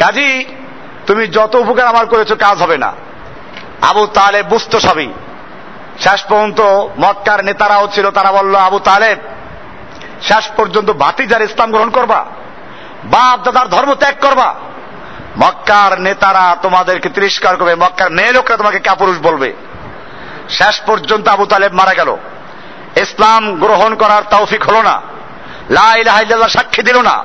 কাজেই তুমি যত উপকার আমার করেছো কাজ হবে না। আবু তালেব বুঝতো সবই। শেষ পর্যন্ত মক্কার নেতারাও ছিল, তারা বলল, আবু তালেব, শেষ পর্যন্ত ভাতিজার ইসলাম গ্রহণ করবা, বাপ দাদার ধর্ম ত্যাগ করবা, মক্কার নেতারা তোমাদেরকে তিরস্কার করবে, মক্কার মেয়ে লোকরা তোমাকে কাপুরুষ বলবে। শেষ পর্যন্ত আবু তালেব মারা গেল, ইসলাম গ্রহণ করার তৌফিক হলো না, লা ইলাহা ইল্লাল্লাহ সাক্ষী দিল না।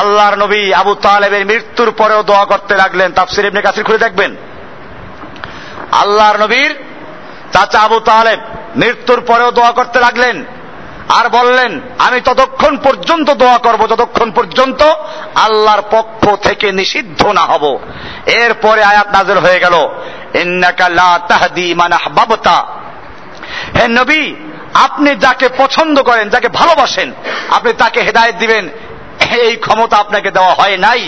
আল্লাহর নবী আবু তালেবের মৃত্যুর পরেও দোয়া করতে লাগলেন, তাফসীর ইবনে কাসির খুলে দেখবেন। আল্লাহর নবীর চাচা আবু তালেব মৃত্যুর পরেও দোয়া করতে লাগলেন আর বললেন, আমি ততক্ষণ পর্যন্ত দোয়া করব যতক্ষণ পর্যন্ত আল্লাহর পক্ষ থেকে নিষিদ্ধ না হব। এরপরে আয়াত নাযিল হয়ে গেল, ইন্নাকা লা তাহদি মান আহবাবতা, হে নবী আপনি যাকে পছন্দ করেন, যাকে ভালোবাসেন, আপনি তাকে হেদায়েত দিবেন, এই ক্ষমতা আপনাকে দেওয়া হয় নাই।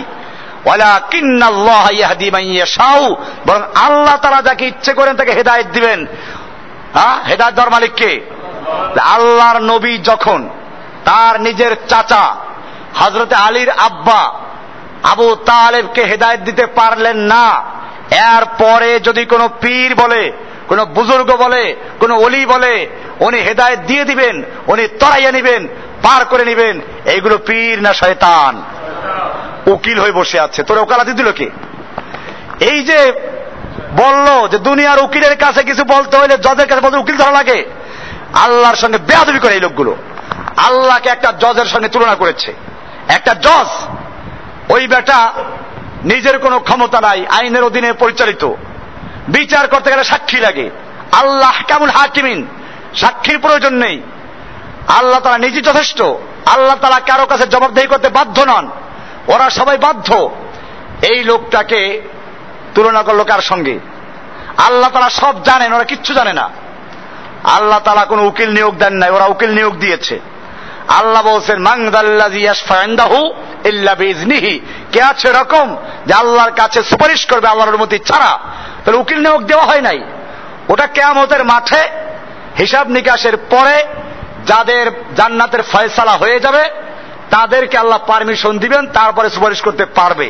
ওয়ালাকিন্নাল্লাহ ইয়াহদি মান ইয়াশাউ, বরং আল্লাহ তাআলা যাকে ইচ্ছে করেন তাকে হেদায়েত দিবেন। হেদায়েত দেওয়ার মালিক কে? আল্লাহর নবী যখন তার নিজের চাচা হযরত আলীর আব্বা আবু তালেবকে হেদায়েত দিতে পারলেন না, এর পরে যদি কোনো পীর বলে, কোনো বুজুর্গ বলে, কোনো ওলি বলে, উনি হেদায়েত দিয়ে দিবেন, উনি তরাইয়া নেবেন, পার করে নেবেন, এইগুলো পীর না শয়তান, উকিল হয়ে বসে আছে, তোর ওকালাতি দিল কে? এই যে বলল যে দুনিয়ার উকিলের কাছে কিছু বলতে হইলে জজের কাছে বলতে উকিল ধরা লাগে, আল্লাহর সঙ্গে বেয়াদবি করে এই লোকগুলো। আল্লাহকে একটা জজের সঙ্গে তুলনা করেছে। একটা জজ, ওই বেটা নিজের কোনো ক্ষমতা নাই, আইনের অধীনে পরিচালিত, বিচার করতে গেলে সাক্ষী লাগে, আল্লাহ আহকামুল হাকিমিন, সাক্ষীর প্রয়োজন নেই, আল্লাহ তাআলা নিজে যথেষ্ট, আল্লাহ তাআলা কারো কাছে জবাবদেহি করতে বাধ্য নন, ওরা সবাই বাধ্য। এই লোকটাকে তুলনা করলো কার সঙ্গে? আল্লাহ তাআলা সব জানেন, ওরা কিচ্ছু জানে না। আল্লাহ তাআলা কোনো উকিল নিয়োগ দেন নাই, ওরা উকিল নিয়োগ দিয়েছে। আল্লাহ বলছেন, মান যাল্লাযী ইয়াশফা ইনদাহু ইল্লা বিইজনিহি, কে আছে এরকম যে আল্লাহর কাছে সুপারিশ করবে আল্লাহর অনুমতি ছাড়া? তাহলে উকিল নিয়োগ দেওয়া হয় নাই। ওটা কিয়ামতের মাঠে হিসাব নিকাশের পরে যাদের জান্নাতের ফয়সালা হয়ে যাবে তাদেরকে আল্লাহ পারমিশন দিবেন, তারপরে সুপারিশ করতে পারবে,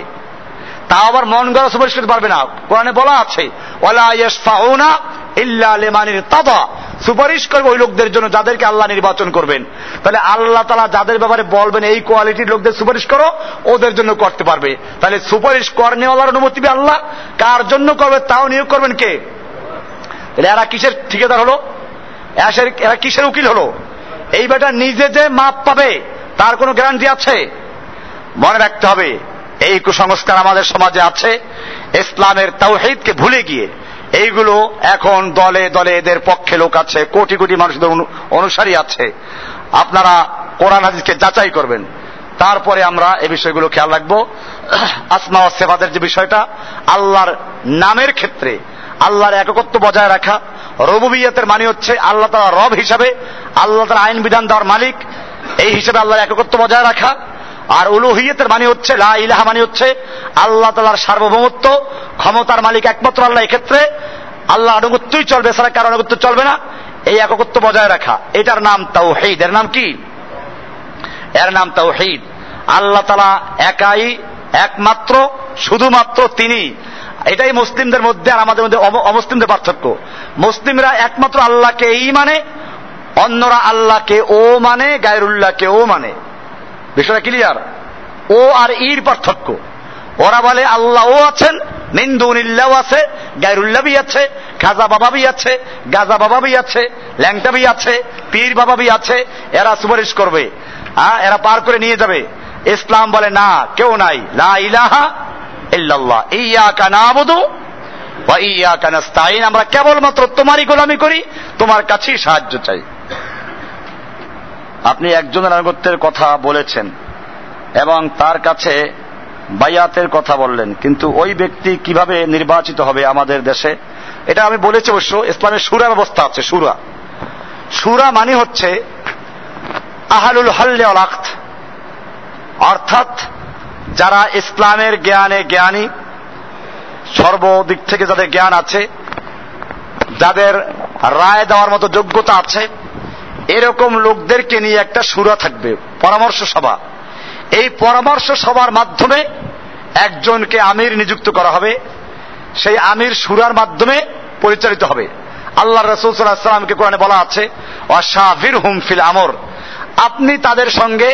তা আবার মন গড়া সুপারিশ করতে পারবে না। কোরআনে বলা আছে, ওয়ালা ইয়াশফাউনা ইল্লা লিমান ইরতাদা, সুপারিশ করবে ওই লোকদের জন্য যাদেরকে আল্লাহ নির্বাচন করবেন। তাহলে আল্লাহ তাআলা যাদের ব্যাপারে বলবেন এই কোয়ালিটির লোকদের সুপারিশ করো, ওদের জন্য করতে পারবে। তাহলে সুপারিশ করনেওয়ালার অনুমতি দিবে আল্লাহ, কার জন্য করবে তাও নিয়োগ করবেন কে? তাহলে এরা কিসের ঠিকাদার হলো? এরা কিসের উকিল হলো? এই বেটা নিজে যে মাপ পাবে তার কোনো গ্যারান্টি আছে? মনে রাখতে হবে, এই কুসংস্কার আমাদের সমাজে আছে, ইসলামের তাওহীদকে ভুলে গিয়ে এইগুলো এখন দলে দলে এদের পক্ষে লোক আছে, কোটি কোটি মানুষদের অনুসারী আছে। আপনারা কোরআন হাদিসকে যাচাই করবেন, তারপরে আমরা এই বিষয়গুলো খেয়াল রাখবো। আসমা ও সিফাতের যে বিষয়টা, আল্লাহর নামের ক্ষেত্রে আল্লাহর একত্ব বজায় রাখা। রুবুবিয়তের মানে হচ্ছে আল্লাহ তাআলা রব হিসাবে, আল্লাহ তাআলা আইন বিধান দেওয়ার মালিক, এই হিসাবে আল্লাহর একত্ব বজায় রাখা। আর উলুহিয়তের মানে হচ্ছে, লা ইলাহা মানে হচ্ছে আল্লাহ তাআলার সার্বভৌমত্ব, ক্ষমতার মালিক একমাত্র আল্লাহ, এক্ষেত্রে আল্লাহ আনুগত্যই চলবে, ছাড়া কারো আনুগত্য চলবে না, এই একত্ব বজায় রাখা, এটার নাম তাওহীদ। এর নাম কি? এর নাম তাওহীদ। আল্লাহ তাআলা একাই, একমাত্র, শুধুমাত্র তিনি। এটাই মুসলিমদের মধ্যে আর আমাদের মধ্যে অমুসলিমদের পার্থক্য। মুসলিমরা একমাত্র আল্লাহকে ই মানে, অন্যরা আল্লাহকে ও মানে, গায়রুল্লাহকে ও মানে। বিষয়টা ক্লিয়ার? ও আর ইর পার্থক্য। ওরা বলে আল্লাহ ও আছেন, মিনদুনিল্লাহ আছে, গায়রুল্লাহবি আছে, খাজা বাবাবি আছে, গাজা বাবাবি আছে, ল্যাংটাবি আছে, পীর বাবাবি আছে, এরা সুপারিশ করবে, এরা পার করে নিয়ে যাবে। ইসলাম বলে না, কেউ নাই। লা ইলাহা ইল্লাল্লাহ, ইয়াকা নাবুদু ওয়া ইয়াকা নাস্তাইন, আমরা কেবলমাত্র তোমারই গোলামি করি, তোমার কাছেই সাহায্য চাই। আপনি একজনের আনুগত্যের কথা বলেছেন এবং তার কাছে বায়াতের কথা বললেন, কিন্তু ওই ব্যক্তি কিভাবে নির্বাচিত হবে আমাদের দেশে? এটা আমি বলেছি অবশ্য। ইসলামের সুরা ব্যবস্থা আছে। সুরা, সুরা মানে হচ্ছে আহলুল হাল্লি ওয়াল আকদ, অর্থাৎ যারা ইসলামের জ্ঞানে জ্ঞানী, সর্বদিক থেকে যাদের জ্ঞান আছে, যাদের রায় দেওয়ার মতো যোগ্যতা আছে, এরকম লোকদেরকে নিয়ে একটা সুরা থাকবে, পরামর্শ সভা। এই পরামর্শ সভার মাধ্যমে একজনকে আমির নিযুক্ত করা হবে, সেই আমির সুরার মাধ্যমে পরিচালিত হবে। আল্লাহ রাসূল সাল্লাল্লাহু আলাইহি ওয়াসাল্লামকে কোরআনে বলা আছে ওয়াশাবিরহুম ফিল আমর, আপনি তাদের সঙ্গে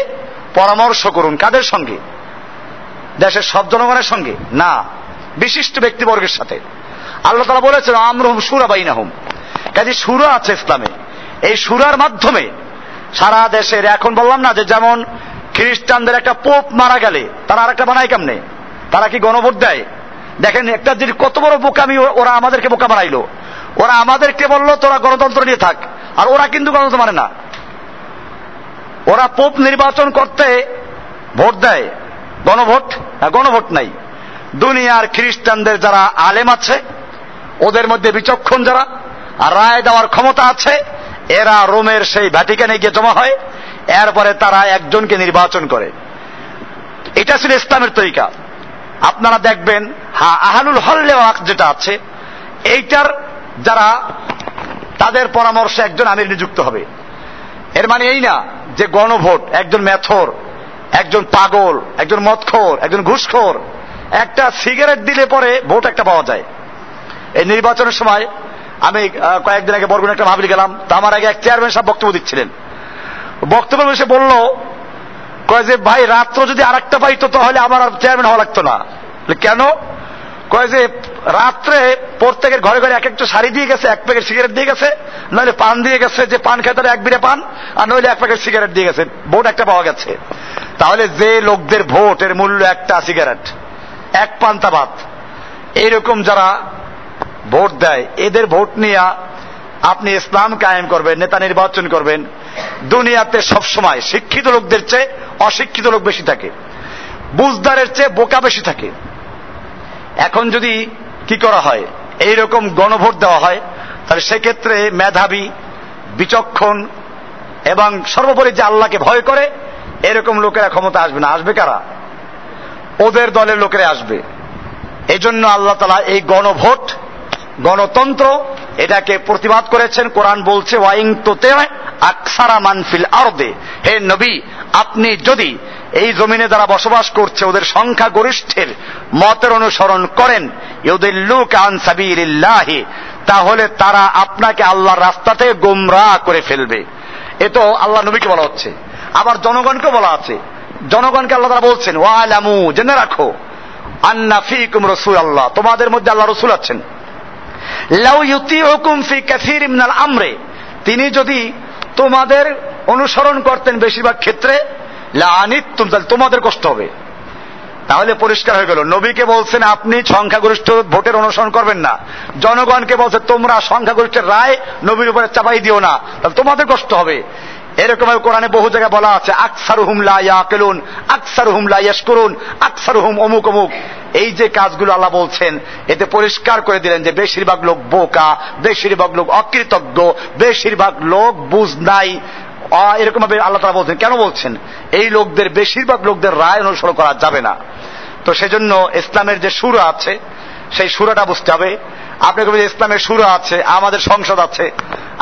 পরামর্শ করুন। কাদের সঙ্গে? দেশের সব জনগণের সঙ্গে না, বিশিষ্ট ব্যক্তিবর্গের সাথে। আল্লাহ তাআলা বলেছেন আমরুহুম সুরা বাইনাহুম। কাজে সুরা আছে ইসলামে, এই সুরার মাধ্যমে সারা দেশের, এখন বললাম না যে যেমন খ্রিস্টানদের একটা পোপ মারা গেলে তারা আর একটা বানায় কেমনে, তারা কি গণভোট দেয়? দেখেন একটা যদি কত বড় বোকামি, ওরা আমাদেরকে বোকা বানাইলো। ওরা আমাদেরকে বললো তোরা গণতন্ত্র নিয়ে থাক, আর ওরা কিন্তু গণতন্ত্র মানে না। ওরা পোপ নির্বাচন করতে ভোট দেয়, গণভোট গণভোট নাই। দুনিয়ার খ্রিস্টানদের যারা আলেম আছে, ওদের মধ্যে বিচক্ষণ যারা আর রায় দেওয়ার ক্ষমতা আছে, এরা রোমের সেই ভ্যাটিকানে গিয়ে জমা হয়, এরপরে তারা একজনকে নির্বাচন করে। এটা ছিল ইসলামের তরিকা। আপনারা দেখবেন আহলুল হল্লে ওয়াক যেটা আছে, এইটার যারা, তাদের পরামর্শে একজন আমির নিযুক্ত হবে। এর মানে এই না যে গণভোট একজন ম্যাথর, একজন পাগল, একজন মদখোর, একজন ঘুষখোর, একটা সিগারেট দিলে পরে ভোট একটা পাওয়া যায়। এই নির্বাচনের সময় আমি কয়েকদিন আগে বরগুনা একটা মাহফিলে গেলাম, তা আমার আগে এক চেয়ারম্যান সাহেব বক্তব্য দিচ্ছিলেন। বক্তব্যের বসে বললো কয় যে ভাই রাত্র যদি আর একটা পাইতো তাহলে আমার আর চেয়ারম্যান হওয়া লাগতো না। কেন? কয় যে রাত্রে প্রত্যেকের ঘরে ঘরে এক একটা শাড়ি দিয়ে গেছে, এক প্যাকেট সিগারেট দিয়ে গেছে, নইলে পান দিয়ে গেছে, যে পান খেতে এক বিড়ে পান, আর নইলে এক প্যাকেট সিগারেট দিয়ে গেছে, ভোট একটা পাওয়া গেছে। তাহলে যে লোকদের ভোট এর মূল্য একটা সিগারেট, এক পান্তা ভাত, এইরকম যারা ভোট দেয়, এদের ভোট নিয়ে আপনি ইসলাম কায়েম করবেন, নেতা নির্বাচন করবেন। দুনিয়াতে সবসময় শিক্ষিত লোকদের চেয়ে অশিক্ষিত লোক বেশি থাকে, বুঝদারের চেয়ে বোকা বেশি থাকে। এখন যদি কি করা হয়, এইরকম গণভোট দেওয়া হয়, তাহলে সেক্ষেত্রে মেধাবী, বিচক্ষণ এবং সর্বোপরি যে আল্লাহকে ভয় করে এরকম লোকেরা ক্ষমতা আসবে না। আসবে কারা? ওদের দলের লোকেরা আসবে। এজন্য আল্লাহ তাআলা এই গণভোট, গণতন্ত্র, এটাকে প্রতিবাদ করেছেন। কোরআন বলছে ওয়াইং তোতে আকসারা মানফিল আরদে, হে নবী আপনি যদি এই জমিনে যারা বসবাস করছে ওদের সংখ্যা গরিষ্ঠের মতের অনুসরণ করেন ইউদিল্লুক আন সাবিলিল্লাহ, তাহলে তারা আপনাকে আল্লাহর রাস্তাতে গোমরাহ করে ফেলবে। এ তো আল্লাহ নবীকে বলা হচ্ছে, আবার জনগণকে বলা আছে। জনগণকে আল্লাহ তারা বলছেন ওয়ালামু, জেনে রাখো আন্না ফিকুম রাসূলুল্লাহ, তোমাদের মধ্যে আল্লাহ রাসূল আছেন। লাউ ইউতিউকুম ফি কাসীর মিনাল আমরে, তিনি যদি তোমাদের অনুসরণ করতেন বেশিরভাগ ক্ষেত্রে লাআনিতুম, তাহলে তোমাদের কষ্ট হবে। তাহলে পরিষ্কার হয়ে গেল, নবীকে বলছেন আপনি সংখ্যাগরিষ্ঠ ভোটের অনুসরণ করবেন না, জনগণকে বলছে তোমরা সংখ্যাগরিষ্ঠের রায় নবীর উপরে চাপাই দিও না, তাহলে তোমাদের কষ্ট হবে। এরকম কোরআনে বহু জায়গায় বলা আছে আকসারুহুম লা ইয়াকিলুন, আকসারুহুম লা ইয়াশকুরুন, আকসারুহুম অমুক অমুক। এই যে কাজগুলো আল্লাহ বলছেন, এতে পরিষ্কার করে দিলেন যে বেশিরভাগ লোক বোকা, বেশিরভাগ লোক অকৃতজ্ঞ, বেশিরভাগ লোক বুঝ নাই। এরকম ভাবে আল্লাহ তাআলা বলছেন। কেন বলছেন? এই লোকদের, বেশিরভাগ লোকদের রায় অনুসরণ করা যাবে না। তো সেজন্য ইসলামের যে সূরা আছে, সেই সূরাটা বুঝতে হবে। আপনাকে বলছি ইসলামের সূরা আছে, আমাদের সংসদ আছে।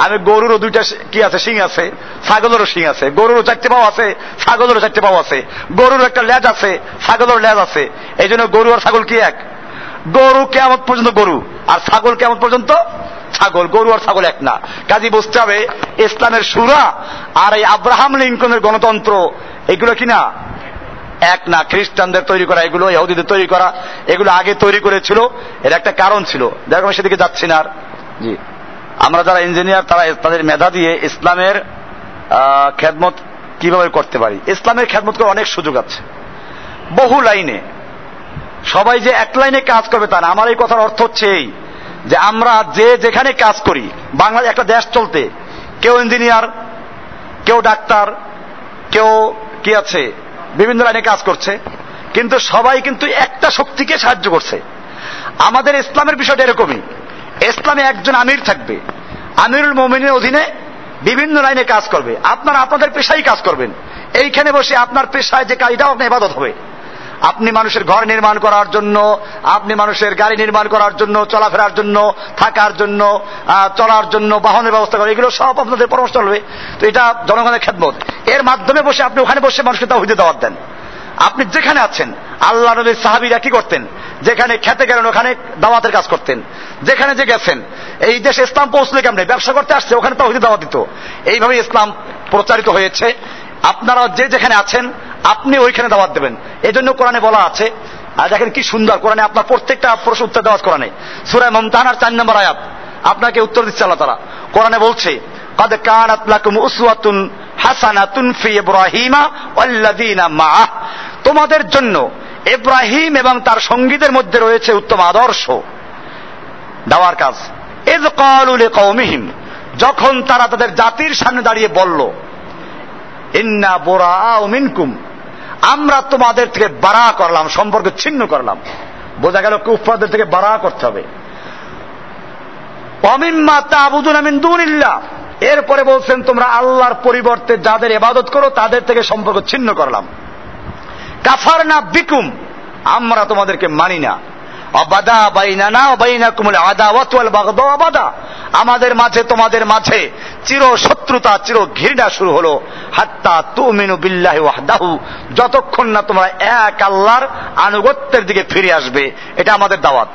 আমি গরুরও দুইটা কি আছে, শিং আছে, ছাগলেরও শিং আছে, গরুরও চারটে পাও আছে, ছাগলেরও চারটে পাও আছে, গরুর একটা লেজ আছে, ছাগলের লেজ আছে। এই জন্য গরু আর ছাগল কি এক? গরু কিয়ামত পর্যন্ত গরু, আর ছাগল কিয়ামত পর্যন্ত ছাগল। গরু আর ছাগল এক না। কাজী বুঝতে হবে ইসলামের সূরা আর এই আব্রাহাম লিঙ্কনের গণতন্ত্র, এগুলো কি না, এক না। খ্রিস্টানদের তৈরি করা এগুলো, ইহুদিদের তৈরি করা এগুলো আগে তৈরি করেছিল, এর একটা কারণ ছিল, যার আমি সেদিকে যাচ্ছি না। আর জি, আমরা যারা ইঞ্জিনিয়ার তারা তাদের মেধা দিয়ে ইসলামের খেদমত কিভাবে করতে পারি, ইসলামের খেদমত করার অনেক সুযোগ আছে বহু লাইনে। সবাই যে এক লাইনে কাজ করবে তা না। আমার এই কথার অর্থ হচ্ছে এই যে আমরা যে যেখানে কাজ করি, বাংলাদেশ একটা দেশ চলতে কেউ ইঞ্জিনিয়ার, কেউ ডাক্তার, কেউ কি আছে বিভিন্ন লাইনে কাজ করছে, কিন্তু সবাই কিন্তু একটা শক্তিকে সাহায্য করছে। আমাদের ইসলামের বিষয়টা এরকমই, ইসলামে একজন আমির থাকবে, আমিরুল মুমিনের অধীনে বিভিন্ন লাইনে কাজ করবে। আপনারা আপনাদের পেশায় কাজ করবেন, এইখানে বসে আপনার পেশায় যে কাজ, এটাও আপনার ইবাদত হবে। আপনি মানুষের ঘর নির্মাণ করার জন্য, আপনি মানুষের গাড়ি নির্মাণ করার জন্য, চলাফেরার জন্য, থাকার জন্য, চলার জন্য বাহনের ব্যবস্থা করা, এগুলো সব আপনাদের পরামর্শ চলবে। তো এটা জনগণের খেদমত। এর মাধ্যমে বসে আপনি ওখানে বসে মানুষকে তাওহীদে দাওয়াত দেন। আপনি যেখানে আছেন আল্লাহ নবীর সাহাবিরা কি করতেন? যেখানে খেতে গেলেন ওখানে দাওয়াতের কাজ করতেন, যেখানে যে গেছেন। এই দেশে ইসলাম পৌঁছলে কেমনে? ব্যবসা করতে আসছে, ওখানে তাওহীদের দাওয়াত দিত। এইভাবে ইসলাম প্রচারিত হয়েছে। আপনারা যে যেখানে আছেন আপনি ওইখানে দাওয়াত দেবেন। এই জন্য কোরআনে বলা আছে, আর দেখেন কি সুন্দর কোরআনে আপনার প্রত্যেকটা প্রশ্ন উত্তর দেওয়া কোরআনে। সূরা মুমতাহানার 4 নম্বর আয়াত আপনাকে উত্তর দিচ্ছে আল্লাহ তাআলা। কোরআনে বলছে, قد كانت لكم أسوة حسنة في إبراهيم والذين معه, তোমাদের জন্য ইব্রাহিম এবং তার সঙ্গীদের মধ্যে রয়েছে উত্তম আদর্শ। দাওয়ার কাজ। إذ قالوا لقومهم, যখন তারা তাদের জাতির সামনে দাঁড়িয়ে বলল, إنا براء منكم, আমরা তোমাদের থেকে বারা করলাম, সম্পর্ক ছিন্ন করলাম। বোঝা গেল কুফফারদের থেকে বারা করতে হবে। ومما تعبدون من دون الله, এরপরে বলছেন তোমরা আল্লাহর পরিবর্তে যাদের ইবাদত করো তাদের থেকে সম্পর্ক ছিন্ন করলাম। কাফারনা বিকুম, আমরা তোমাদেরকে মানি না। অবাদা বাইনানা ওয়াবাইনাকুম আল আদাওয়াতু ওয়াল বাগদাউ আবাদা, আমাদের মাঝে তোমাদের মাঝে চির শত্রুতা চির ঘৃণা শুরু হলো। হাত্তা তুমিনু বিল্লাহি ওয়াহদাহু, যতক্ষণ না তোমরা এক আল্লাহর আনুগত্যের দিকে ফিরে আসবে। এটা আমাদের দাওয়াত,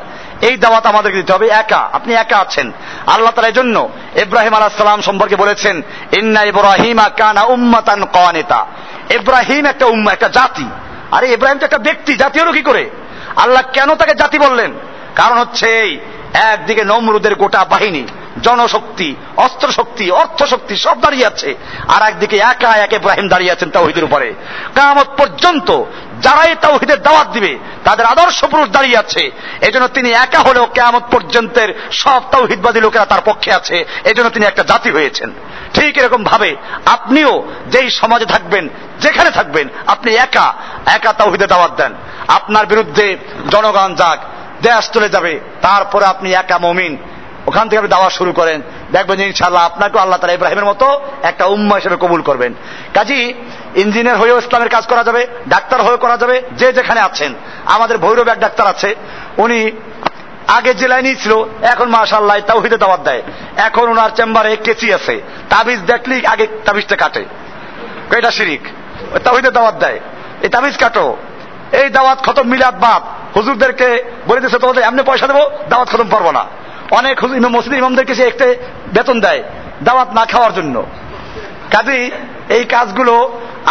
এই দাওয়াত আমাদেরকে দিতে হবে। একা, আপনি একা আছেন। আল্লাহ তাআলা এর জন্য ইব্রাহিম আলাইহিস সালাম সম্পর্কে বলেছেন, ইন্না ইব্রাহিমা কানা উম্মাতান কানিতা, ইব্রাহিম একটা উম্মাহ, একটা জাতি। আরে ইব্রাহিম তো একটা ব্যক্তি, জাতি হলো কি করে? আল্লাহ কেন তাকে জাতি বললেন? কারণ হচ্ছে এই, একদিকে নমরুদের গোটা বাহিনী, জনশক্তি, অস্ত্রশক্তি, অর্থশক্তি সব দাঁড়িয়ে আছে, আর একদিকে একা এক ইব্রাহিম দাঁড়িয়ে আছেন তাওহীদের উপরে। কিয়ামত পর্যন্ত যারাই তাওহীদের দাওয়াত দিবে তাদের আদর্শ পুরুষ দাঁড়িয়ে আছে। এজন্য তিনি একা হলেও কিয়ামত পর্যন্তের সব তাওহীদবাদী লোকেরা তার পক্ষে আছে। এজন্য তিনি একটা জাতি হয়েছেন। ঠিক এরকম ভাবে আপনিও যেই সমাজে থাকবেন, যেখানে থাকবেন, আপনি একা একা তাওহীদের দাওয়াত দেন। আপনার বিরুদ্ধে জনগণ যাক, দেশ তুলে যাবে, তারপরে আপনি একা মুমিন, ওখান থেকে আপনি দাওয়া শুরু করেন, দেখবেন ইনশাআল্লাহ আপনাকে আল্লাহ তাআলা ইব্রাহিমের মতো একটা উম্মাহ হিসেবে কবুল করবেন। কাজী ইঞ্জিনিয়ার হয়েও ইসলামের কাজ করা যাবে, ডাক্তার হয়েও করা যাবে, যে যেখানে আছেন। আমাদের ভৈরবে এক ডাক্তার আছে, উনি আগে জেলায় নিয়েছিল, এখন মাশাআল্লাহ তাওহীদের দাওয়াত দেয়। এখন ওনার চেম্বারে কেচি আছে, তাবিজ দেখলেই আগে তাবিজটা কাটে, এটা শিরিক। তাওহীদের দাওয়াত দেয়, এই তাবিজ কাটো, এই দাওয়াত খতম, মিলাদ বাদ। হুজুরদেরকে বলে দিচ্ছে তোমাদের এমনি পয়সা দেবো, দাওয়াত খতম পারবো না। অনেক মসজিদের ইমামদেরকে সে একটা বেতন দেয় দাওয়াত না খাওয়ার জন্য। কাজেই এই কাজগুলো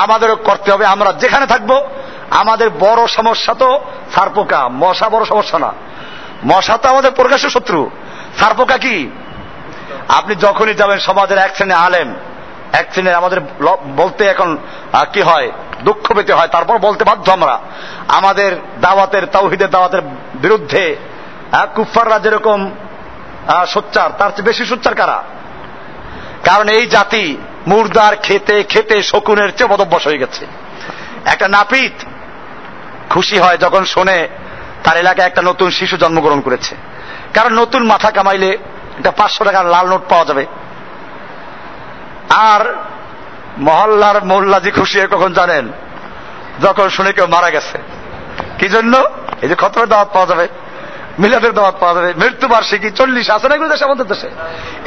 আমাদেরও করতে হবে। আমরা যেখানে থাকবো, আমাদের বড় সমস্যা তো সারপোকা, মশা বড় সমস্যা না। মশা তো আমাদের প্রকাশ্য শত্রু, সারপোকা কি? আপনি যখনই যাবেন সমাজের এক শ্রেণীর আলেম, এক শ্রেণীর, আমাদের বলতে এখন কি হয়, দুঃখ পেতে হয়, তারপর বলতে বাধ্য আমরা, আমাদের দাওয়াতের তাওহীদের দাওয়াতের বিরুদ্ধে কুফফাররা যেরকম সোচ্চার, তার চেয়ে বেশি সোচ্চার কারা? কারণ এই জাতি মুর্দার খেতে খেতে শকুনের চেয়ে বদভ্যাস হয়ে গেছে। একটা নাপিত খুশি হয় যখন শোনে তার এলাকায় একটা নতুন শিশু জন্মগ্রহণ করেছে, কারণ নতুন মাথা কামাইলে একটা 500 টাকার লাল নোট পাওয়া যাবে। আর মহল্লার মোল্লাজি খুশি হয় কখন জানেন? যখন শুনে কেউ মারা গেছে। কি জন্য? এই যে খতমের দাওয়াত পাওয়া যাবে, মিলাদের দাওয়াত পাওয়া যাবে, মৃত্যুবার্ষিকী 40 আছে না এগুলো দেশে? আমাদের দেশে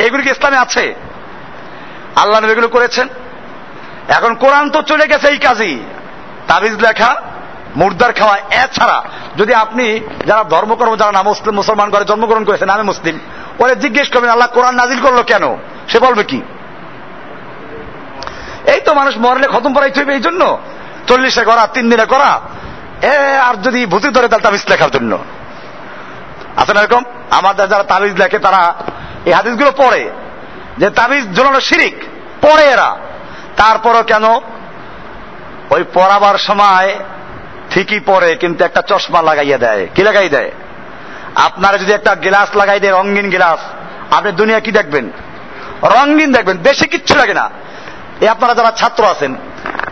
এগুলি কি ইসলামে আছে? আল্লাহ নবী এগুলো করেছেন। এখন কোরআন তো চলে গেছে এই কাজই, তাবিজ লেখা, মুর্দার খাওয়া। এছাড়া যদি আপনি, যারা ধর্মকর্ম, যারা না মুসলিম, মুসলমান ঘরে জন্মগ্রহণ করেছেন, আমি মুসলিম, ওরা জিজ্ঞেস করবেন আল্লাহ কোরআন নাজিল করলো কেন? সে বলবে কি? এই তো মানুষ মরলে খতম পড়াই থাকবে, এই জন্য 40-এ করা, 3 দিনে করা। আর যদি ভূতি ধরে তাহলে তাবিজ লেখার জন্য আছে না এরকম। আমাদের যারা তাবিজ লেখে তারা এই হাদিসগুলো পড়ে যে তাবিজ ঝোলানো শিরিক, পড়ে এরা। তারপরও কেন ওই পড়াবার সময় ঠিকই পড়ে, কিন্তু একটা চশমা লাগাইয়া দেয়। কি লাগাই দেয়? আপনারা যদি একটা গ্লাস লাগাই দেয়, রঙিন গ্লাস, আপনি দুনিয়া কি দেখবেন? রঙিন দেখবেন, বেশি কিচ্ছু লাগে না। আপনারা যারা ছাত্র আছেন,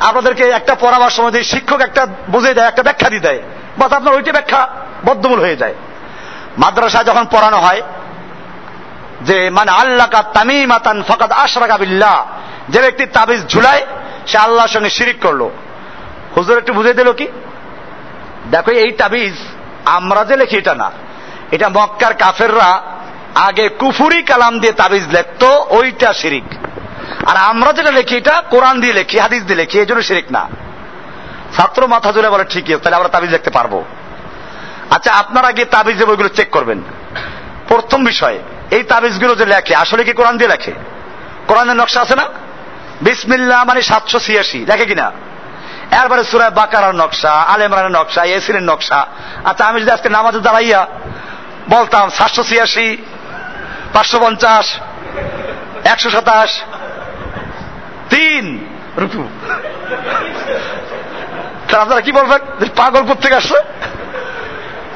আপনাদেরকে একটা পড়াবার সময় যে শিক্ষক একটা বুঝিয়ে দেয়, একটা ব্যাখ্যা দিয়ে দেয়, বাস আপনার ওইটা ব্যাখ্যা বদ্ধমূল হয়ে যায়। মাদ্রাসায় যখন পড়ানো হয় যে মানে আল্লাকা তামিমাতান ফাকাদ আশরাকা বিল্লাহ, যে ব্যক্তি তাবিজ ঝুলায় সে আল্লাহর সঙ্গে শিরিক করলো। হুজুর একটু বুঝিয়ে দিল কি, দেখো এই তাবিজ আমরা যে লিখি এটা না, এটা মক্কার কাফেররা আগে কুফুরি কালাম দিয়ে তাবিজ লিখতো, ওইটা শিরিক। আর আমরা যেটা লিখি এটা কোরআন দিয়ে লিখি, হাদিস দিয়ে লিখি, এই জন্য শিরিক না। ছাত্র মাথা জোরে বলে ঠিকই, তাহলে আমরা তাবিজ দেখতে পারবো। আচ্ছা, আপনারা গিয়ে তাবিজের বইগুলো চেক করবেন। প্রথম বিষয়, এই তাবিজগুলো যে লেখে আসলে কি কোরআন দিয়ে লেখে? কোরআনের নকশা আছে না, বিসমিল্লাহ মানে 786 লেখে কিনা, এরপরে সূরা বাকারার নকশা, আলে ইমরানের নকশা, ইয়াসিনের নকশা। আচ্ছা, আমি যদি আজকে নামাজে দাঁড়াইয়া বলতাম 786, 550, 127, 3 রুকু, তাহলে আপনারা কি বলবেন পাগল কোত্থেকে আসছে?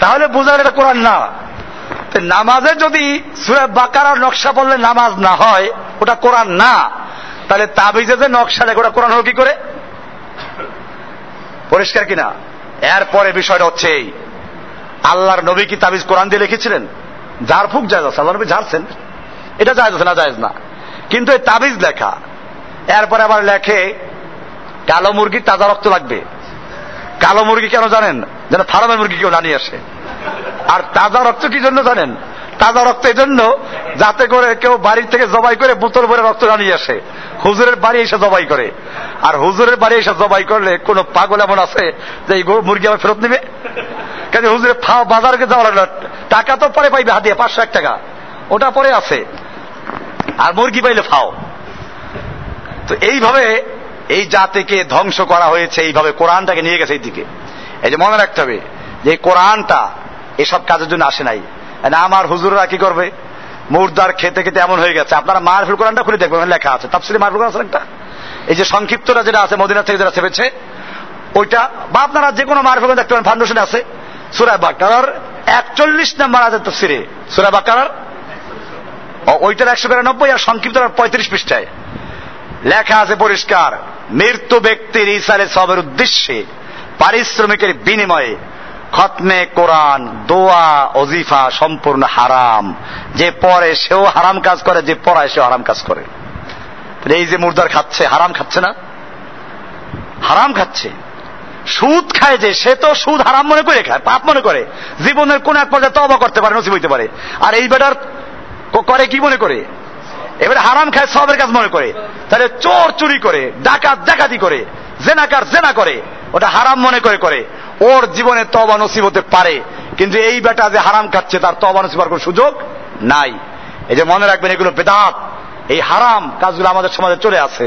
তাহলে বোঝা গেল এটা কোরআন না। নামাজে যদি সূরা বাকারার নকশা বললে নামাজ না হয়, ওটা কোরআন না। তাহলে তাবিজে যে নকশা লেখে ওটা কোরআন হল কি করে? পরিষ্কার কিনা? এরপরে বিষয়টা হচ্ছে এই, আল্লাহর নবী কি তাবিজ কোরআন দিয়ে লিখেছিলেন? ঝাড়ফুঁক জায়েজ আছে, আল্লাহর নবী ঝাড়ছেন, এটা জায়েজ আছে না? জায়েজ না, কিন্তু এই তাবিজ লেখা। এরপরে আবার লেখে কালো মুরগির তাজা রক্ত লাগবে। কালো মুরগি কেন জানেন? যেন ফার্মের মুরগি কেউ না নিয়ে আসে। আর তাজা রক্ত কি জন্য জানেন? তাজা রক্ত এই জন্য যাতে করে কেউ বাড়ির থেকে জবাই করে বোতল ভরে রক্ত নিয়ে আসে, হুজুরের বাড়ি এসে জবাই করে। আর হুজুরের বাড়ি এসে জবাই করলে কোন পাগল এমন আছে যে এই মুরগি আবার ফেরত নেবে? কাজে হুজুরের বাজারে যাওয়া লাগলো, টাকা তো পরে পাইবে, হাতিয়ে 501 টাকা ওটা পরে আছে, আর মুরগি পাইলে ফাও। তো এইভাবে এই জাতিকে ধ্বংস করা হয়েছে, এইভাবে কোরআনটাকে নিয়ে গেছে এইদিকে। এই যে মনে রাখতে হবে যে কোরআনটা এসব কাজের জন্য আসে নাই। আমার হুজুররা কি করবে, মুর্দার খেতে খেতে এমন হয়ে গেছে। আপনারা মারফুল কোরআনটা খুলে দেখবেন, লেখা আছে তাফসিরে মারফুল কোরআন একটা, এই যে সংক্ষিপ্তটা যেটা আছে মদিনা থেকে যারা ছেপেছে ওইটা, বা আপনারা যে কোনো মারফুল কোরআন দেখতে পারেন, ফাউন্ডেশনে আছে। সূরা বাকারার 41 নম্বর আয়াতের তাফসিরে, সূরা বাকারার ওইটার 190 আর সংক্ষিপ্তটার 35 পৃষ্ঠায় লেখা আছে পরিষ্কার, মৃত্যু ব্যক্তির ইসালে সবের উদ্দেশ্যে পারিশ্রমিকের বিনিময়ে খতমে কোরআন, দোয়া, ওজিফা সম্পূর্ণ হারাম। যে পড়ে সেও হারাম কাজ করে, যে পড়ায় সেও হারাম কাজ করে। এই যে মুর্দার খাচ্ছে, হারাম খাচ্ছে না? হারাম খাচ্ছে। সুদ খায় যে, সে তো সুদ হারাম মনে করে খায়, পাপ মনে করে, জীবনের কোন এক পর্যায়ে তওবা করতে পারে, নসিব হইতে পারে। আর এই বেটার করে কি মনে করে? এবারে হারাম খায় সবের কাজ মনে করে। তাহলে চোর চুরি করে, ডাকাত ডাকাতি করে, জেনাকার জেনা করে, ওটা হারাম মনে করে। ওর জীবনে তওবা নসিব হতে পারে, কিন্তু এই বেটা যে হারাম খাচ্ছে তার তওবা নসিব হওয়ার কোনো সুযোগ নাই। এই যে মনে রাখবেন, এগুলো বেদাত। এই হারাম কাজগুলো আমাদের সমাজে চলে আসে।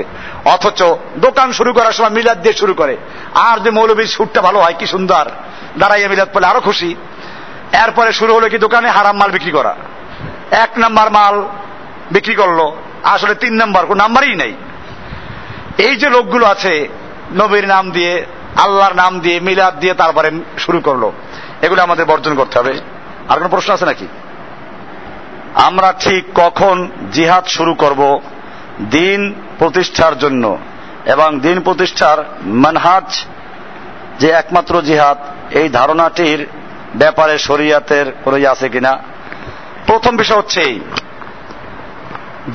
অথচ দোকান শুরু করার সময় মিলাদ দিয়ে শুরু করে, আর যে মৌলবীর সুরটা ভালো হয়, কি সুন্দর দাঁড়াইয়া মিলাদ পড়লে আরো খুশি। এরপরে শুরু হলো কি, দোকানে হারাম মাল বিক্রি করা। 1 নম্বর মাল বিক্রি করলো, আসলে 3 নম্বর, কোনো নাম্বারই নাই। এই যে লোকগুলো আছে, নবীর নাম দিয়ে, আল্লাহর নাম দিয়ে, মিলাদ দিয়ে তারপরে শুরু করলো, এগুলো আমাদের বর্জন করতে হবে। আর কোনো প্রশ্ন আছে নাকি? আমরা ঠিক কখন জিহাদ শুরু করব দিন প্রতিষ্ঠার জন্য? এবং দিন প্রতিষ্ঠার মানহাজ যে একমাত্র জিহাদ, এই ধারণাটির ব্যাপারে শরীয়তের কোনো আছে কিনা? প্রথম বিষয় হচ্ছে এই,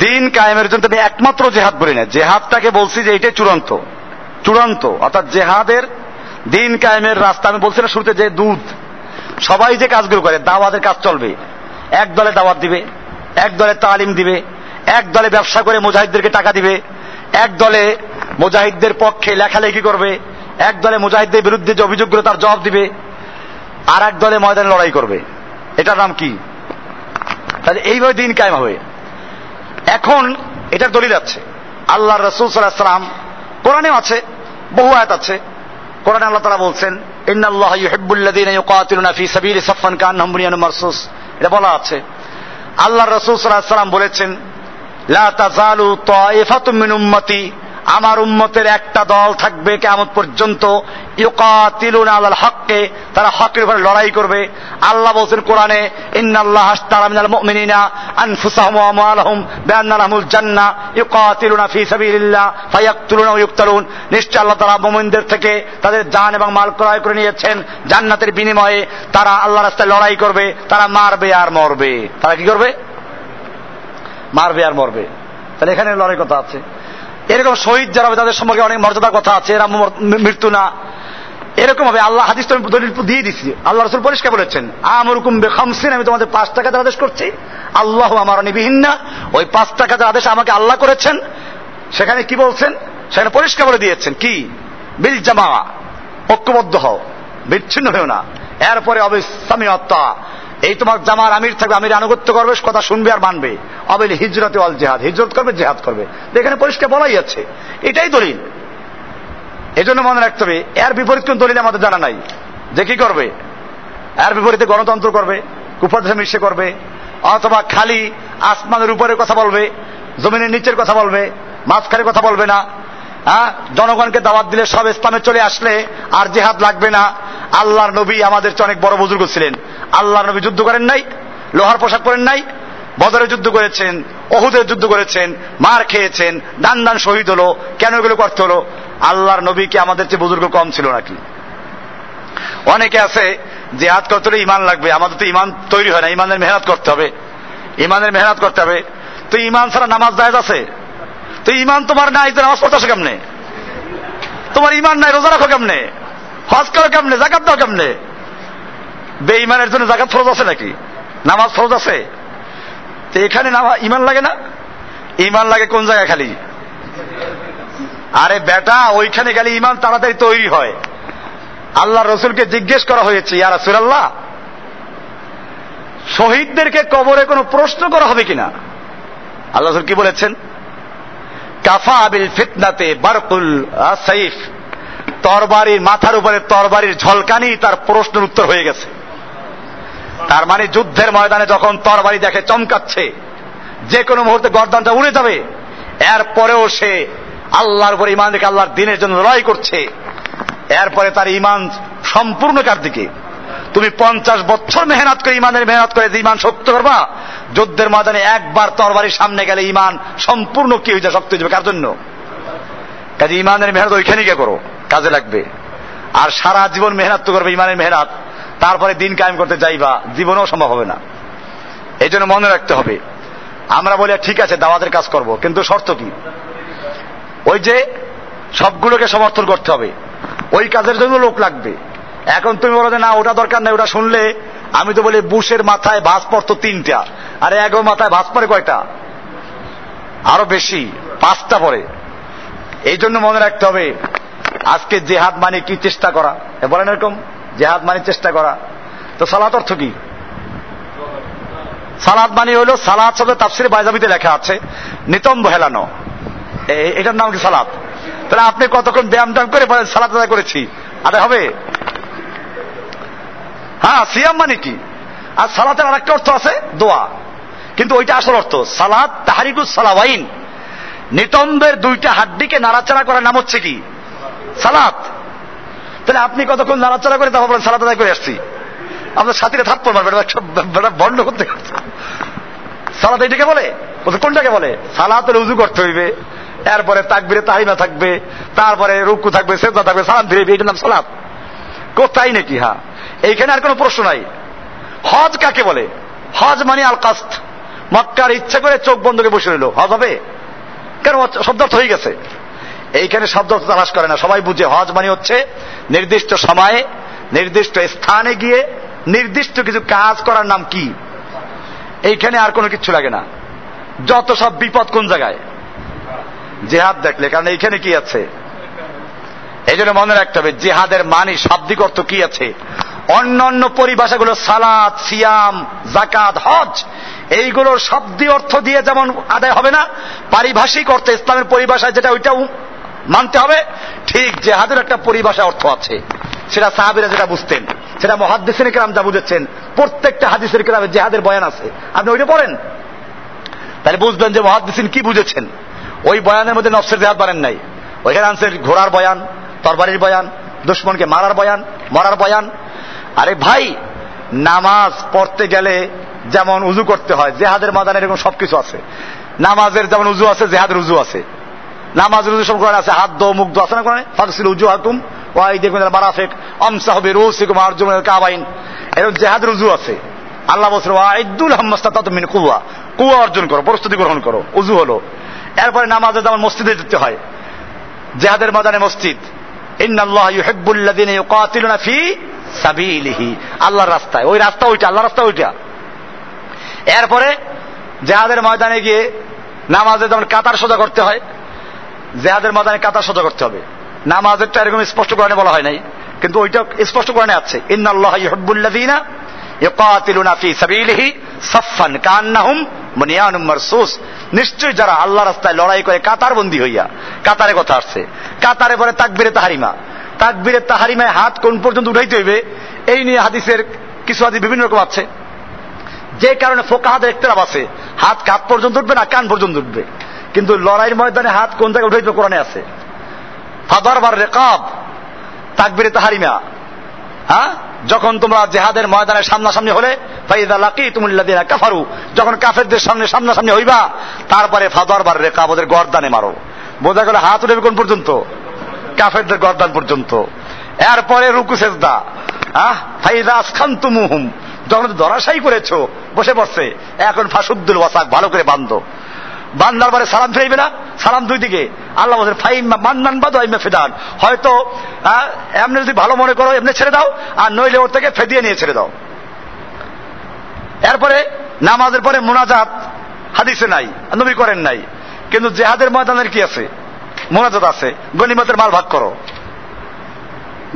দিন কায়েমের জন্য আমি একমাত্র জিহাদ বলি না, জিহাদটাকে বলছি যে এটাই চূড়ান্ত চূড়ান্ত, অর্থাৎ জেহাদের দিন কায়েমের রাস্তা। আমি বলছি না শুরুতে যে দুধ সবাই যে কাজগুলো করে, দাওয়াতের কাজ চলবে, এক দলে দাওয়াত দিবে, এক দলে তালিম দিবে, এক দলে ব্যবসা করে মুজাহিদদেরকে টাকা দিবে, এক দলে মুজাহিদদের পক্ষে লেখালেখি করবে, এক দলে মুজাহিদদের বিরুদ্ধে যে অভিযোগগুলো তার জবাব দিবে, আর এক দলে ময়দানে লড়াই করবে। এটার নাম কি? তাহলে এইভাবে দিন কায়েম হবে। এখন এটার দলিল আছে আল্লাহর রাসূল সাল্লাল্লাহু আলাইহি ওয়াসাল্লাম, কোরআনেও আছে, বহু আয়াত আছে। কোরআনে আল্লাহ তাআলা বলছেন, ইন্নাল্লাহা ইউহিব্বুল লাযীনা ইউকাতিলুনা ফী সাবিলি সাফফান কাআন্নাহুম বুনিয়ানুম মারসুস, এটা বলা আছে। আল্লাহর রাসূল সাল্লাল্লাহু আলাইহি ওয়াসাল্লাম বলেছেন, লা তাযালু তায়িফাতুম মিন উম্মতি, আমার উম্মতের একটা দল থাকবে কিয়ামত পর্যন্ত, ইউকাতিলুনা আলাল হক্কে, তারা হকের উপর লড়াই করবে। আল্লাহ বলেন কোরআনে, ইন্নাল্লাহা আশতারা মিনাল মুমিনিনা আনফুসাহুম ওয়া আমওয়ালাহুম বিআন্না লাহুমুল জান্নাহ ইউকাতিলুনা ফি সাবিলিল্লাহ ফায়াকতুলুনা ওয়া ইউকতালুন, নিশ্চয় আল্লাহ তাআলা মুমিনদের থেকে তাদের জান এবং মাল ক্রয় করে নিয়েছেন জান্নাতের বিনিময়ে। তারা আল্লাহর রাস্তায় লড়াই করবে, তারা মারবে আর মরবে। তারা কি করবে? মারবে আর মরবে। তাহলে এখানে লড়াই কথা আছে। এরকম শহীদ যারা হবে তাদের সম্পর্কে অনেক মর্যাদার কথা আছে, এরা মৃত্যু না। এরকম হবে আল্লাহ, হাদিস তো আমি দলিল দিয়ে দিচ্ছি, আল্লাহ রাসূল পরিষ্কার বলেছেন, আমরুকুম বিখামসিন, আমি তোমাদের 5টা কাজের আদেশ করছি, আল্লাহু আমারানি বিহিন্না, ওই 5টা কাজের আদেশ আমাকে আল্লাহ করেছেন। সেখানে কি বলছেন? সেখানে পরিষ্কার বলে দিয়েছেন কি, বিল জামাআ, ঐক্যবদ্ধ হও, বিচ্ছিন্ন হও না। এরপরে অবিসামিয়তা, এই তোমার জামার আমির থাকবে, আমির আনুগত্য করবে, কথা শুনবে আর মানবে। অবিল হিজরতে অল জিহাদ, হিজরত করবে, জেহাদ করবে। এখানে পরিষ্কার বলাই যাচ্ছে, এটাই দলিল। এই জন্য মনে রাখতে হবে, এর বিপরীত কোন দলিল আমাদের জানা নাই যে কি করবে। এর বিপরীতে গণতন্ত্র করবে, কুফরদের সাথে মিশে করবে, অথবা খালি আসমানের উপরের কথা বলবে, জমিনের নিচের কথা বলবে, মাঝখানে কথা বলবে না। হ্যাঁ, জনগণকে দাওয়াত দিলে সব ইসলামে চলে আসলে আর জিহাদ লাগবে না। আল্লাহর নবী আমাদের চেয়ে অনেক বড় বুজুর্গ ছিলেন। আল্লাহর নবী যুদ্ধ করেন নাই, লোহার পোশাক পরেন নাই, বদরের যুদ্ধ করেছেন, ওহুদের যুদ্ধ করেছেন, মার খেয়েছেন, দান দান শহীদ হলো। কেন এগুলো করতে হলো? আল্লাহর নবীকে আমাদের চেয়ে বুজুর্গ কম ছিল নাকি? অনেকে আছে জিহাদ করতে হলে ইমান লাগবে, আমাদের তো ইমান তৈরি হয় না, ইমানের মেহনত করতে হবে, ইমানের মেহনত করতে হবে। তো ইমান ছাড়া নামাজ জায়েজ আছে? তো ইমান তোমার নাই তো নামাজ পড়তে আসো কেমনে? তোমার ইমান নাই, রোজা রাখো কেমনে? হজ করো কেমনে? জাকাত দাও কেমনে? বেঈমানের জন্য জাকাত ফরজ আছে নাকি? নামাজ ফরজ আছে। তো এখানে ইমান লাগে না? ইমান লাগে কোন জায়গায়? খালি আরে বেটা, ওইখানে গেলে ইমান তাড়াতাড়ি তৈরি হয়। আল্লাহ রসুলকে জিজ্ঞেস করা হয়েছে, ইয়া রাসূলুল্লাহ, শহীদদেরকে কবরে কোনো প্রশ্ন করা হবে কিনা? আল্লাহ রসুল কি বলেছেন? কাফা বিল ফিতনাতে বারকুল আসাইফ, তরবারির মাথার উপরে তরবারির ঝলকানি তার প্রশ্নের উত্তর হয়ে গেছে। তার মানে যুদ্ধের ময়দানে যখন তরবারি দেখে চমকাচ্ছে, যে কোনো মুহূর্তে গর্দানটা উড়ে যাবে, এরপরেও সে আল্লাহর উপর ইমান রেখে আল্লাহর দ্বীনের জন্য লড়াই করছে। এরপরে তার ইমান সম্পূর্ণ কার দিকে? তুমি 50 বছর মেহনত করে, ইমানের মেহনত করে যে ইমান শক্ত করবা, যুদ্ধের ময়দানে একবার তরবারির সামনে গেলে ইমান সম্পূর্ণ কি হয়ে যায়? শক্ত হয়ে যাবে। কার জন্য? কাজে ইমানের মেহনত ওইখানে গিয়ে করো, কাজে লাগবে। আর সারা জীবন মেহনত তো করবে ইমানের মেহনত, তারপরে দিন কায়েম করতে যাইবা, জীবনেও সম্ভব হবে না। এই জন্য মনে রাখতে হবে, আমরা বলি ঠিক আছে দাওয়াতের কাজ করব, কিন্তু শর্ত কি? ওই যে সবগুলোকে সমর্থন করতে হবে, ওই কাজের জন্য লোক লাগবে। এখন তুমি বলো যে না ওটা দরকার নাই, ওটা শুনলে আমি তো বলি বুশের মাথায় ভাঁজ পড়তো 3টা, আর এগো মাথায় ভাঁজ পড়ে কয়টা? আরো বেশি, 5টা পড়ে। এই জন্য মনে রাখতে হবে, আজকে জেহাদ মানে কি? চেষ্টা করা। বলেন এরকম জেহাদ মানে চেষ্টা করা। তো সালাত অর্থ কি? সালাত মানে হলো, সালাত শব্দ তাফসিরে বাইজাবিতে লেখা আছে নিতম্ব হেলানো, এটার নাম কি সালাত? তাহলে আপনি কতক্ষণ ব্যায়াম ট্যাম করে বলেন সালাত আদায় করেছি, আদায় হবে? হ্যাঁ, সিয়াম মানে কি? আর সালাতের আরেকটা অর্থ আছে দোয়া, কিন্তু ওইটা আসল অর্থ। সালাত তাহরিকুস সালাওয়াইন, নিতম্বের 2টা হাড্ডিকে নাড়াচাড়া করার নাম হচ্ছে কি? সালাত। তাহলে আপনি কতক্ষণ নাড়াচাড়া করে তারপর সালাত আদায় করে আসছি, আপনার সাথীরা থাপ্পড় মারবে, বন্ধ করতে। সালাত এইটাকে বলে, কোনটাকে বলে? সালাতের উযু করতে হইবে, এরপরে তাকবীরে তাহরিমা থাকবে, তারপরে রুকু থাকবে, সেজদা থাকবে, সালাম ফিরবে, এইটার নাম সালাত। কোথায় নাকি? হ্যাঁ, এইখানে আর কোনো প্রশ্ন নাই। হজ কাকে বলে? হজ মানে আল কাস্ত। মক্কার ইচ্ছা করে চোখ বন্ধ করে বসে রইল, হজ হবে? কেন? শব্দ অর্থ হয়ে গেছে। এইখানে শব্দ অর্থ তালাশ করে না, সবাই বুঝে হজ মানে হচ্ছে নির্দিষ্ট সময়ে নির্দিষ্ট স্থানে গিয়ে নির্দিষ্ট কিছু কাজ করার নাম কি। এইখানে আর কোনো কিছু লাগে না। যত সব বিপদ কোন জায়গায়? জিহাদ দেখলে, কারণ এইখানে কি আছে। এই জন্য মনে রাখতে হবে, জিহাদের মানে শাব্দিক অর্থ কি আছে। অন্যান্য পরিভাষাগুলো সালাত, সিয়াম, যাকাত, হজ, এইগুলোর শব্দ অর্থ দিয়ে যেমন আদায় হবে না, পারিভাষিক অর্থে ইসলামের পরিভাষায় যেটা ওইটা মানতে হবে। ঠিক জিহাদের একটা পরিভাষা অর্থ আছে, সেটা সাহাবীরা যেটা বুঝতেন, সেটা মুহাদ্দিসিনে কেরাম যা বুঝেছেন, প্রত্যেকটা হাদিসের কিতাবে জিহাদের বয়ান আছে, আপনি ওইটা পড়েন, তাহলে বুঝবেন যে মুহাদ্দিসিন কি বুঝেছেন। ওই বয়ানের মধ্যে নফসের জিহাদ বানান নাই, ওইখানে আনছেন ঘোড়ার বয়ান, তরবারির বয়ান, দুশ্মনকে মারার বয়ান, মরার বয়ান। আরে ভাই, নামাজ পড়তে গেলে যেমন উযু করতে হয়, জিহাদের ময়দানে এরকম সবকিছু আছে। নামাজের যেমন উযু আছে, জিহাদের উযু আছে। নামাজের উযু সব কোরআনে আছে, হাত ধো, মুখ ধো আছে না কোরআনে? ফাগসিলু উযুহাকুম ওয়া আইদিয়াকুম ইলাল মারাফিক আমসাহু বিরুসিকুম ওয়া আরজুলাকুম ইলাল কাবাইন, এরকম জিহাদের উযু আছে। আল্লাহ বলেছেন ওয়া আইদুল হামমাস্তাতাতুম মিন কুওয়া, কুওয়া অর্জন করো, প্রস্তুতি গ্রহণ করো, উযু হলো। এরপরে নামাজে যেমন মসজিদে যেতে হয়, জিহাদের ময়দানে মসজিদ। ইন্নাল্লাহা ইউহিব্বুল লাযীনা ইউকাতিলুনা ফি সাবিলিহি, আল্লাহর রাস্তায়, ওই রাস্তা ওইটা, আল্লাহর রাস্তা ওইটা। এরপরে জিহাদের ময়দানে গিয়ে নামাজে যেমন কাতার সোজা করতে হয়, জিহাদের ময়দানে কাতার সোজা করতে হবে। নামাজেরটা এরকম স্পষ্ট কোরআনে বলা হয় নাই, কিন্তু ওইটা স্পষ্ট করে আছে ইন্নাল্লাহ ইউহিব্বুল্লাযিনা ইউকাতিলুনা ফি সাবিলিহি সাফফান কান্নাহুম বুনিয়ানুম মারসুস। নিশ্চয় যারা আল্লাহ রাস্তায় লড়াই করে কাতারবন্দি হইয়া, কাতারে কথা আসছে, কাতারে পরে তাকবীরে তাহরিমা, তাকবীরে তাহরিমায় হাত কোন পর্যন্ত উঠাইতে হইবে এই নিয়ে হাদিসের কিছু হাদিস বিভিন্ন রকম আছে, যে কারণে ফোকাহাদের ইখতিলাফ আছে হাত কাত পর্যন্ত উঠবে না কান পর্যন্ত উঠবে, কিন্তু লড়াইয়ের ময়দানে হাত কোন জায়গায় উঠাইতে কোরআনে আছে। ফাদারবার রিকাব তাকবীরে তাহরিমা, হ্যাঁ যখন তোমরা জিহাদের ময়দানে সামনাসামনি হলে ফাইদা লাকিতুমুল লাযিনা কাফারু, যখন কাফেরদের সামনে সামনাসামনি হইবা তারপরে ফাদারবার রিকাব ওদের গর্দানে মারো। বোঝা গেল হাত উঠবে কোন পর্যন্ত? কাফেরদের গর্দান পর্যন্ত। এরপরে রুকু সেজদা, হ্যাঁ ফাইদা আসখানতুমুহুম, যখন ধরাশায়ী করেছ বসে বসছে এখন ফাসুদ্দুল ওয়াসাক ভালো করে বাঁধো, বান্দার পরে সালাম ফিরাইবে না, সালাম দুই দিকে আল্লাহ বলেন ফাইম্মা মান্নান বাদু আইম্মা ফিদান, হয়তো এমনি যদি ভালো মনে করো এমনি ছেড়ে দাও আর নইলে ওর থেকে ফেদিয়ে নিয়ে ছেড়ে দাও। এরপরে নামাজের পরে মোনাজাত হাদিসে নাই, নবী করেন নাই, কিন্তু জিহাদের ময়দানের কি আছে? মোনাজাত আছে, গনিমতের মাল ভাগ করো,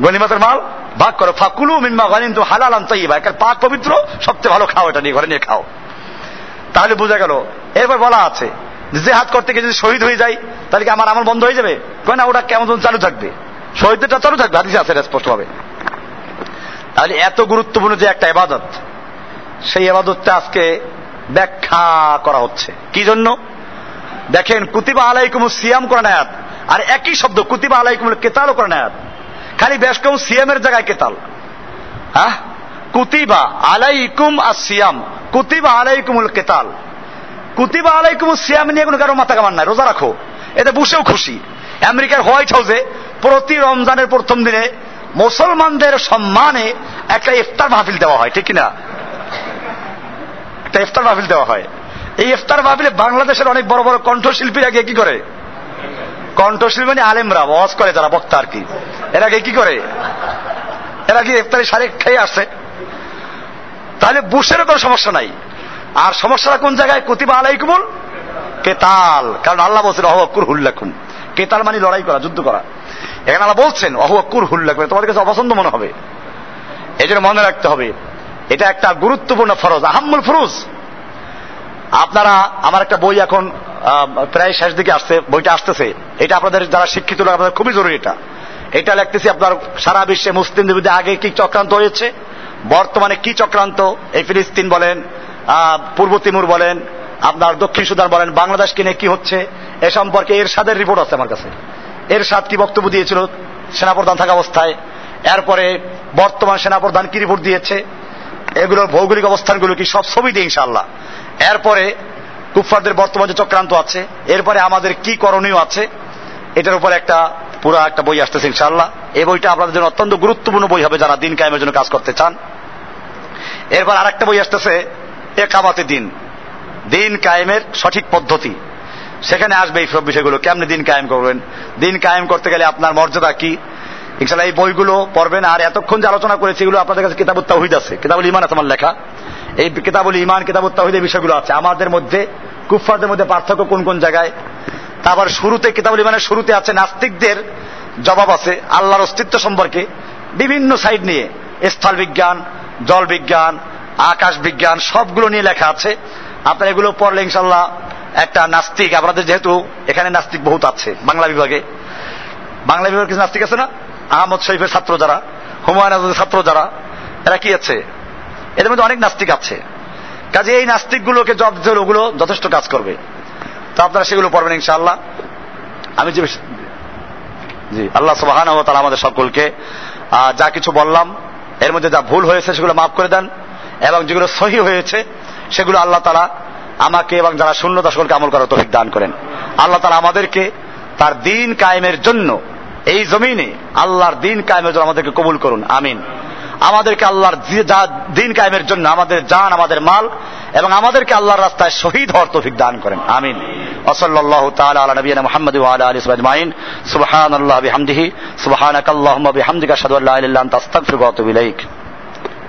গনিমতের মাল ভাগ করো, ফাকুলু মিম্মা গানিমতুম হালালান তাইয়্যিবা, এটা পাক পবিত্র সবচেয়ে ভালো খাও, এটা নিয়ে ঘরে নিয়ে খাও। তাহলে বোঝা গেল। এরপর বলা আছে জিহাদ করতে গিয়ে যদি শহীদ হয়ে যায় তাহলে কি আমার আমল বন্ধ হয়ে যাবে? কয় না, ওটা কেমন চালু থাকবে, শহীদটা চালু থাকবে, হাদিসে আছে এটা স্পষ্টভাবে। তাহলে এত গুরুত্বপূর্ণ যে একটা ইবাদত, সেই ইবাদতটা আজকে ব্যাখ্যা করা হচ্ছে কি জন্য। দেখেন কুতিবা আলাইকুমুস সিয়াম কোরআন আয়াত, আর একই শব্দ কুতিবা আলাইকুমুল কিতাল কোরআন আয়াত, খালি বেশ কম সিয়ামের জায়গায় কিতাল। হ্যাঁ কুতিবা আলাইকুম আস সিয়াম, কুতিবা আলাইকুমুল কিতাল, কুতিবা আলাইকুমুস সিয়াম নিয়ে কোনো কারো মাথা কামান নাই, রোজা রাখো, এটা বুঝেও খুশি। আমেরিকার হোয়াইট হাউসে প্রতি রমজানের প্রথম দিনে মুসলমানদের সম্মানে একটা ইফতার মাহফিল দেওয়া হয়, ঠিক কিনা? একটা ইফতার মাহফিল দেওয়া হয়। এই ইফতার মাহফিলে বাংলাদেশের অনেক বড় বড় কণ্ঠশিল্পীরা গিয়ে কি করে, কণ্ঠশিল্পী মানে আলেমরা ওয়াজ করে যারা বক্তা আর কি, এরা গিয়ে কি করে, এরা গিয়ে ইফতারি সারে খেয়ে আসে। তাহলে বুশেরও কোনো সমস্যা নাই। আর সমস্যাটা কোন জায়গায়? কুতিবা আলাইকুমুল কেতাল, কারণ আল্লাহ বলছেন অহু কুরহুল লাকুম, কেতাল মানে লড়াই করা, যুদ্ধ করা, এখানে আল্লাহ বলছেন অহু কুরহুল লাকুম, তোমাদের কাছে অপছন্দ মনে হবে, এই জন্য মনে রাখতে হবে এটা একটা গুরুত্বপূর্ণ ফরজ, আহাম্মুল ফুরুজ। আপনারা আমার একটা বই এখন প্রায় শেষ দিকে আসছে, বইটা আসতেছে, এটা আপনাদের যারা শিক্ষিত লোক আপনাদের খুবই জরুরি। এটা এটা লিখতেছি আপনার সারা বিশ্বে মুসলিমদের বিরুদ্ধে আগে কি চক্রান্ত হয়েছে, বর্তমানে কি চক্রান্ত, এই ফিলিস্তিন বলেন, পূর্ব তিমুর বলেন, আপনার দক্ষিণ সুদান বলেন, বাংলাদেশ কিনে কি হচ্ছে এ সম্পর্কে এরশাদের রিপোর্ট আছে আমার কাছে। এরশাদ কি বক্তব্য দিয়েছিল সেনাপ্রধান থাকা অবস্থায়, এরপরে বর্তমান সেনাপ্রধান কি রিপোর্ট দিয়েছে, এগুলোর ভৌগোলিক অবস্থানগুলো কি, সব ছবি দিয়ে ইনশাআল্লাহ। এরপরে কুফফারদের বর্তমান যে চক্রান্ত আছে, এরপরে আমাদের কি করণীয় আছে, এটার উপরে একটা পুরো একটা বই আসতেছে ইনশাআল্লাহ। এই বইটা আপনাদের জন্য অত্যন্ত গুরুত্বপূর্ণ বই হবে যারা দিন কায়েমের জন্য কাজ করতে চান। এরপর আর একটা বই আসতেছে একামাতে দিন, দিন কায়েমের সঠিক পদ্ধতি, সেখানে আসবে এই সব বিষয়গুলো, কেমনি দিন কায়েম করবেন, দিন কায়েম করতে গেলে আপনার মর্যাদা কি, ইনশাআল্লাহ এই বইগুলো পড়বেন। আর এতক্ষণ যে আলোচনা করেছি এগুলো আপনাদের কাছে কিতাবুত তাওহীদ আছে, কিতাবুল ঈমান আছে আমার লেখা, এই কিতাবুল ঈমান কিতাবুত তাওহীদ এই বিষয়গুলো আছে। আমাদের মধ্যে কুফফারদের মধ্যে পার্থক্য কোন কোন জায়গায়, তারপর শুরুতে কিতাবুল ঈমানের শুরুতে আছে নাস্তিকদের জবাব আছে আল্লাহর অস্তিত্ব সম্পর্কে বিভিন্ন সাইড নিয়ে, স্থল বিজ্ঞান, জল বিজ্ঞান, আকাশ বিজ্ঞান, সবগুলো নিয়ে লেখা আছে। আপনারা এগুলো পড়লে ইনশাল্লাহ একটা নাস্তিক, আপনাদের যেহেতু এখানে নাস্তিক বহুত আছে বাংলা বিভাগে, বাংলা বিভাগের কিছু নাস্তিক আছে না, আহমদ শরীফের ছাত্র যারা, হুমায়ুন আজাদের ছাত্র যারা, এরা কি আছে, এদের মধ্যে অনেক নাস্তিক আছে। কাজে এই নাস্তিকগুলোকে জব দিতে হলে ওগুলো যথেষ্ট কাজ করবে, তো আপনারা সেগুলো পড়বেন ইনশাআল্লাহ। আমি যে জি আল্লাহ সুবহানাহু ওয়া তাআলা আমাদের সকলকে যা কিছু বললাম এর মধ্যে যা ভুল হয়েছে সেগুলো মাফ করে দেন, এবং যেগুলো সহি হয়েছে সেগুলো আল্লাহ তাআলা আমাকে এবং যারা শূন্য সকলকে আমল করার তৌফিক দান করেন। আল্লাহ তাআলা আমাদেরকে তার দ্বীন কায়েমের জন্য এই জমিনে আল্লাহর দ্বীন কায়েমের জন্য আমাদেরকে কবুল করুন, আমিন। আমাদেরকে আল্লাহর দ্বীন কায়েমের জন্য আমাদের জান, আমাদের মাল এবং আমাদেরকে আল্লাহর রাস্তায় শহীদ হওয়ার তৌফিক দান করেন, আমিন। ওয়াসাল্লাল্লাহু তাআলা আলা নবিয়িনা মুহাম্মদ ওয়া আলা আলিহি ওয়া আজমাইন। সুবহানাল্লাহি ওয়া বিহামদিহি, সুবহানাকাল্লাহুম্মা বিহামদিকা, আশহাদু আল্লা ইলাহা ইল্লা আনতা, আস্তাগফিরুকা ওয়া আতুবু ইলাইক।